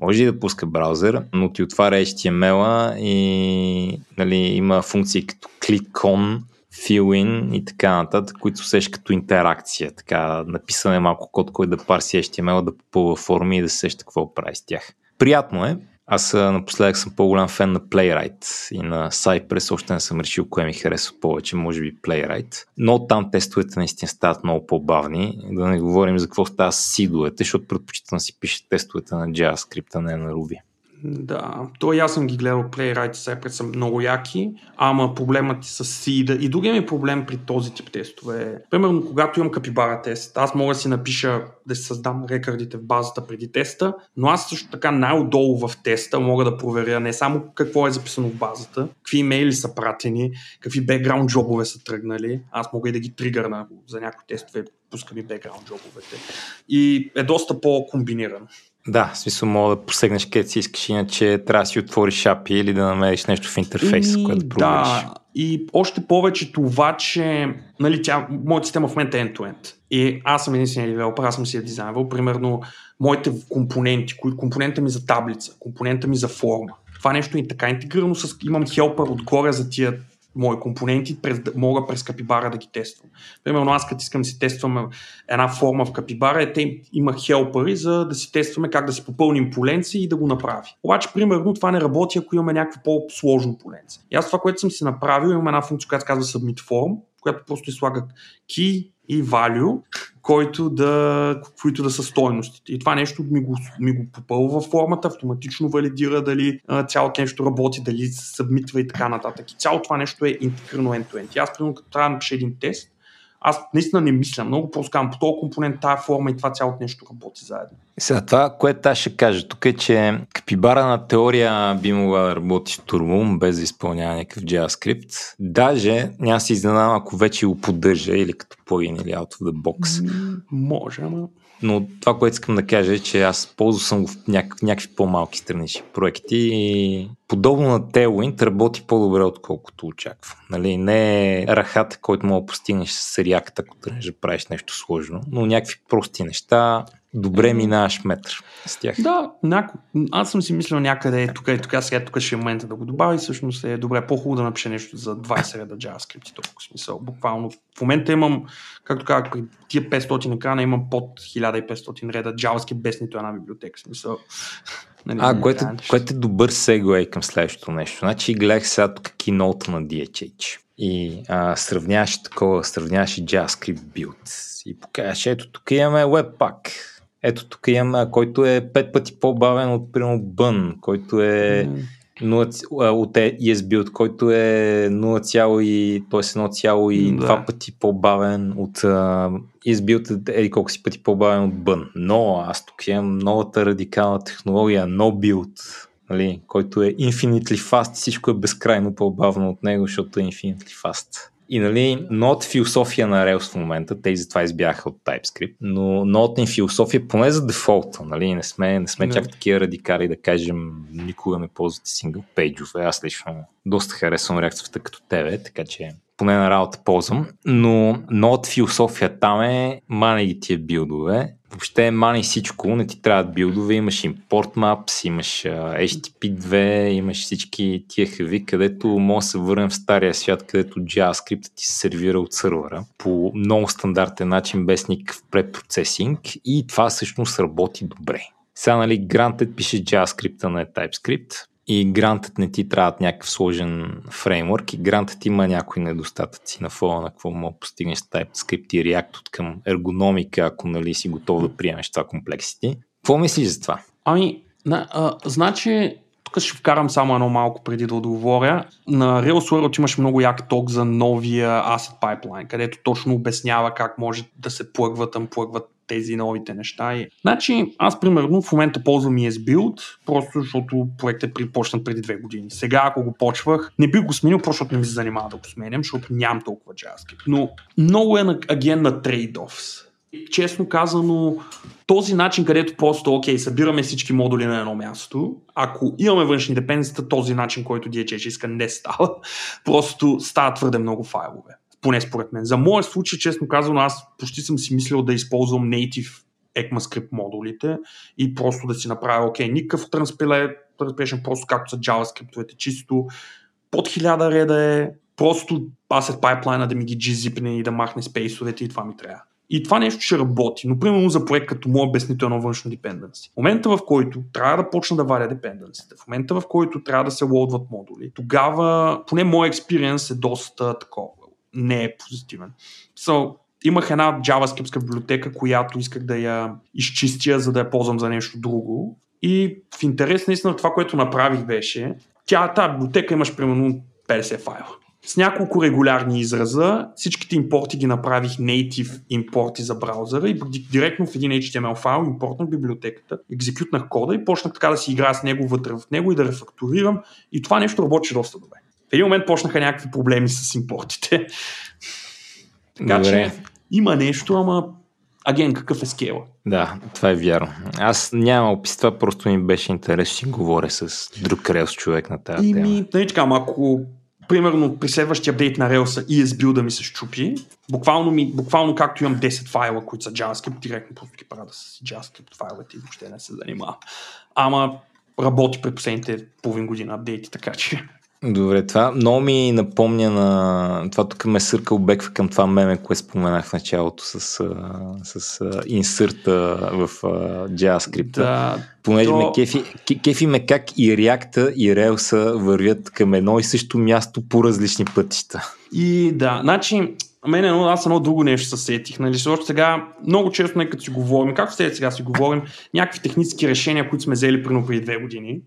Може и да пуска браузър, но ти отваря HTML-а и нали, има функции като click-on, fill-in и така нататък, които усеща като интеракция, така написане малко код, който да парси HTML, да попълва форми и да сеща какво прави с тях. Приятно е. Аз напоследък съм по-голям фен на Playwright и на Cypress, още не съм решил кое ми харесва повече, може би Playwright, но там тестовете наистина стават много по-бавни, да не говорим за какво става с сидовете, защото предпочитам да си пише тестовете на JavaScript, а не на Ruby. Да, аз съм ги гледал Playwright и Cypress са много яки, ама проблемът с seed и другия ми проблем при този тип тестове. Примерно, когато имам Capybara тест, аз мога да си напиша, да си създам рекърдите в базата преди теста, но аз също така най-отдолу в теста мога да проверя не само какво е записано в базата, какви имейли са пратени, какви бекграунд джобове са тръгнали, аз мога и да ги тригърна за някои тестове, пускам и бекграунд джобовете. И е доста по-комбинирано. Да, в смисъл мога да посегнеш където си искаш, иначе трябва да си отвориш API или да намериш нещо в интерфейса, което да провериш. Да, и още повече това, че моята система в момента е end-to-end. И аз съм единствен девелопър, аз съм си я дизайнвал. Примерно, моите компоненти, компонента ми за таблица, компонента ми за форма. Това нещо е така интегрирано, имам хелпър отгоре за тия мои компоненти, мога през Capybara да ги тествам. Примерно аз като искам да си тествам една форма в Capybara, те има хелпари, за да си тестваме как да си попълним поленце и да го направи. Обаче, примерно, това не работи, ако имаме някакво по-сложно поленце. И аз това, което съм си направил, имам една функция, която казва Submit Form, която просто изслага key и value, които да са стойностите. И това нещо ми го попълва формата, автоматично валидира дали цялото нещо работи, дали се събмитва и така нататък. И цялото това нещо е интегрирано end-to-end. И аз, примерно, като трябва да напиша един тест, аз наистина не мисля много, просто казвам по този компонент, тая форма и това цялото нещо работи заедно. Сега това, което аз ще кажа тук е, че Capybara на теория би могла да работи в турбо, без да изпълнява някакъв JavaScript. Даже няма се изненадам, ако вече го поддържа или като плагин или out of the box. Може, ама... Но това, което искам да кажа е, че аз ползвам го в някакви по-малки странични проекти и подобно на Tailwind работи по-добре, отколкото очаквам. Нали? Не е рахата, който мога да постигнеш с React, ако тръгнеш да правиш нещо сложно, но някакви прости неща добре минаваш метър с тях. Да, аз съм си мислил някъде тук и тук, сега тук ще е момента да го добавя и всъщност е добре, по-хубаво да напиша нещо за 20 реда JavaScript и толкова смисъл. Буквално в момента имам, както казах, при тия 500 екрана имам под 1500 реда JavaScript без нито една библиотека. Смисъл. Нали, което е добър сегуей към следващото нещо. Значи гледах сега тук кинолта на DHH. И сравняваше JavaScript build и покажеш, ето тук имаме Webpack, ето тук имаме, който е 5 пъти по-бавен от примерно Bun, който е 0, от ESBuild, който е 1,2 пъти по-бавен от ESBuild, е колко си пъти по-бавен от Bun, но аз тук имам новата радикална технология NoBuild, нали, който е infinitely fast, всичко е безкрайно по-бавно от него, защото е infinitely fast. И нали, новата философия на Rails в момента, те и затова избяха от TypeScript, но новата им философия, поне за дефолта, нали, не сме чак такива радикали да кажем, никога не ползвате сингълпейджове, аз лично доста харесвам реакцията като тебе, така че поне на работа ползвам, но новата философия там е мани ги тия билдове, въобще мани всичко, не ти трябват билдове, имаш import maps, имаш HTTP2, имаш всички тия хави, където може да се върнем в стария свят, където JavaScript ти се сервира от сървъра по много стандартен начин, без никакъв препроцесинг и това всъщност работи добре. Сега, нали, granted пише JavaScript, а не TypeScript. И грантът не ти трябват някакъв сложен фреймворк и грантът има някои недостатъци на фона на какво мога постигнеш с TypeScript и React от към ергономика, ако нали си готов да приемеш това комплексити. Какво мислиш за това? Значи, тук ще вкарам само едно малко преди да отговоря. На Rails World имаш много як ток за новия Asset Pipeline, където точно обяснява как може да се плъгват тези новите неща. Значи, аз примерно в момента ползвам ESBuild, просто защото проектът припочнат преди 2 години. Сега, ако го почвах, не бих го сменил, просто защото не ми се занимава да го сменям, защото нямам толкова JavaScript. Но много е на трейд-офс. Честно казано, този начин, където просто, събираме всички модули на едно място, ако имаме външни депенденцита, този начин, който DHH иска, не става. Просто става твърде много файлове. Поне според мен. За моя случай, честно казано, аз почти съм си мислил да използвам native ECMAScript модулите и просто да си направя, никакъв transpilation, просто както са JavaScript-овете, чисто под 1000 реда е, просто asset pipeline да ми ги gzip-не и да махне спейсовете и това ми трябва. И това нещо ще работи, но примерно за проект като му обяснито едно външно dependency. В момента, в който трябва да почна да варя dependency, в момента, в който трябва да се лоудват модули, тогава, поне моя експириенс е доста такова. Не е позитивен. Имах една JavaScript библиотека, която исках да я изчистя, за да я ползвам за нещо друго. И в интерес наистина това, което направих беше, тази библиотека имаш примерно 50 файла. С няколко регулярни израза, всичките импорти ги направих native импорти за браузъра и директно в един HTML файл импортнах библиотеката, екзекютнах кода и почнах така да си играя с него вътре в него и да рефакторирам. И това нещо работи доста добре. В един момент почнаха някакви проблеми с импортите. Така че има нещо, ама какъв е скейла? Да, това е вярно. Аз нямам опис, това просто ми беше интересно, че говоря с друг Rails човек на тази тема. Ако примерно при следващия апдейт на Rails ESBuild да ми се щупи, буквално както имам 10 файла, които са JavaScript, директно просто ги правя да са JavaScript файлите и въобще не се занимава. Ама работи пред последните половин година апдейти, така че... Добре, това много ми напомня на... Това тук ме съркал беква към това меме, което споменах в началото с инсърта в JavaScript. Да, понеже ме кефи ме как и React-а и Rails-а вървят към едно и също място по различни пътища. И да, значи мене аз едно друго нещо се сетих. Нали? Защото сега много често, като си говорим, както сега си говорим, някакви технически решения, които сме взели примерно преди 2 години.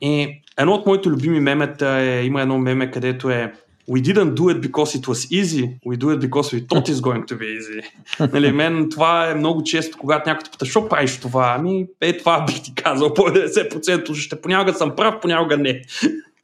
И едно от моите любими мемета е, има едно меме, където е We didn't do it because it was easy, we do it because we thought it's going to be easy. Нали, мен това е много често, когато някой пита, що правиш това? Ами, това бих ти казал, по 90% ще понякога съм прав, понякога не.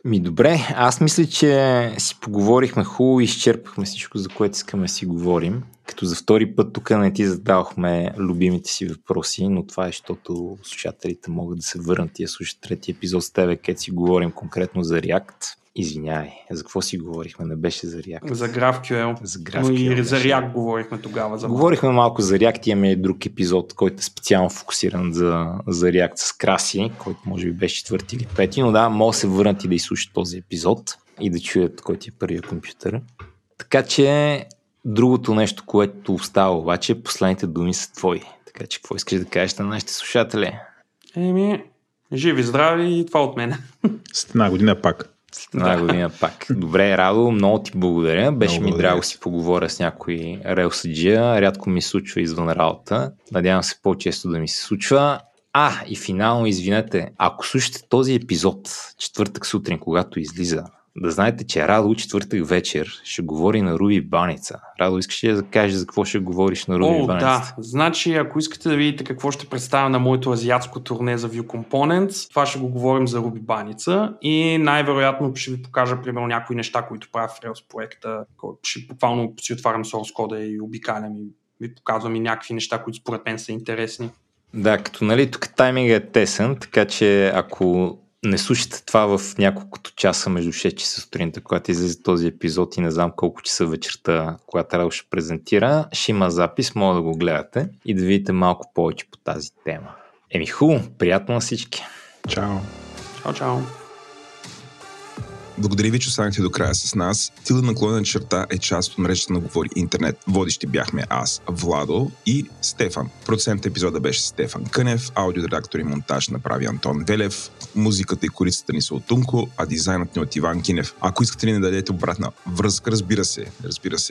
Ми добре, аз мисля, че си поговорихме хубаво и изчерпахме всичко, за което искаме да си говорим. Като за втори път тук не ти задавахме любимите си въпроси, но това е, защото слушателите могат да се върнат и да слушат третия епизод с тебе, където си говорим конкретно за React. Извинявай, за какво си говорихме? Не беше за React. За GraphQL. За GraphQL, но и за React говорихме тогава. Говорихме малко за React, имаме друг епизод, който е специално фокусиран за React с Краси, който може би беше 4 или 5, но да, мога да се върнат и да изслушат този епизод и да чуят кой ти е първия компютър. Така че другото нещо, което остава обаче, последните думи са твои. Така че какво искаш да кажеш на нашите слушатели? Еми, живи, здрави и това от мен. След една година пак. Добре, Радо, много ти благодаря. Беше много ми драго си поговоря с някой релсаджия. Рядко ми се случва извън работа. Надявам се по-често да ми се случва. И финално, извинете, ако слушате този епизод четвъртък сутрин, когато излиза, да знаете, че Радо четвъртък вечер ще говори на Руби Баница. Радо, искаш ли да кажеш за какво ще говориш на Руби Баница? Да, значи ако искате да видите какво ще представя на моето азиатско турне за View Components, това ще го говорим за Руби Баница и най-вероятно ще ви покажа примерно някои неща, които правя в Rails проекта. Ще буквално си отварям source кода и обикалям и ви показвам и някакви неща, които според мен са интересни. Да, като нали тук таймингът е тесен, така че ако не слушате това в няколкото часа между 6 часа сутринта, когато излезе този епизод и не знам колко часа вечерта, когато Радо ще презентира, ще има запис, може да го гледате и да видите малко повече по тази тема. Еми хубаво, приятно на всички. Чао. Чао. Благодаря ви, че останахте до края с нас. Тила наклонена черта е част от мрежата на Говори Интернет. Водещи бяхме аз, Владо и Стефан. Продуцент епизода беше Стефан Кънев, аудиоредактор и монтаж направи Антон Велев, музиката и корицата ни са от Тунко, а дизайнът ни от Иван Кинев. Ако искате ли да дадете обратна връзка, разбира се,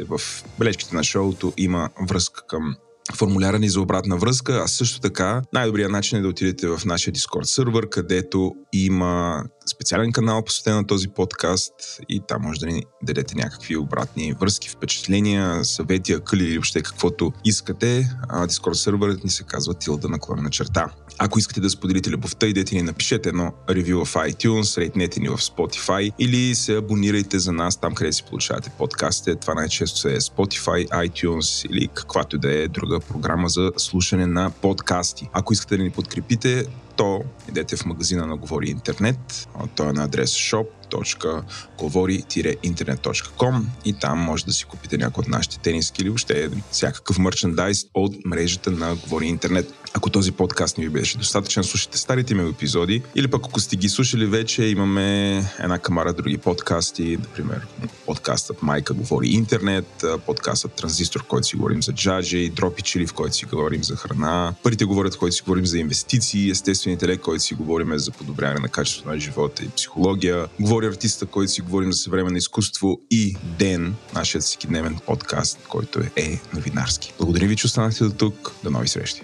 в бележките на шоуто има връзка към формуляра ни за обратна връзка, а също така най-добрият начин е да отидете в нашия Discord сервер, където има специален канал посветен на този подкаст и там може да ни дадете някакви обратни връзки, впечатления, съвети, акъли или въобще каквото искате. Discord серверът ни се казва _. Ако искате да споделите любовта, идете ни напишете едно ревю в iTunes, рейтнете ни в Spotify или се абонирайте за нас там, къде си получавате подкастите. Това най-често е Spotify, iTunes или каквато да е друга програма за слушане на подкасти. Ако искате да ни подкрепите, то идете в магазина на Говори Интернет, той е на адрес shop.govori-internet.com и там може да си купите някои от нашите тениски или въобще всякакъв мерчендайз от мрежата на Говори Интернет. Ако този подкаст не ви беше достатъчен, слушайте старите ми епизоди или пък ако сте ги слушали вече, имаме една камара други подкасти, например подкастът Майка Говори Интернет, подкастът Транзистор, в който си говорим за джаджи, Дропи Чили, в който си говорим за храна, Парите говорят, в който си говорим за инвестиции, естествен интелект, в който си говорим за подобряване на качеството на живота и психология, Говори артиста, който си говорим за съвременно изкуство и Ден, нашият всекидневен подкаст, който е новинарски. Благодаря ви, че останахте до тук. До нови срещи!